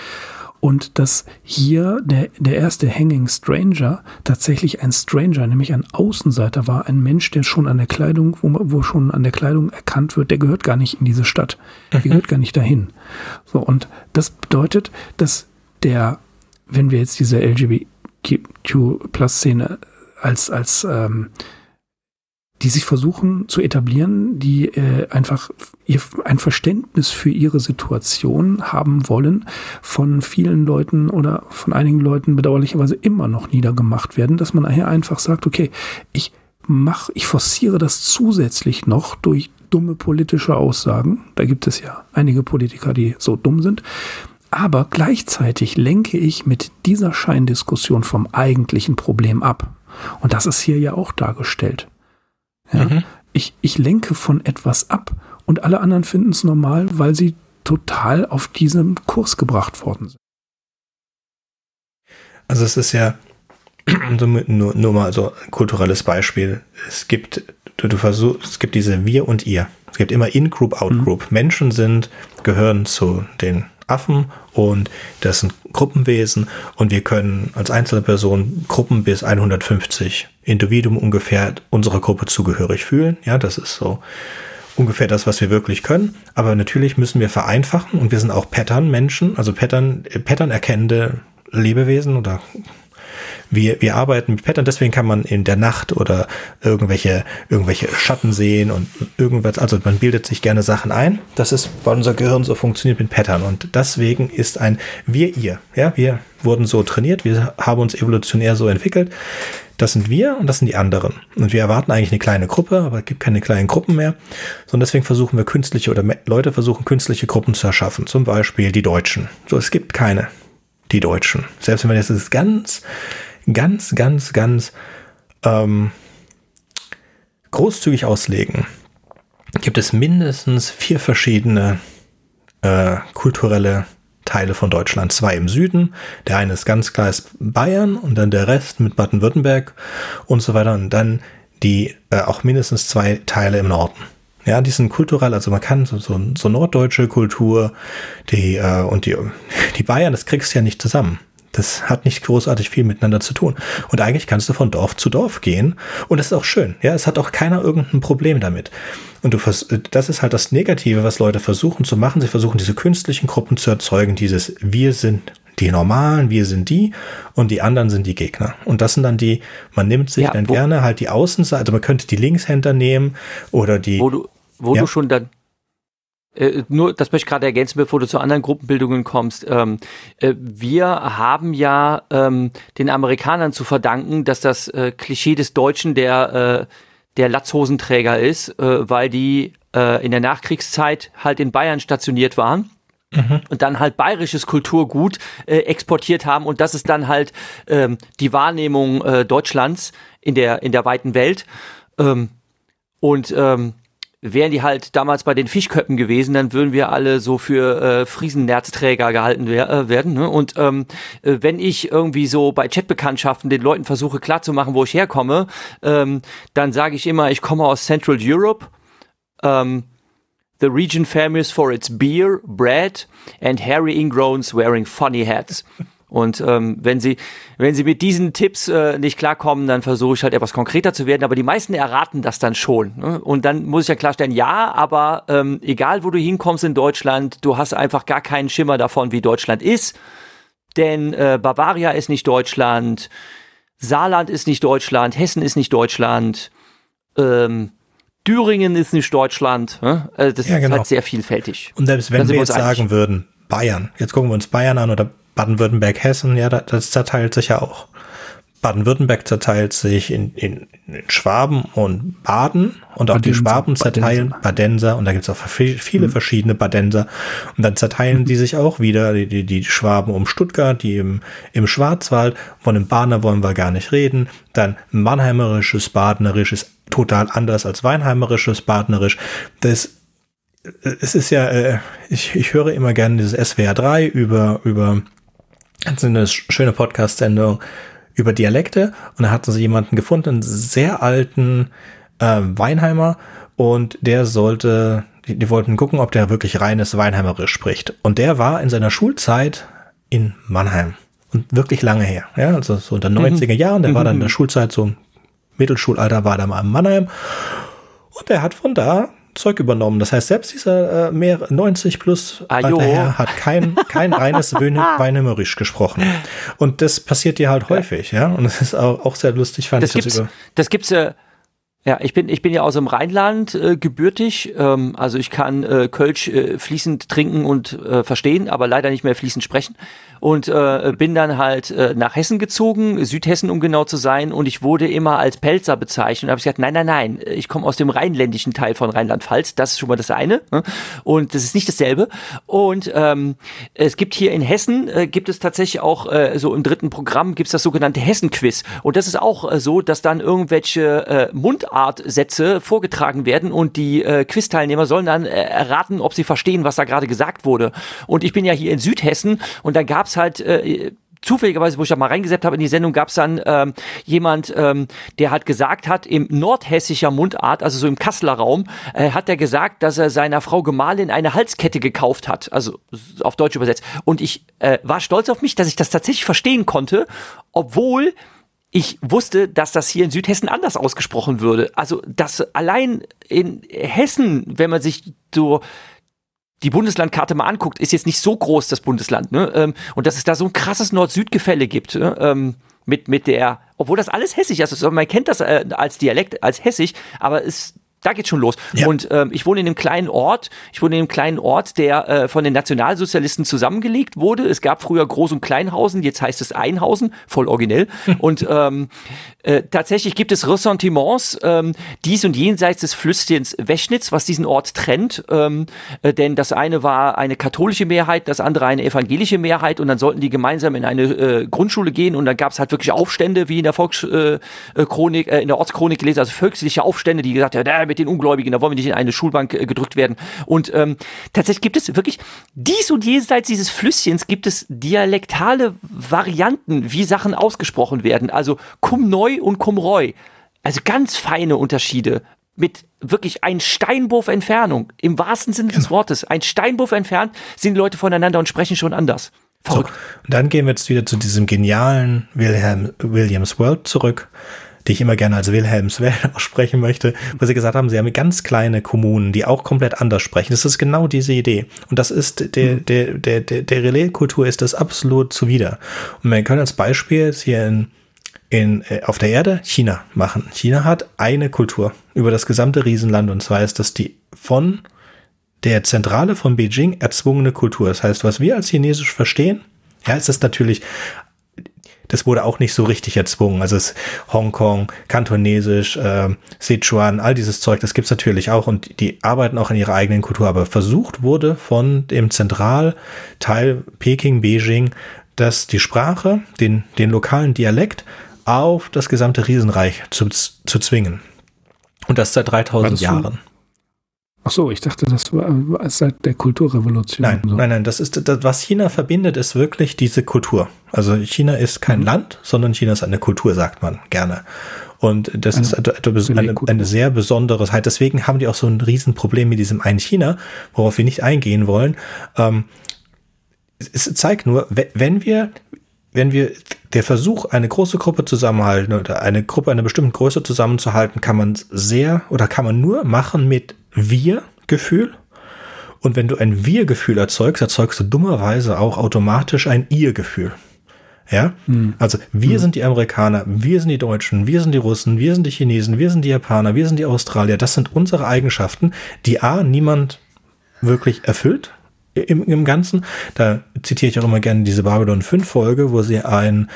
Und dass hier der erste Hanging Stranger tatsächlich ein Stranger, nämlich ein Außenseiter war, ein Mensch, der schon an der Kleidung, wo schon an der Kleidung erkannt wird, der gehört gar nicht in diese Stadt, der gehört gar nicht dahin. So, und das bedeutet, dass wenn wir jetzt diese LGBTQ-Plus-Szene die sich versuchen zu etablieren, die einfach ein Verständnis für ihre Situation haben wollen, von vielen Leuten oder von einigen Leuten bedauerlicherweise immer noch niedergemacht werden, dass man hier einfach sagt, okay, ich forciere das zusätzlich noch durch dumme politische Aussagen. Da gibt es ja einige Politiker, die so dumm sind. Aber gleichzeitig lenke ich mit dieser Scheindiskussion vom eigentlichen Problem ab. Und das ist hier ja auch dargestellt. Ja, ich lenke von etwas ab und alle anderen finden es normal, weil sie total auf diesem Kurs gebracht worden sind. Also es ist ja nur mal so ein kulturelles Beispiel. Es gibt, es gibt diese Wir und Ihr. Es gibt immer In-Group, Out-Group. Menschen gehören zu den Affen und das sind Gruppenwesen und wir können als einzelne Person Gruppen bis 150 Individuen ungefähr unserer Gruppe zugehörig fühlen. Ja, das ist so ungefähr das, was wir wirklich können. Aber natürlich müssen wir vereinfachen und wir sind auch Pattern-Menschen, also Pattern erkennende Lebewesen oder wir arbeiten mit Pattern, deswegen kann man in der Nacht oder irgendwelche Schatten sehen und irgendwas, also man bildet sich gerne Sachen ein. Das ist, weil unser Gehirn so funktioniert mit Pattern und deswegen ist ein Wir-Ihr. Ja, wir wurden so trainiert, wir haben uns evolutionär so entwickelt. Das sind wir und das sind die anderen. Und wir erwarten eigentlich eine kleine Gruppe, aber es gibt keine kleinen Gruppen mehr. Sondern deswegen Leute versuchen künstliche Gruppen zu erschaffen. Zum Beispiel die Deutschen. So, es gibt keine. Die Deutschen. Selbst wenn man jetzt das ganz großzügig auslegen, gibt es mindestens 4 verschiedene kulturelle Teile von Deutschland. 2 im Süden, der eine ist ganz klar ist Bayern und dann der Rest mit Baden-Württemberg und so weiter und dann die auch mindestens 2 Teile im Norden. Ja, die sind kulturell, also man kann so norddeutsche Kultur, die Bayern, das kriegst du ja nicht zusammen. Das hat nicht großartig viel miteinander zu tun. Und eigentlich kannst du von Dorf zu Dorf gehen. Und das ist auch schön. Ja, es hat auch keiner irgendein Problem damit. Und das ist halt das Negative, was Leute versuchen zu machen. Sie versuchen, diese künstlichen Gruppen zu erzeugen. Dieses Wir sind die Normalen, wir sind die und die anderen sind die Gegner. Und das sind dann die, man nimmt sich dann gerne halt die Außenseite. Also man könnte die Linkshänder nehmen oder die... Wo du schon dann... nur, das möchte ich gerade ergänzen, bevor du zu anderen Gruppenbildungen kommst. Wir haben ja den Amerikanern zu verdanken, dass das Klischee des Deutschen der Latzhosenträger ist, weil die in der Nachkriegszeit halt in Bayern stationiert waren. Und dann halt bayerisches Kulturgut exportiert haben und das ist dann halt die Wahrnehmung Deutschlands in der weiten Welt. Wären die halt damals bei den Fischköppen gewesen, dann würden wir alle so für Friesennerzträger gehalten werden. Ne? Und wenn ich irgendwie so bei Chatbekanntschaften den Leuten versuche klarzumachen, wo ich herkomme, dann sage ich immer, ich komme aus Central Europe. The region famous for its beer, bread and hairy ingrowns wearing funny hats. Und wenn sie mit diesen Tipps nicht klarkommen, dann versuche ich halt etwas konkreter zu werden. Aber die meisten erraten das dann schon. Ne? Und dann muss ich ja klarstellen, ja, aber egal, wo du hinkommst in Deutschland, du hast einfach gar keinen Schimmer davon, wie Deutschland ist. Denn Bavaria ist nicht Deutschland, Saarland ist nicht Deutschland, Hessen ist nicht Deutschland, Thüringen ist nicht Deutschland. Ne? Also das ist halt sehr vielfältig. Und selbst wenn wir jetzt sagen würden, Bayern, jetzt gucken wir uns Bayern an oder Baden-Württemberg, Hessen, ja, das zerteilt sich ja auch. Baden-Württemberg zerteilt sich in Schwaben und Baden und auch Badenser, die Schwaben zerteilen Badenser und da gibt es auch viele verschiedene Badenser und dann zerteilen die sich auch wieder, die Schwaben um Stuttgart, die im Schwarzwald, von dem Badener wollen wir gar nicht reden, dann Mannheimerisches, Badenerisches, total anders als Weinheimerisches, Badenerisch, es ist ja, ich höre immer gerne dieses SWR 3 über eine schöne Podcast-Sendung über Dialekte und da hatten sie jemanden gefunden, einen sehr alten Weinheimer und der sollte, die wollten gucken, ob der wirklich reines Weinheimerisch spricht. Und der war in seiner Schulzeit in Mannheim und wirklich lange her, ja, also so in den 90er Jahren, der war dann in der Schulzeit, so im Mittelschulalter war er mal in Mannheim und der hat von da Zeug übernommen. Das heißt, selbst dieser mehr 90 plus alter Herr hat kein reines Weinheimerisch gesprochen. Und das passiert dir halt häufig, ja, und das ist auch sehr lustig, fand ich das. Das gibt's ja. Ja, ich bin ja aus dem Rheinland gebürtig, also ich kann Kölsch fließend trinken und verstehen, aber leider nicht mehr fließend sprechen, und bin dann halt nach Hessen gezogen, Südhessen um genau zu sein, und ich wurde immer als Pelzer bezeichnet und habe gesagt, nein, ich komme aus dem rheinländischen Teil von Rheinland-Pfalz, das ist schon mal das eine, ne? Und das ist nicht dasselbe, und es gibt hier in Hessen, gibt es tatsächlich auch so im 3. Programm gibt es das sogenannte Hessen-Quiz, und das ist auch so, dass dann irgendwelche Mundart-Sätze vorgetragen werden und die Quiz-Teilnehmer sollen dann erraten, ob sie verstehen, was da gerade gesagt wurde. Und ich bin ja hier in Südhessen, und da gab's halt zufälligerweise, wo ich da mal reingesetzt habe in die Sendung, gab's dann jemand, der halt gesagt hat, im nordhessischer Mundart, also so im Kasseler Raum, hat er gesagt, dass er seiner Frau Gemahlin eine Halskette gekauft hat, also auf Deutsch übersetzt. Und ich war stolz auf mich, dass ich das tatsächlich verstehen konnte, obwohl ich wusste, dass das hier in Südhessen anders ausgesprochen würde. Also, dass allein in Hessen, wenn man sich so die Bundeslandkarte mal anguckt, ist jetzt nicht so groß, das Bundesland, ne? Und dass es da so ein krasses Nord-Süd-Gefälle gibt, mit der, obwohl das alles hessisch ist. Also man kennt das als Dialekt, als hessisch, aber es, da geht's schon los. Ja. Und ich wohne in einem kleinen Ort, der von den Nationalsozialisten zusammengelegt wurde. Es gab früher Groß- und Kleinhausen, jetzt heißt es Einhausen, voll originell. Und tatsächlich gibt es Ressentiments dies und jenseits des Flüsschens Weschnitz, was diesen Ort trennt. Denn das eine war eine katholische Mehrheit, das andere eine evangelische Mehrheit, und dann sollten die gemeinsam in eine Grundschule gehen, und dann gab's halt wirklich Aufstände, wie in der Volkschronik, in der Ortschronik gelesen, also volkliche Aufstände, die gesagt haben, mit den Ungläubigen, da wollen wir nicht in eine Schulbank gedrückt werden. Und tatsächlich gibt es wirklich, dies und jenseits dieses Flüsschens gibt es dialektale Varianten, wie Sachen ausgesprochen werden. Also cum neu und cum reu. Also ganz feine Unterschiede mit wirklich einem Steinwurf Entfernung. Im wahrsten Sinne des Wortes. Ein Steinwurf entfernt sind die Leute voneinander und sprechen schon anders. Verrückt. So, und dann gehen wir jetzt wieder zu diesem genialen Williamsons World zurück, die ich immer gerne als Wilhelmswelle aussprechen möchte, wo sie gesagt haben, sie haben ganz kleine Kommunen, die auch komplett anders sprechen. Das ist genau diese Idee. Und das ist, der Relais-Kultur ist das absolut zuwider. Und wir können als Beispiel hier auf der Erde China machen. China hat eine Kultur über das gesamte Riesenland, und zwar ist das die von der Zentrale von Beijing erzwungene Kultur. Das heißt, was wir als Chinesisch verstehen, ja, ist das natürlich. Das wurde auch nicht so richtig erzwungen. Also es Hongkong, Kantonesisch, Sichuan, all dieses Zeug, das gibt's natürlich auch, und die arbeiten auch in ihrer eigenen Kultur. Aber versucht wurde von dem Zentralteil Peking, Beijing, dass die Sprache, den lokalen Dialekt auf das gesamte Riesenreich zu zwingen. Und das seit 3000 Jahren. Ach so, ich dachte, das war seit der Kulturrevolution. Nein, das ist das, was China verbindet, ist wirklich diese Kultur. Also China ist kein Land, sondern China ist eine Kultur, sagt man gerne. Und das ist eine sehr besondere Halt. Deswegen haben die auch so ein Riesenproblem mit diesem einen China, worauf wir nicht eingehen wollen. Es zeigt nur, wenn wir der Versuch, eine große Gruppe zusammenhalten oder eine Gruppe einer bestimmten Größe zusammenzuhalten, kann man nur machen mit Wir-Gefühl. Und wenn du ein Wir-Gefühl erzeugst, erzeugst du dummerweise auch automatisch ein Ihr-Gefühl. Ja? Also wir sind die Amerikaner, wir sind die Deutschen, wir sind die Russen, wir sind die Chinesen, wir sind die Japaner, wir sind die Australier. Das sind unsere Eigenschaften, die niemand wirklich erfüllt im Ganzen. Da zitiere ich auch immer gerne diese Babylon 5 Folge, wo sie einen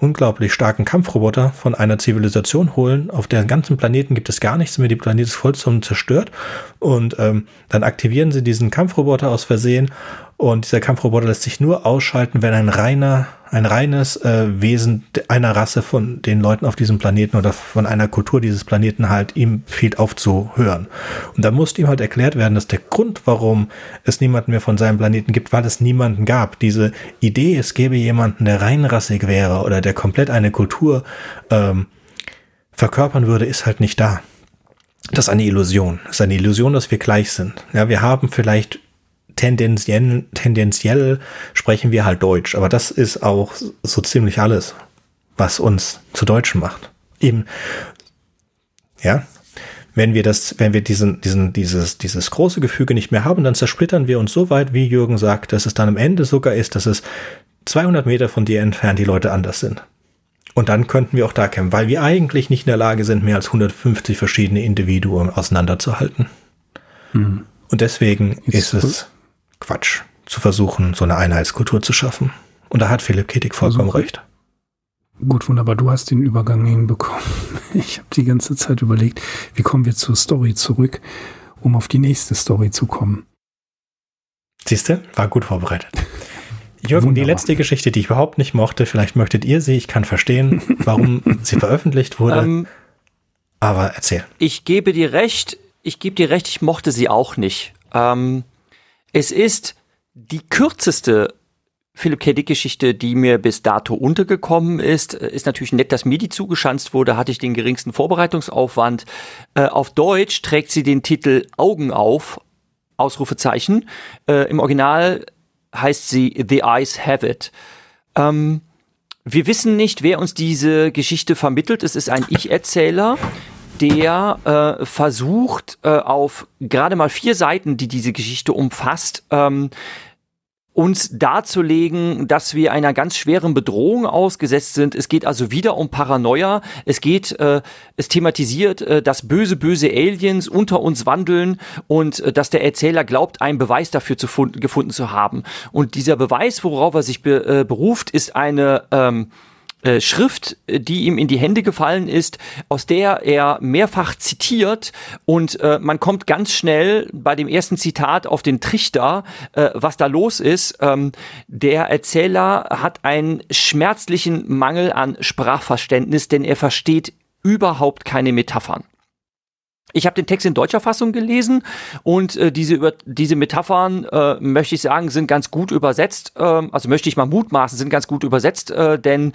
unglaublich starken Kampfroboter von einer Zivilisation holen. Auf der ganzen Planeten gibt es gar nichts mehr. Die Planet ist vollkommen zerstört. Und dann aktivieren sie diesen Kampfroboter aus Versehen. Und dieser Kampfroboter lässt sich nur ausschalten, wenn ein reines Wesen einer Rasse von den Leuten auf diesem Planeten oder von einer Kultur dieses Planeten halt ihm fehlt aufzuhören. Und da musste ihm halt erklärt werden, dass der Grund, warum es niemanden mehr von seinem Planeten gibt, weil es niemanden gab. Diese Idee, es gäbe jemanden, der reinrassig wäre oder der komplett eine Kultur verkörpern würde, ist halt nicht da. das ist eine Illusion. Das ist eine Illusion, dass wir gleich sind. Ja, wir haben vielleicht tendenziell sprechen wir halt Deutsch, aber das ist auch so ziemlich alles, was uns zu Deutschen macht. Eben, ja, wenn wir dieses große Gefüge nicht mehr haben, dann zersplittern wir uns so weit, wie Jürgen sagt, dass es dann am Ende sogar ist, dass es 200 Meter von dir entfernt die Leute anders sind. Und dann könnten wir auch da kämpfen, weil wir eigentlich nicht in der Lage sind, mehr als 150 verschiedene Individuen auseinanderzuhalten. Mhm. Und deswegen ist es Quatsch, zu versuchen, so eine Einheitskultur zu schaffen. Und da hat Philip K. Dick vollkommen recht. Gut, wunderbar. Du hast den Übergang hinbekommen. Ich habe die ganze Zeit überlegt, wie kommen wir zur Story zurück, um auf die nächste Story zu kommen. Siehst du, war gut vorbereitet. Jürgen, wunderbar. Die letzte Geschichte, die ich überhaupt nicht mochte, vielleicht möchtet ihr sie, ich kann verstehen, warum sie veröffentlicht wurde. Aber erzähl. Ich gebe dir recht, ich mochte sie auch nicht. Es ist die kürzeste Philip K. Dick-Geschichte, die mir bis dato untergekommen ist. Ist natürlich nett, dass mir die zugeschanzt wurde, hatte ich den geringsten Vorbereitungsaufwand. Auf Deutsch trägt sie den Titel Augen auf, Ausrufezeichen. Im Original heißt sie The Eyes Have It. Wir wissen nicht, wer uns diese Geschichte vermittelt. Es ist ein Ich-Erzähler, der versucht, auf gerade mal 4 Seiten, die diese Geschichte umfasst, uns darzulegen, dass wir einer ganz schweren Bedrohung ausgesetzt sind. Es geht also wieder um Paranoia. Es thematisiert, dass böse Aliens unter uns wandeln und dass der Erzähler glaubt, einen Beweis dafür gefunden zu haben. Und dieser Beweis, worauf er sich beruft, ist eine Schrift, die ihm in die Hände gefallen ist, aus der er mehrfach zitiert, und man kommt ganz schnell bei dem ersten Zitat auf den Trichter, was da los ist. Der Erzähler hat einen schmerzlichen Mangel an Sprachverständnis, denn er versteht überhaupt keine Metaphern. Ich habe den Text in deutscher Fassung gelesen und diese Metaphern, möchte ich sagen, sind ganz gut übersetzt, also möchte ich mal mutmaßen, sind ganz gut übersetzt, denn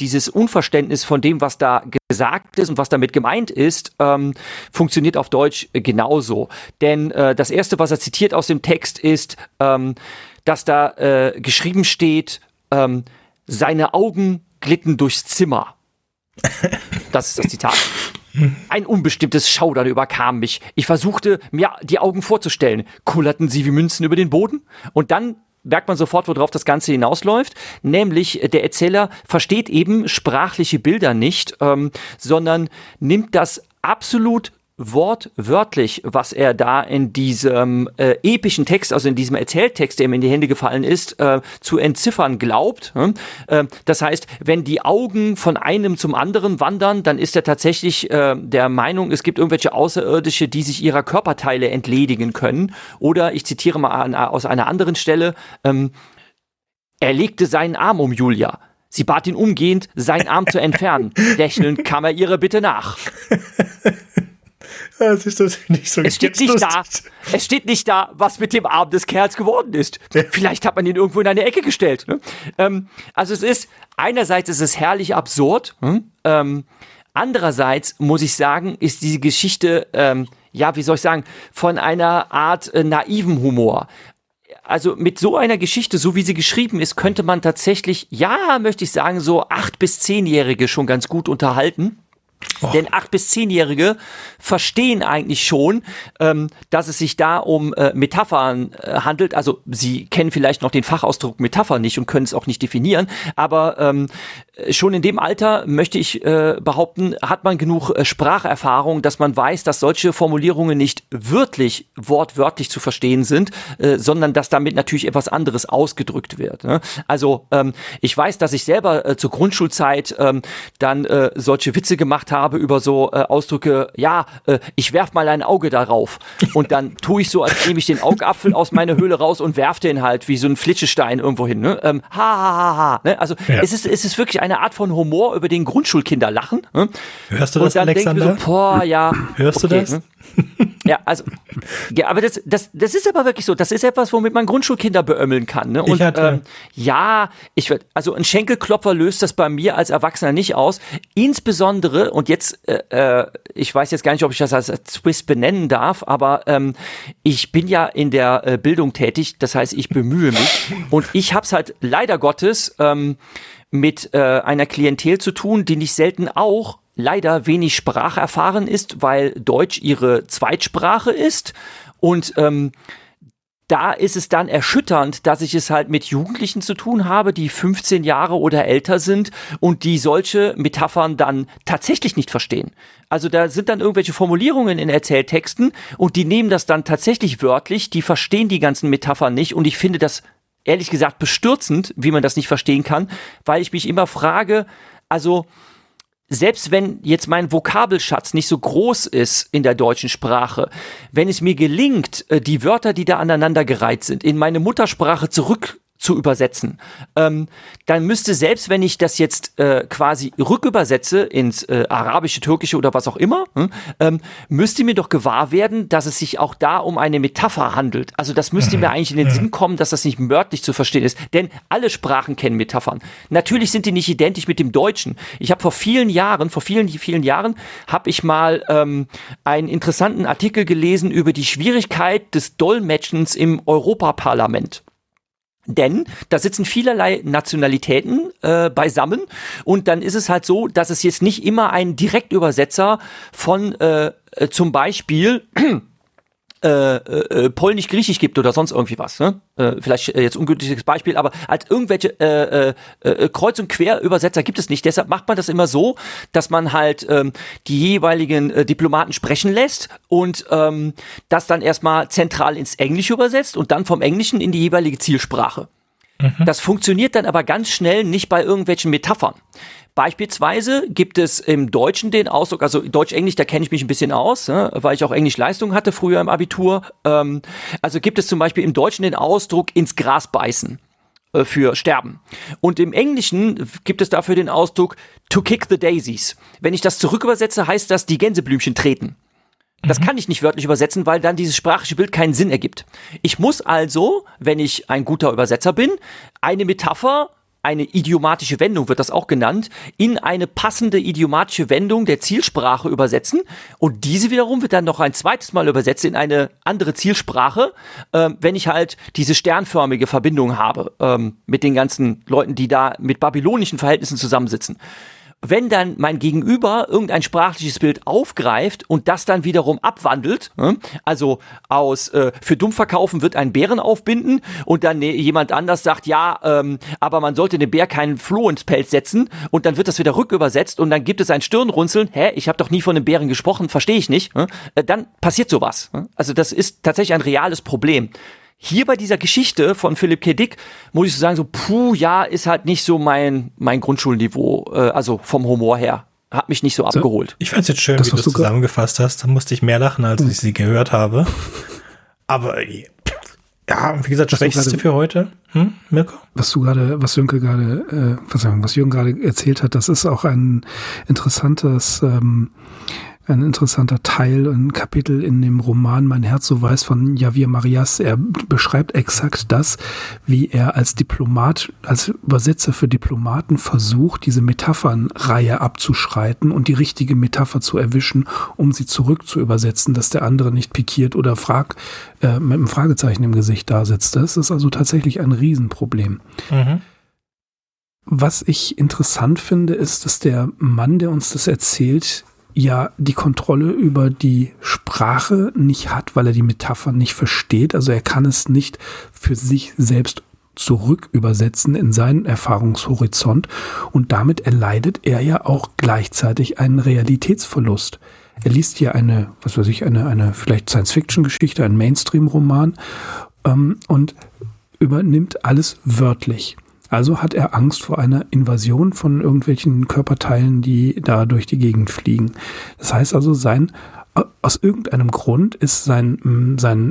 dieses Unverständnis von dem, was da gesagt ist und was damit gemeint ist, funktioniert auf Deutsch genauso. Denn das Erste, was er zitiert aus dem Text, ist, dass da geschrieben steht, seine Augen glitten durchs Zimmer. Das ist das Zitat. Ein unbestimmtes Schaudern überkam mich. Ich versuchte, mir die Augen vorzustellen. Kullerten sie wie Münzen über den Boden? Und dann merkt man sofort, worauf das Ganze hinausläuft. Nämlich, der Erzähler versteht eben sprachliche Bilder nicht, sondern nimmt das absolut wortwörtlich, was er da in diesem epischen Text, also in diesem Erzähltext, der ihm in die Hände gefallen ist, zu entziffern glaubt. Das heißt, wenn die Augen von einem zum anderen wandern, dann ist er tatsächlich der Meinung, es gibt irgendwelche Außerirdische, die sich ihrer Körperteile entledigen können. Oder, ich zitiere mal aus einer anderen Stelle, er legte seinen Arm um Julia. Sie bat ihn umgehend, seinen Arm zu entfernen. Lächelnd kam er ihrer Bitte nach. Das ist das nicht so es steht nicht da, was mit dem Arm des Kerls geworden ist. Vielleicht hat man ihn irgendwo in eine Ecke gestellt. Ne? Also es ist, einerseits ist es herrlich absurd, andererseits muss ich sagen, ist diese Geschichte, von einer Art naiven Humor. Also mit so einer Geschichte, so wie sie geschrieben ist, könnte man tatsächlich, so 8- bis 10-Jährige schon ganz gut unterhalten. Oh. Denn 8- bis 10-Jährige verstehen eigentlich schon, dass es sich da um Metaphern handelt. Also sie kennen vielleicht noch den Fachausdruck Metapher nicht und können es auch nicht definieren. Aber schon in dem Alter, möchte ich behaupten, hat man genug Spracherfahrung, dass man weiß, dass solche Formulierungen nicht wirklich wortwörtlich zu verstehen sind, sondern dass damit natürlich etwas anderes ausgedrückt wird. Ne? Also ich weiß, dass ich selber zur Grundschulzeit dann solche Witze gemacht habe über so Ausdrücke, ich werf mal ein Auge darauf und dann tue ich so, als nehme ich den Augapfel aus meiner Höhle raus und werf den halt wie so einen Flitzestein irgendwo hin. Ne? Ne? Also ja. Es ist wirklich eine Art von Humor, über den Grundschulkinder lachen. Ne? Hörst du das, Alexander? So, hörst du das? Ne? Ja, also, ja, aber das ist aber wirklich so. Das ist etwas, womit man Grundschulkinder beömmeln kann. Ne? Und also ein Schenkelklopfer löst das bei mir als Erwachsener nicht aus. Insbesondere, und jetzt, ich weiß jetzt gar nicht, ob ich das als Twist benennen darf, aber ich bin ja in der Bildung tätig, das heißt, ich bemühe mich. Und ich hab's halt leider Gottes mit einer Klientel zu tun, die nicht selten auch leider wenig spracherfahren ist, weil Deutsch ihre Zweitsprache ist. Und da ist es dann erschütternd, dass ich es halt mit Jugendlichen zu tun habe, die 15 Jahre oder älter sind und die solche Metaphern dann tatsächlich nicht verstehen. Also da sind dann irgendwelche Formulierungen in Erzähltexten und die nehmen das dann tatsächlich wörtlich, die verstehen die ganzen Metaphern nicht und ich finde das ehrlich gesagt bestürzend, wie man das nicht verstehen kann, weil ich mich immer frage, also selbst wenn jetzt mein Vokabelschatz nicht so groß ist in der deutschen Sprache, wenn es mir gelingt, die Wörter, die da aneinandergereiht sind, in meine Muttersprache zurück zu übersetzen, dann müsste, selbst wenn ich das jetzt quasi rückübersetze ins Arabische, Türkische oder was auch immer, müsste mir doch gewahr werden, dass es sich auch da um eine Metapher handelt. Also das müsste mir eigentlich in den Sinn kommen, dass das nicht wörtlich zu verstehen ist. Denn alle Sprachen kennen Metaphern. Natürlich sind die nicht identisch mit dem Deutschen. Ich habe vor vielen Jahren, habe ich mal einen interessanten Artikel gelesen über die Schwierigkeit des Dolmetschens im Europaparlament. Denn da sitzen vielerlei Nationalitäten beisammen und dann ist es halt so, dass es jetzt nicht immer einen Direktübersetzer von zum Beispiel Polnisch-Griechisch gibt oder sonst irgendwie was. Ne? Vielleicht jetzt ungültiges Beispiel, aber als irgendwelche Kreuz- und Querübersetzer gibt es nicht. Deshalb macht man das immer so, dass man halt die jeweiligen Diplomaten sprechen lässt und das dann erstmal zentral ins Englische übersetzt und dann vom Englischen in die jeweilige Zielsprache. Mhm. Das funktioniert dann aber ganz schnell nicht bei irgendwelchen Metaphern. Beispielsweise gibt es im Deutschen den Ausdruck, also Deutsch-Englisch, da kenne ich mich ein bisschen aus, ne, weil ich auch Englisch-Leistung hatte früher im Abitur. Also gibt es zum Beispiel im Deutschen den Ausdruck ins Gras beißen für sterben. Und im Englischen gibt es dafür den Ausdruck to kick the daisies. Wenn ich das zurückübersetze, heißt das die Gänseblümchen treten. Das kann ich nicht wörtlich übersetzen, weil dann dieses sprachliche Bild keinen Sinn ergibt. Ich muss also, wenn ich ein guter Übersetzer bin, eine Metapher, eine idiomatische Wendung wird das auch genannt, in eine passende idiomatische Wendung der Zielsprache übersetzen und diese wiederum wird dann noch ein zweites Mal übersetzt in eine andere Zielsprache, wenn ich halt diese sternförmige Verbindung habe mit den ganzen Leuten, die da mit babylonischen Verhältnissen zusammensitzen. Wenn dann mein Gegenüber irgendein sprachliches Bild aufgreift und das dann wiederum abwandelt, also aus für dumm verkaufen wird ein Bären aufbinden und dann jemand anders sagt, ja, aber man sollte dem Bär keinen Floh ins Pelz setzen und dann wird das wieder rückübersetzt und dann gibt es ein Stirnrunzeln, ich habe doch nie von einem Bären gesprochen, verstehe ich nicht, dann passiert sowas. Also das ist tatsächlich ein reales Problem. Hier bei dieser Geschichte von Philip K. Dick muss ich so sagen, so ist halt nicht so mein Grundschulniveau, also vom Humor her, hat mich nicht so abgeholt. Ich fand's jetzt schön, wie du es zusammengefasst hast, da musste ich mehr lachen, als ich sie gehört habe. Aber ja, wie gesagt, Schwächste für heute, Mirko? Was Jürgen gerade erzählt hat, das ist auch ein interessanter Teil, ein Kapitel in dem Roman Mein Herz so weiß von Javier Marias. Er beschreibt exakt das, wie er als Diplomat, als Übersetzer für Diplomaten versucht, diese Metaphernreihe abzuschreiten und die richtige Metapher zu erwischen, um sie zurück zu übersetzen, dass der andere nicht pikiert oder mit einem Fragezeichen im Gesicht da sitzt. Das ist also tatsächlich ein Riesenproblem. Mhm. Was ich interessant finde, ist, dass der Mann, der uns das erzählt, ja die Kontrolle über die Sprache nicht hat, weil er die Metapher nicht versteht. Also er kann es nicht für sich selbst zurückübersetzen in seinen Erfahrungshorizont. Und damit erleidet er ja auch gleichzeitig einen Realitätsverlust. Er liest hier eine vielleicht Science-Fiction-Geschichte, einen Mainstream-Roman und übernimmt alles wörtlich. Also hat er Angst vor einer Invasion von irgendwelchen Körperteilen, die da durch die Gegend fliegen. Das heißt also, aus irgendeinem Grund ist sein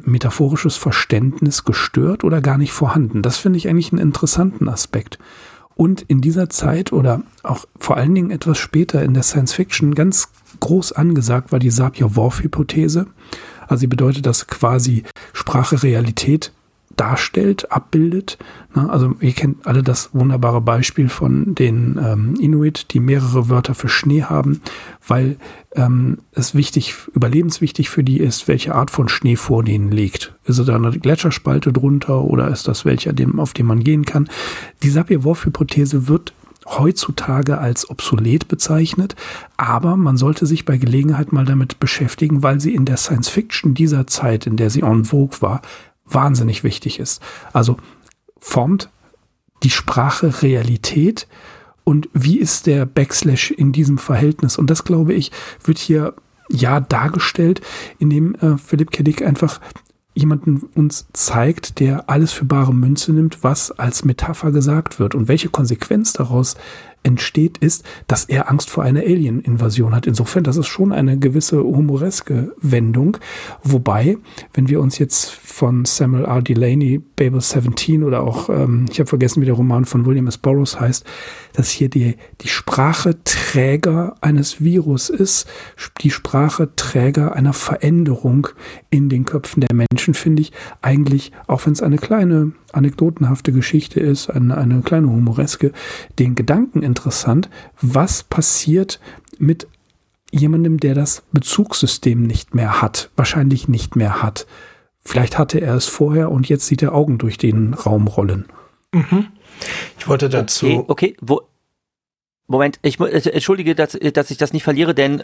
metaphorisches Verständnis gestört oder gar nicht vorhanden. Das finde ich eigentlich einen interessanten Aspekt. Und in dieser Zeit oder auch vor allen Dingen etwas später in der Science Fiction ganz groß angesagt war die Sapir-Whorf-Hypothese. Also sie bedeutet, dass quasi Sprache Realität darstellt, abbildet. Also ihr kennt alle das wunderbare Beispiel von den Inuit, die mehrere Wörter für Schnee haben, weil es wichtig, überlebenswichtig für die ist, welche Art von Schnee vor denen liegt. Ist da eine Gletscherspalte drunter oder ist das welcher, auf den man gehen kann? Die Sapir-Whorf-Hypothese wird heutzutage als obsolet bezeichnet, aber man sollte sich bei Gelegenheit mal damit beschäftigen, weil sie in der Science-Fiction dieser Zeit, in der sie en vogue war, wahnsinnig wichtig ist. Also formt die Sprache Realität und wie ist der Backslash in diesem Verhältnis? Und das, glaube ich, wird hier ja dargestellt, indem Philip K. Dick einfach jemanden uns zeigt, der alles für bare Münze nimmt, was als Metapher gesagt wird. Und welche Konsequenz daraus entsteht, ist, dass er Angst vor einer Alien-Invasion hat. Insofern, das ist schon eine gewisse humoreske Wendung. Wobei, wenn wir uns jetzt von Samuel R. Delany, Babel 17 oder auch, ich habe vergessen, wie der Roman von William S. Burroughs heißt, dass hier die Sprache Träger eines Virus ist, die Sprache Träger einer Veränderung in den Köpfen der Menschen, finde ich eigentlich, auch wenn es eine kleine anekdotenhafte Geschichte ist, eine kleine humoreske, den Gedanken interessant, was passiert mit jemandem, der das Bezugssystem nicht mehr hat, wahrscheinlich nicht mehr hat. Vielleicht hatte er es vorher und jetzt sieht er Augen durch den Raum rollen. Mhm. Ich wollte dazu... Okay. Moment, ich entschuldige, dass ich das nicht verliere, denn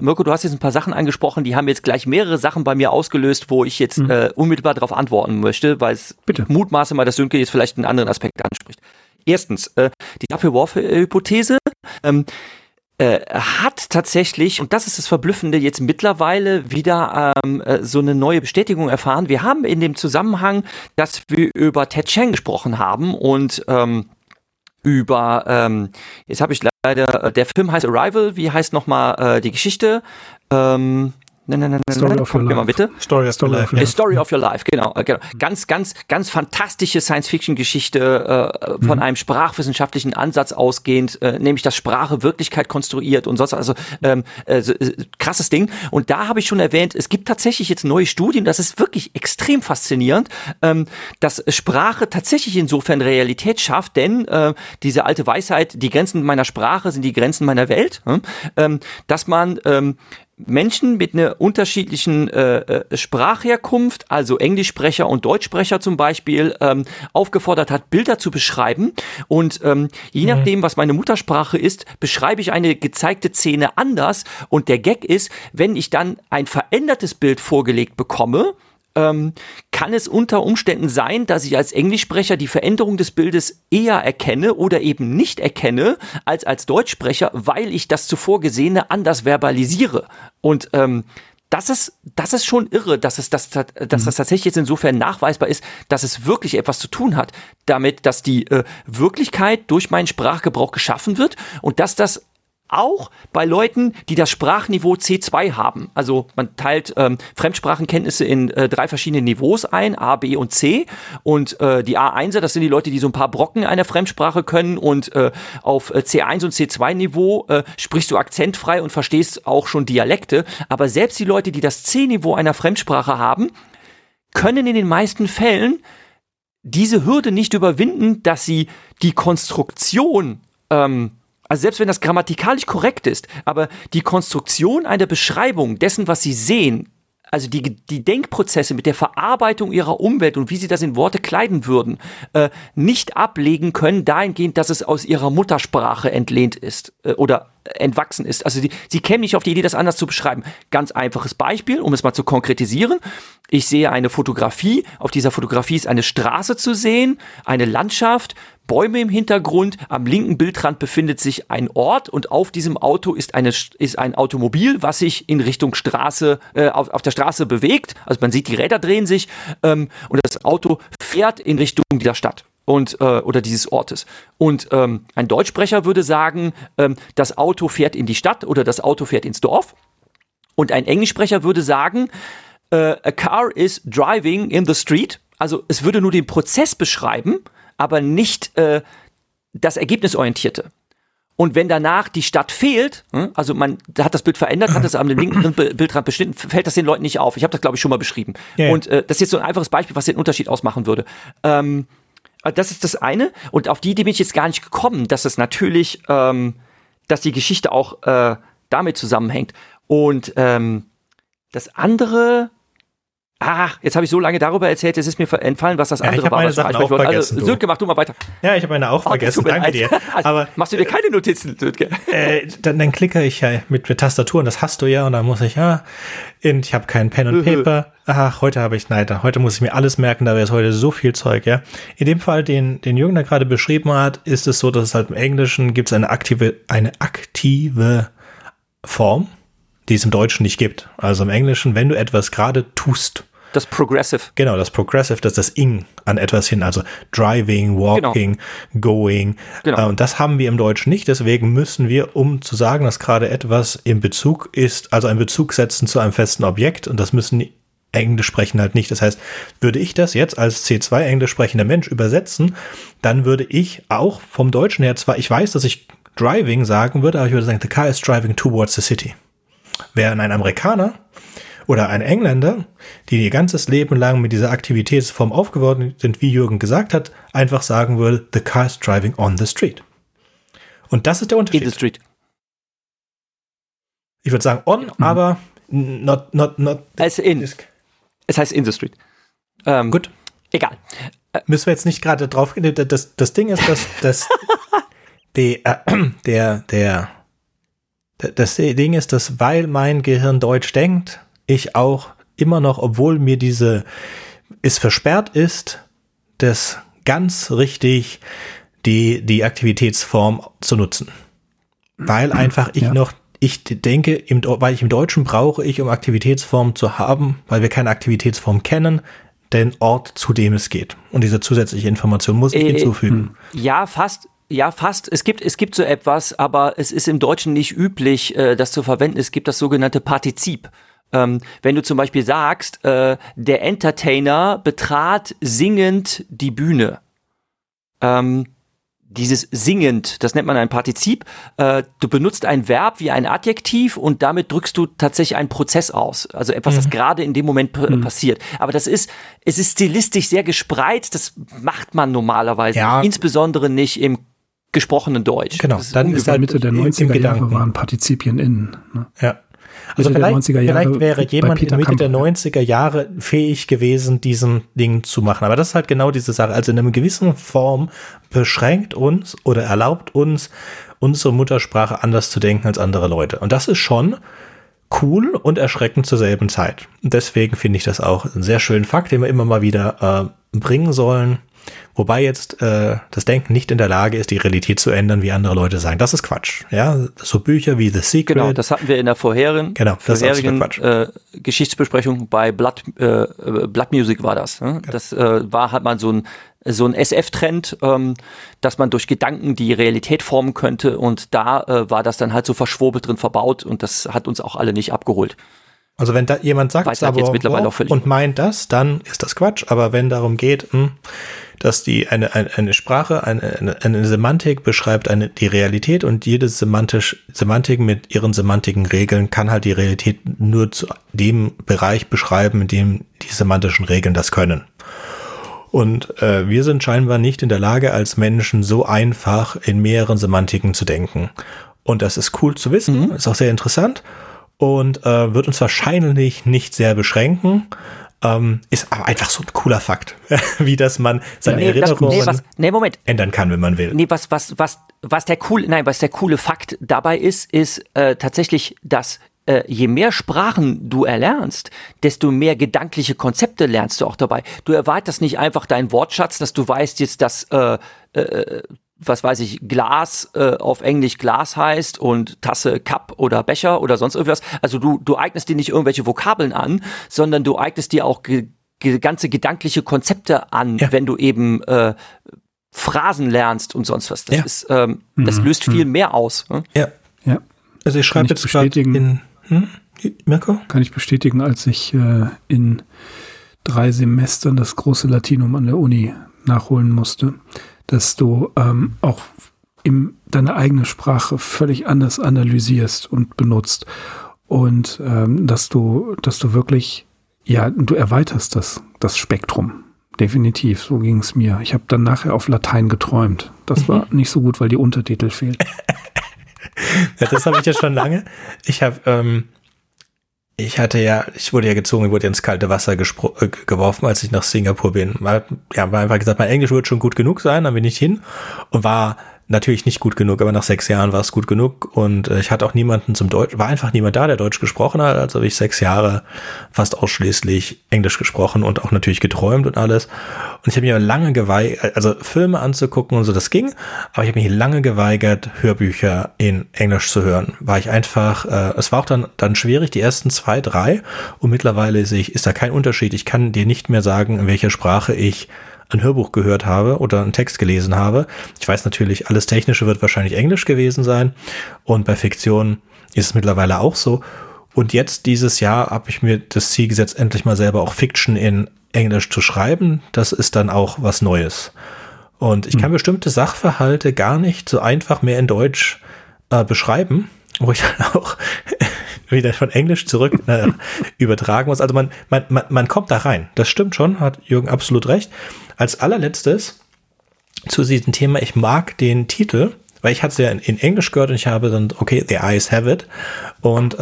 Mirko, du hast jetzt ein paar Sachen angesprochen, die haben jetzt gleich mehrere Sachen bei mir ausgelöst, wo ich jetzt unmittelbar darauf antworten möchte, weil es mutmaße mal, dass Sönke jetzt vielleicht einen anderen Aspekt anspricht. Erstens, die Sapir-Whorf-Hypothese hat tatsächlich, und das ist das Verblüffende, jetzt mittlerweile wieder so eine neue Bestätigung erfahren. Wir haben in dem Zusammenhang, dass wir über Ted Chiang gesprochen haben und über, jetzt habe ich leider, der Film heißt Arrival, wie heißt nochmal die Geschichte? Story of Your Life, genau. Ganz, ganz, ganz fantastische Science-Fiction-Geschichte von einem sprachwissenschaftlichen Ansatz ausgehend, nämlich dass Sprache Wirklichkeit konstruiert und sonst, also krasses Ding. Und da habe ich schon erwähnt, es gibt tatsächlich jetzt neue Studien, das ist wirklich extrem faszinierend, dass Sprache tatsächlich insofern Realität schafft, denn diese alte Weisheit, die Grenzen meiner Sprache sind die Grenzen meiner Welt, dass man Menschen mit einer unterschiedlichen Sprachherkunft, also Englischsprecher und Deutschsprecher zum Beispiel, aufgefordert hat, Bilder zu beschreiben. Und je nachdem, was meine Muttersprache ist, beschreibe ich eine gezeigte Szene anders. Und der Gag ist, wenn ich dann ein verändertes Bild vorgelegt bekomme, kann es unter Umständen sein, dass ich als Englischsprecher die Veränderung des Bildes eher erkenne oder eben nicht erkenne als Deutschsprecher, weil ich das zuvor Gesehene anders verbalisiere. Und das ist schon irre, dass das tatsächlich jetzt insofern nachweisbar ist, dass es wirklich etwas zu tun hat damit, dass die Wirklichkeit durch meinen Sprachgebrauch geschaffen wird und dass das auch bei Leuten, die das Sprachniveau C2 haben. Also man teilt Fremdsprachenkenntnisse in drei verschiedene Niveaus ein, A, B und C. Und die A1er, das sind die Leute, die so ein paar Brocken einer Fremdsprache können. Und auf C1 und C2-Niveau sprichst du akzentfrei und verstehst auch schon Dialekte. Aber selbst die Leute, die das C-Niveau einer Fremdsprache haben, können in den meisten Fällen diese Hürde nicht überwinden, dass sie die Konstruktion also selbst wenn das grammatikalisch korrekt ist, aber die Konstruktion einer Beschreibung dessen, was sie sehen, also die Denkprozesse mit der Verarbeitung ihrer Umwelt und wie sie das in Worte kleiden würden, nicht ablegen können, dahingehend, dass es aus ihrer Muttersprache entlehnt ist oder entwachsen ist. Also sie kämen nicht auf die Idee, das anders zu beschreiben. Ganz einfaches Beispiel, um es mal zu konkretisieren. Ich sehe eine Fotografie, auf dieser Fotografie ist eine Straße zu sehen, eine Landschaft, Bäume im Hintergrund, am linken Bildrand befindet sich ein Ort und auf diesem Auto ist ein Automobil, was sich in Richtung Straße, auf der Straße bewegt. Also man sieht, die Räder drehen sich und das Auto fährt in Richtung dieser Stadt und oder dieses Ortes. Und ein Deutschsprecher würde sagen, das Auto fährt in die Stadt oder das Auto fährt ins Dorf. Und ein Englischsprecher würde sagen, a car is driving in the street. Also es würde nur den Prozess beschreiben, aber nicht das Ergebnisorientierte. Und wenn danach die Stadt fehlt, also man hat das Bild verändert, hat das am linken Bildrand beschnitten, fällt das den Leuten nicht auf. Ich habe das, glaube ich, schon mal beschrieben. Yeah. Und das ist jetzt so ein einfaches Beispiel, was den Unterschied ausmachen würde. Das ist das eine. Und auf die Idee bin ich jetzt gar nicht gekommen, dass es natürlich, dass die Geschichte auch damit zusammenhängt. Und das andere... Ach, jetzt habe ich so lange darüber erzählt, es ist mir entfallen, was das andere war. Ich habe meine Sachen auch vergessen. Also, Sönke, mach du mal weiter. Ja, ich habe meine auch vergessen, danke dir. Aber machst du dir keine Notizen, Sönke? Dann klicke ich ja mit Tastatur, und das hast du ja, und dann muss ich, ja, und ich habe keinen Pen und Paper. Ach, heute muss ich mir alles merken, da wäre es heute so viel Zeug, ja. In dem Fall, den Jürgen da gerade beschrieben hat, ist es so, dass es halt im Englischen gibt es eine aktive Form, die es im Deutschen nicht gibt. Also im Englischen, wenn du etwas gerade tust, das Progressive. Genau, das Progressive, das ist das Ing an etwas hin, also driving, walking, genau. Going. Genau. Und das haben wir im Deutschen nicht, deswegen müssen wir, um zu sagen, dass gerade etwas im Bezug ist, also einen Bezug setzen zu einem festen Objekt, und das müssen Englisch sprechen halt nicht. Das heißt, würde ich das jetzt als C2 Englisch sprechender Mensch übersetzen, dann würde ich auch vom Deutschen her zwar, ich weiß, dass ich driving sagen würde, aber ich würde sagen, the car is driving towards the city. Während ein Amerikaner oder ein Engländer, die ihr ganzes Leben lang mit dieser Aktivitätsform aufgeworden sind, wie Jürgen gesagt hat, einfach sagen würde, the car is driving on the street. Und das ist der Unterschied. In the street. Ich würde sagen on, aber not. Als in. Es heißt in the street. Gut. Egal. Müssen wir jetzt nicht gerade drauf... Das Ding ist, dass Das Ding ist, dass, weil mein Gehirn Deutsch denkt, ich auch immer noch, obwohl mir es versperrt ist, das ganz richtig die Aktivitätsform zu nutzen. Weil einfach weil ich im Deutschen brauche ich, um Aktivitätsformen zu haben, weil wir keine Aktivitätsform kennen, den Ort, zu dem es geht. Und diese zusätzliche Information muss ich hinzufügen. Ja, fast. Es gibt so etwas, aber es ist im Deutschen nicht üblich, das zu verwenden. Es gibt das sogenannte Partizip. Wenn du zum Beispiel sagst, der Entertainer betrat singend die Bühne. Dieses singend, das nennt man ein Partizip. Du benutzt ein Verb wie ein Adjektiv und damit drückst du tatsächlich einen Prozess aus. Also etwas, das gerade in dem Moment passiert. Aber es ist stilistisch sehr gespreizt. Das macht man normalerweise. Ja. Insbesondere nicht im gesprochenen Deutsch. Genau. Dann ist halt Mitte der 90er Jahre waren Partizipien in. Ne? Ja. Also vielleicht wäre jemand in der Mitte der 90er Jahre fähig gewesen, diesen Ding zu machen. Aber das ist halt genau diese Sache. Also in einer gewissen Form beschränkt uns oder erlaubt uns, unsere Muttersprache anders zu denken als andere Leute. Und das ist schon cool und erschreckend zur selben Zeit. Und deswegen finde ich das auch einen sehr schönen Fakt, den wir immer mal wieder bringen sollen. Wobei jetzt das Denken nicht in der Lage ist, die Realität zu ändern, wie andere Leute sagen. Das ist Quatsch. Ja, so Bücher wie The Secret. Genau, das hatten wir in der vorherigen Geschichtsbesprechung bei Blood Music war das. Ne? Ja. Das war halt mal so ein SF-Trend, dass man durch Gedanken die Realität formen könnte. Und da war das dann halt so verschwurbelt drin verbaut. Und das hat uns auch alle nicht abgeholt. Also wenn da jemand sagt, und meint das, dann ist das Quatsch. Aber wenn darum geht, dass die eine Sprache, eine Semantik beschreibt die Realität, und jede Semantik mit ihren semantischen Regeln kann halt die Realität nur zu dem Bereich beschreiben, in dem die semantischen Regeln das können. Und wir sind scheinbar nicht in der Lage, als Menschen so einfach in mehreren Semantiken zu denken. Und das ist cool zu wissen, ist auch sehr interessant. Und wird uns wahrscheinlich nicht sehr beschränken. Ist aber einfach so ein cooler Fakt, wie dass man seine Erinnerungen ändern kann, wenn man will. Nee, was der coole Fakt dabei ist tatsächlich, dass je mehr Sprachen du erlernst, desto mehr gedankliche Konzepte lernst du auch dabei. Du erweiterst nicht einfach deinen Wortschatz, dass du weißt jetzt, dass Glas auf Englisch Glas heißt und Tasse Cup oder Becher oder sonst irgendwas. Also du eignest dir nicht irgendwelche Vokabeln an, sondern du eignest dir auch ganze gedankliche Konzepte an, wenn du eben Phrasen lernst und sonst was. Das ist, das löst viel mehr aus. Ne? Ja. Ja. Also ich schreibe jetzt gerade in... Mirko? Kann ich bestätigen, als ich in 3 Semestern das große Latinum an der Uni nachholen musste, dass du auch deine eigene Sprache völlig anders analysierst und benutzt. Und dass du wirklich, ja, du erweiterst das Spektrum. Definitiv, so ging es mir. Ich habe dann nachher auf Latein geträumt. Das war nicht so gut, weil die Untertitel fehlten. Ja, das habe ich ja schon lange. Ich wurde ja gezogen, ich wurde ins kalte Wasser geworfen, als ich nach Singapur bin. War einfach gesagt, mein Englisch wird schon gut genug sein, dann bin ich hin und war natürlich nicht gut genug, aber nach 6 Jahren war es gut genug und ich hatte auch niemanden zum Deutsch, war einfach niemand da, der Deutsch gesprochen hat, also habe ich 6 Jahre fast ausschließlich Englisch gesprochen und auch natürlich geträumt und alles. Und ich habe mich lange geweigert, also Filme anzugucken und so, das ging, aber ich habe mich lange geweigert, Hörbücher in Englisch zu hören, weil ich einfach, es war auch dann schwierig, die ersten 2, 3 und mittlerweile ist da kein Unterschied. Ich kann dir nicht mehr sagen, in welcher Sprache ich ein Hörbuch gehört habe oder einen Text gelesen habe. Ich weiß natürlich, alles Technische wird wahrscheinlich Englisch gewesen sein und bei Fiktion ist es mittlerweile auch so. Und jetzt dieses Jahr habe ich mir das Ziel gesetzt, endlich mal selber auch Fiction in Englisch zu schreiben. Das ist dann auch was Neues. Und ich kann bestimmte Sachverhalte gar nicht so einfach mehr in Deutsch beschreiben, wo ich dann auch wieder von Englisch zurück übertragen muss. Also man kommt da rein. Das stimmt schon, hat Jürgen absolut recht. Als allerletztes zu diesem Thema, ich mag den Titel, weil ich hatte es ja in Englisch gehört und ich habe dann, okay, The Eyes Have It. Und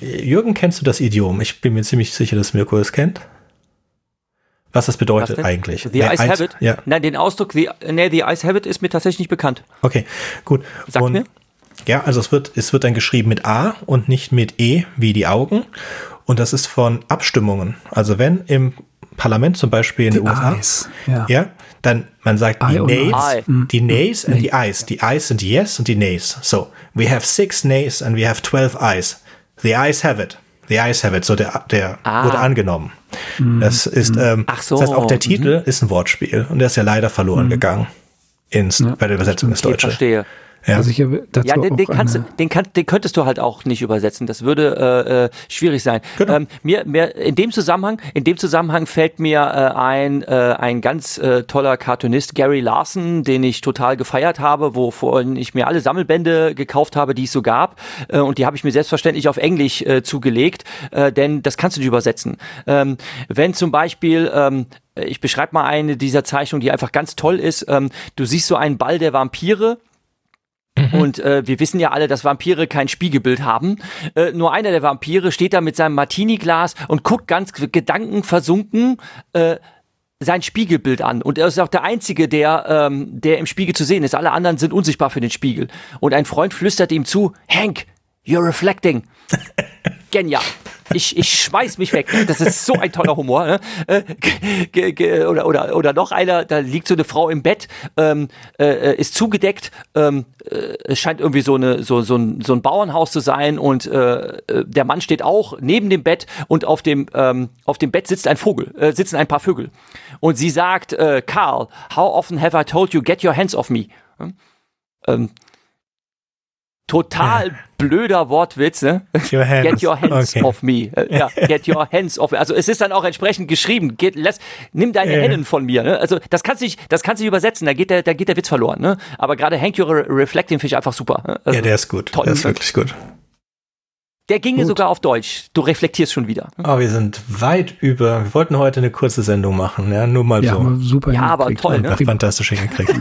Jürgen, kennst du das Idiom? Ich bin mir ziemlich sicher, dass Mirko es kennt. Was das bedeutet eigentlich? The Eyes Have It? Ja. Nein, den Ausdruck The Eyes Have It ist mir tatsächlich nicht bekannt. Okay, gut. Sag mir. Ja, also es wird dann geschrieben mit A und nicht mit E wie die Augen. Und das ist von Abstimmungen. Also wenn im Parlament zum Beispiel in den USA, ja, dann man sagt die Nays and the Ayes. Die Ayes sind Yes und die Nays. So, we have 6 Nays and we have 12 Ayes. The Ayes have it. The Ayes have it. So der wurde angenommen. Das ist, so. Das heißt auch der Titel ist ein Wortspiel und der ist ja leider verloren gegangen bei der Übersetzung ins Deutsche. Ich verstehe. Ja, also den könntest du halt auch nicht übersetzen. Das würde schwierig sein. Genau. In dem Zusammenhang fällt mir ein ganz toller Cartoonist, Gary Larson, den ich total gefeiert habe, wovon ich mir alle Sammelbände gekauft habe, die es so gab. Und die habe ich mir selbstverständlich auf Englisch zugelegt, denn das kannst du nicht übersetzen. Wenn zum Beispiel... ich beschreibe mal eine dieser Zeichnungen, die einfach ganz toll ist. Du siehst so einen Ball der Vampire. Und wir wissen ja alle, dass Vampire kein Spiegelbild haben. Nur einer der Vampire steht da mit seinem Martini-Glas und guckt ganz gedankenversunken sein Spiegelbild an. Und er ist auch der Einzige, der im Spiegel zu sehen ist. Alle anderen sind unsichtbar für den Spiegel. Und ein Freund flüstert ihm zu, Hank, you're reflecting. Genial. Ich schmeiß mich weg. Das ist so ein toller Humor. Ne? Oder noch einer, da liegt so eine Frau im Bett, ist zugedeckt, es scheint irgendwie so ein Bauernhaus zu sein und der Mann steht auch neben dem Bett und auf dem Bett sitzt ein Vogel, sitzen ein paar Vögel. Und sie sagt, Carl, how often have I told you, get your hands off me? Total blöder Wortwitz, ne? Get your hands off me. Ja, get your hands off me. Also es ist dann auch entsprechend geschrieben. Nimm deine Händen von mir. Ne? Also das kannst du nicht übersetzen. Da geht der Witz verloren. Ne? Aber gerade Hank Your Reflecting finde ich einfach super. Ne? Also, ja, der ist gut. Toll. Der ist wirklich gut. Der ginge sogar auf Deutsch. Du reflektierst schon wieder. Oh, wir sind weit über. Wir wollten heute eine kurze Sendung machen. Ja, nur mal so. Super. Ja, aber toll. Ne? Fantastisch hingekriegt.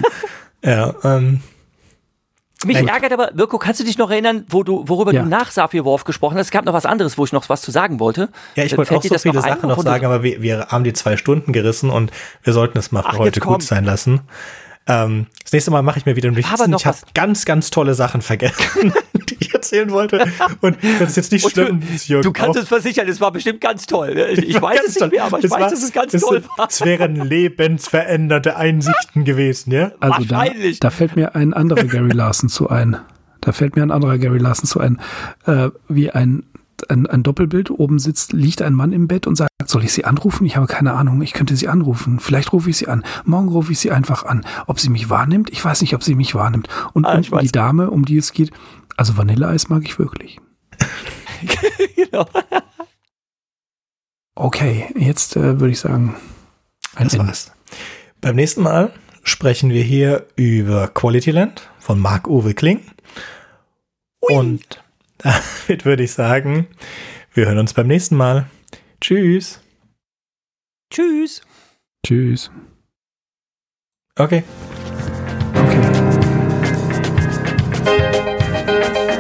Mich ärgert aber, Mirko, kannst du dich noch erinnern, worüber du nach Saphir-Whorf gesprochen hast? Es gab noch was anderes, wo ich noch was zu sagen wollte. Ja, ich wollte auch so viele Sachen noch sagen, aber wir haben die 2 Stunden gerissen und wir sollten es mal für heute gut sein lassen. Das nächste Mal mache ich mir wieder ein bisschen. Ich habe ganz, ganz tolle Sachen vergessen, die ich erzählen wollte. Und das ist jetzt nicht schlimm. Du kannst es versichern, es war bestimmt ganz toll. Ich weiß es nicht mehr, aber ich weiß, dass es ganz toll war. Es wären lebensveränderte Einsichten gewesen, ja? Also wahrscheinlich. Da fällt mir ein anderer Gary Larson zu ein. Wie ein Doppelbild. Oben liegt ein Mann im Bett und sagt, soll ich sie anrufen? Ich habe keine Ahnung. Ich könnte sie anrufen. Vielleicht rufe ich sie an. Morgen rufe ich sie einfach an. Ob sie mich wahrnimmt? Ich weiß nicht, ob sie mich wahrnimmt. Und unten die Dame, um die es geht. Also Vanilleeis mag ich wirklich. Genau. Okay, jetzt würde ich sagen, das war's. Beim nächsten Mal sprechen wir hier über Qualityland von Marc-Uwe Kling. Ui. Und damit würde ich sagen, wir hören uns beim nächsten Mal. Tschüss. Tschüss. Tschüss. Okay.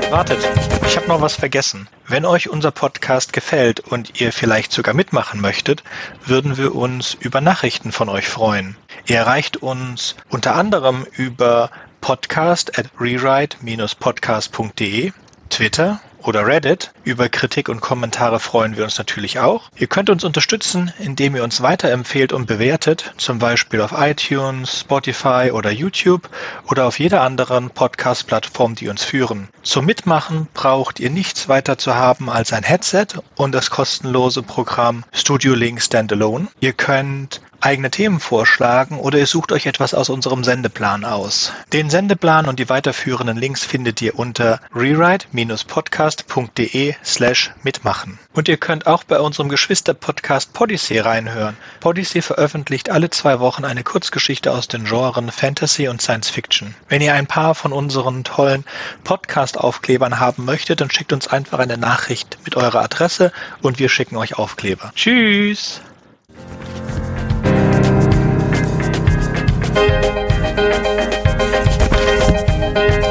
Wartet, ich habe noch was vergessen. Wenn euch unser Podcast gefällt und ihr vielleicht sogar mitmachen möchtet, würden wir uns über Nachrichten von euch freuen. Ihr erreicht uns unter anderem über podcast@rewrite-podcast.de, Twitter oder Reddit. Über Kritik und Kommentare freuen wir uns natürlich auch. Ihr könnt uns unterstützen, indem ihr uns weiterempfehlt und bewertet, zum Beispiel auf iTunes, Spotify oder YouTube oder auf jeder anderen Podcast-Plattform, die uns führen. Zum Mitmachen braucht ihr nichts weiter zu haben als ein Headset und das kostenlose Programm Studio Link Standalone. Ihr könnt eigene Themen vorschlagen oder ihr sucht euch etwas aus unserem Sendeplan aus. Den Sendeplan und die weiterführenden Links findet ihr unter rewrite-podcast.de/mitmachen. Und ihr könnt auch bei unserem Geschwister-Podcast Podyssey reinhören. Podyssey veröffentlicht alle 2 Wochen eine Kurzgeschichte aus den Genren Fantasy und Science Fiction. Wenn ihr ein paar von unseren tollen Podcast-Aufklebern haben möchtet, dann schickt uns einfach eine Nachricht mit eurer Adresse und wir schicken euch Aufkleber. Tschüss! Thank you.